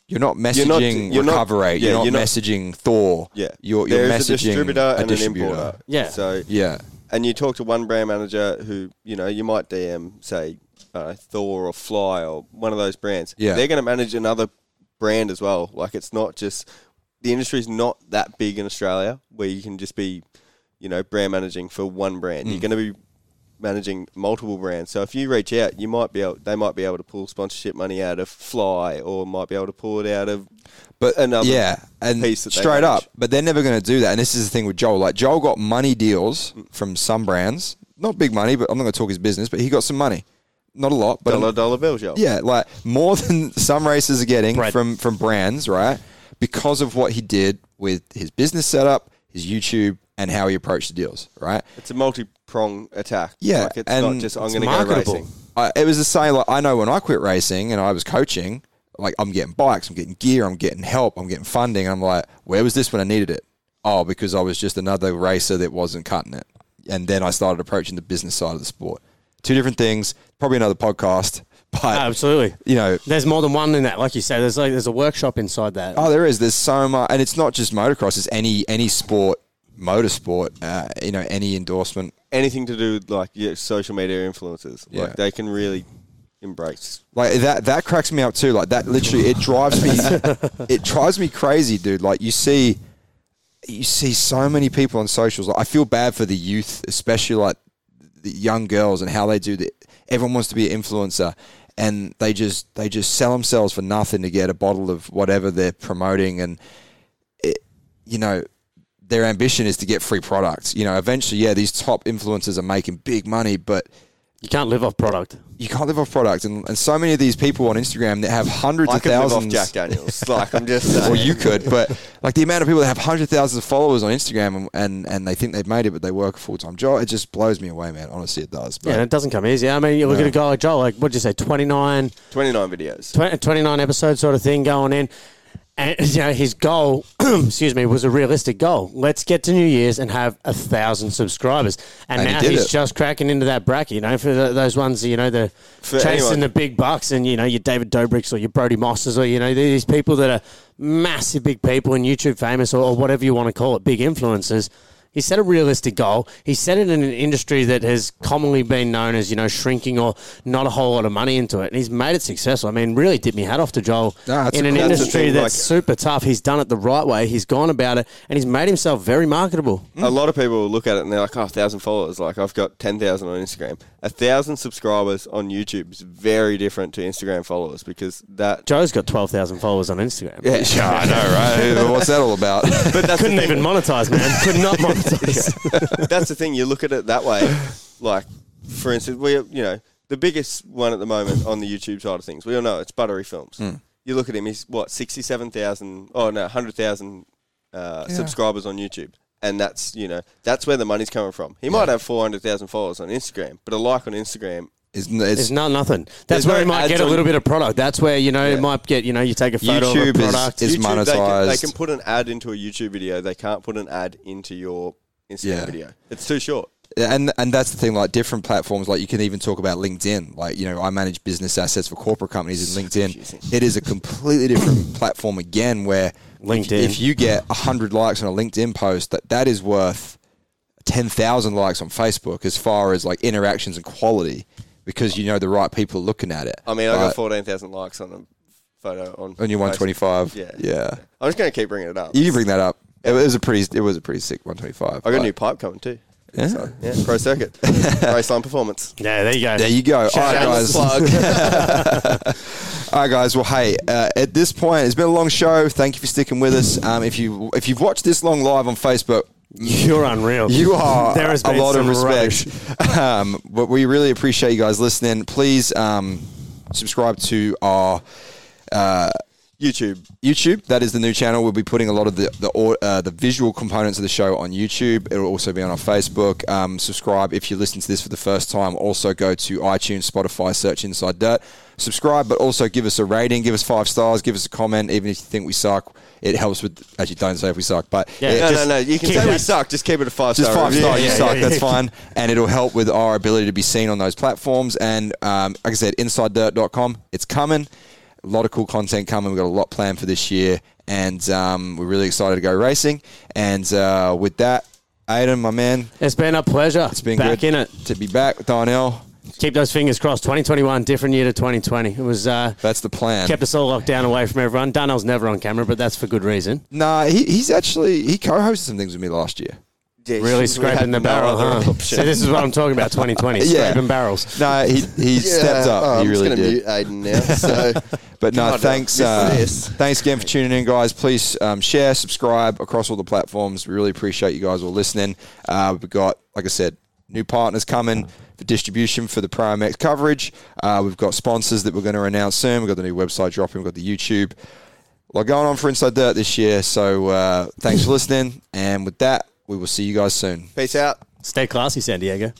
messaging Recovery, you're not messaging Thor. Yeah. You're messaging a distributor and an importer. Yeah. So yeah. And you talk to one brand manager who, you know, you might DM, say, Thor or Fly or one of those brands. Yeah. They're going to manage another brand as well. Like, it's not just... The industry's not that big in Australia where you can just be, you know, brand managing for one brand. You're going to be managing multiple brands. So if you reach out, you might be able, they might be able to pull sponsorship money out of Fly, or might be able to pull it out of another piece that straight up. But they're never going to do that. And this is the thing with Joel. Like, Joel got money deals from some brands, not big money, but I'm not going to talk his business, but he got some money. Not a lot, but dollar bills, Joel. Yeah, like more than some racers are getting from brands, right? Because of what he did with his business setup, his YouTube, and how he approached the deals, right? It's a multi-prong attack. Yeah. Like, it's not just, I'm going to go racing. It was the same. Like, I know when I quit racing and I was coaching, like, I'm getting bikes, I'm getting gear, I'm getting help, I'm getting funding. And I'm like, where was this when I needed it? Oh, because I was just another racer that wasn't cutting it. And then I started approaching the business side of the sport. Two different things, probably another podcast. But, absolutely, you know, there's more than one in that. Like you say, there's a workshop inside that. Oh, there is. There's so much, and it's not just motocross. It's any sport, motorsport. You know, any endorsement, anything to do with, like, social media influencers. Yeah. Like, they can really embrace. Like that cracks me up too. Like, that literally, it drives me. It drives me crazy, dude. Like, you see so many people on socials. Like, I feel bad for the youth, especially like the young girls and how they do that. Everyone wants to be an influencer. and they just sell themselves for nothing to get a bottle of whatever they're promoting. And it, you know, their ambition is to get free products. You know, eventually, yeah, these top influencers are making big money, but you can't live off product. You can't live off product, and so many of these people on Instagram that have hundreds of thousands. I could live off Jack Daniels. Like, I'm just saying. Well, you could, but like the amount of people that have hundreds of thousands of followers on Instagram and they think they've made it, but they work a full time job. It just blows me away, man. Honestly, it does. But, yeah, and it doesn't come easy. I mean, you look at a guy like Joel. Like, what did you say? 29 videos, 29 episodes, sort of thing going in. And, you know, his goal, excuse me, was a realistic goal. Let's get to New Year's and have 1,000 subscribers. And now he's just cracking into that bracket, you know, for those ones, you know, the chasing the big bucks and, you know, your David Dobrik's or your Brody Mosses or, you know, these people that are massive big people and YouTube famous or whatever you want to call it, big influencers. He set a realistic goal. He set it in an industry that has commonly been known as, you know, shrinking or not a whole lot of money into it. And he's made it successful. I mean, really tip me hat off to Joel in an industry that's super tough. He's done it the right way. He's gone about it, and he's made himself very marketable. A lot of people look at it and they're like, oh, 1,000 followers. Like, I've got 10,000 on Instagram. 1,000 subscribers on YouTube is very different to Instagram followers because that... Joe's got 12,000 followers on Instagram. Yeah, sure, I know, right? What's that all about? But that's couldn't even monetize, man. Could not monetize. That's the thing. You look at it that way. Like, for instance, the biggest one at the moment on the YouTube side of things, we all know it's Buttery Films. You look at him, he's what, 67,000 oh no 100,000 subscribers on YouTube, and that's, you know, that's where the money's coming from. He might have 400,000 followers on Instagram, but a like on Instagram It's not nothing. That's where you might get a little bit of product. That's where, you know, it might get, you know, you take a photo of a product. YouTube is monetized. They can put an ad into a YouTube video. They can't put an ad into your Instagram video. It's too short. And that's the thing, like different platforms, like you can even talk about LinkedIn. Like, you know, I manage business assets for corporate companies in LinkedIn. It is a completely different platform again, where LinkedIn, if you get 100 likes on a LinkedIn post, that is worth 10,000 likes on Facebook as far as like interactions and quality. Because you know the right people are looking at it. I mean, I got 14,000 likes on a photo on. And you 125. Yeah. I'm just going to keep bringing it up. You bring that up. It was a pretty sick 125. I got a new pipe coming too. Yeah. So, yeah. Pro Circuit, Raceline Performance. Yeah, there you go. There you go. Shout out guys. Plug. All right, guys. Well, hey, at this point, it's been a long show. Thank you for sticking with us. If you've watched this long live on Facebook. You're unreal. You are. There has been a lot of respect. But we really appreciate you guys listening. Please subscribe to our YouTube. YouTube, that is the new channel. We'll be putting a lot of the visual components of the show on YouTube. It'll also be on our Facebook. Subscribe if you listen to this for the first time. Also go to iTunes, Spotify, search Inside Dirt. Subscribe, but also give us a rating, give us 5 stars, give us a comment, even if you think we suck. It helps with, actually don't say if we suck, but you can say we suck, just keep it a 5 star. Just 5 star, you suck, that's fine. And it'll help with our ability to be seen on those platforms. And like I said, InsideDirt.com, it's coming. A lot of cool content coming. We've got a lot planned for this year, and we're really excited to go racing. And with that, Aidan, my man. It's been a pleasure. It's been back good in it. To be back with Donnell. Keep those fingers crossed. 2021, different year to 2020. It was. That's the plan. Kept us all locked down away from everyone. Donnell's never on camera, but that's for good reason. Nah, he co-hosted some things with me last year. Yeah, really scraping the barrel, huh? So this is what I'm talking about, 2020, scraping barrels. No, he stepped up. Oh, he really did. I'm just going to mute Aidan now. So. But no, thanks. Thanks again for tuning in, guys. Please share, subscribe across all the platforms. We really appreciate you guys all listening. We've got, like I said, new partners coming for distribution for the Pro MX coverage. We've got sponsors that we're going to announce soon. We've got the new website dropping. We've got the YouTube. A lot going on for Inside Dirt this year. So thanks for listening. And with that, we will see you guys soon. Peace out. Stay classy, San Diego.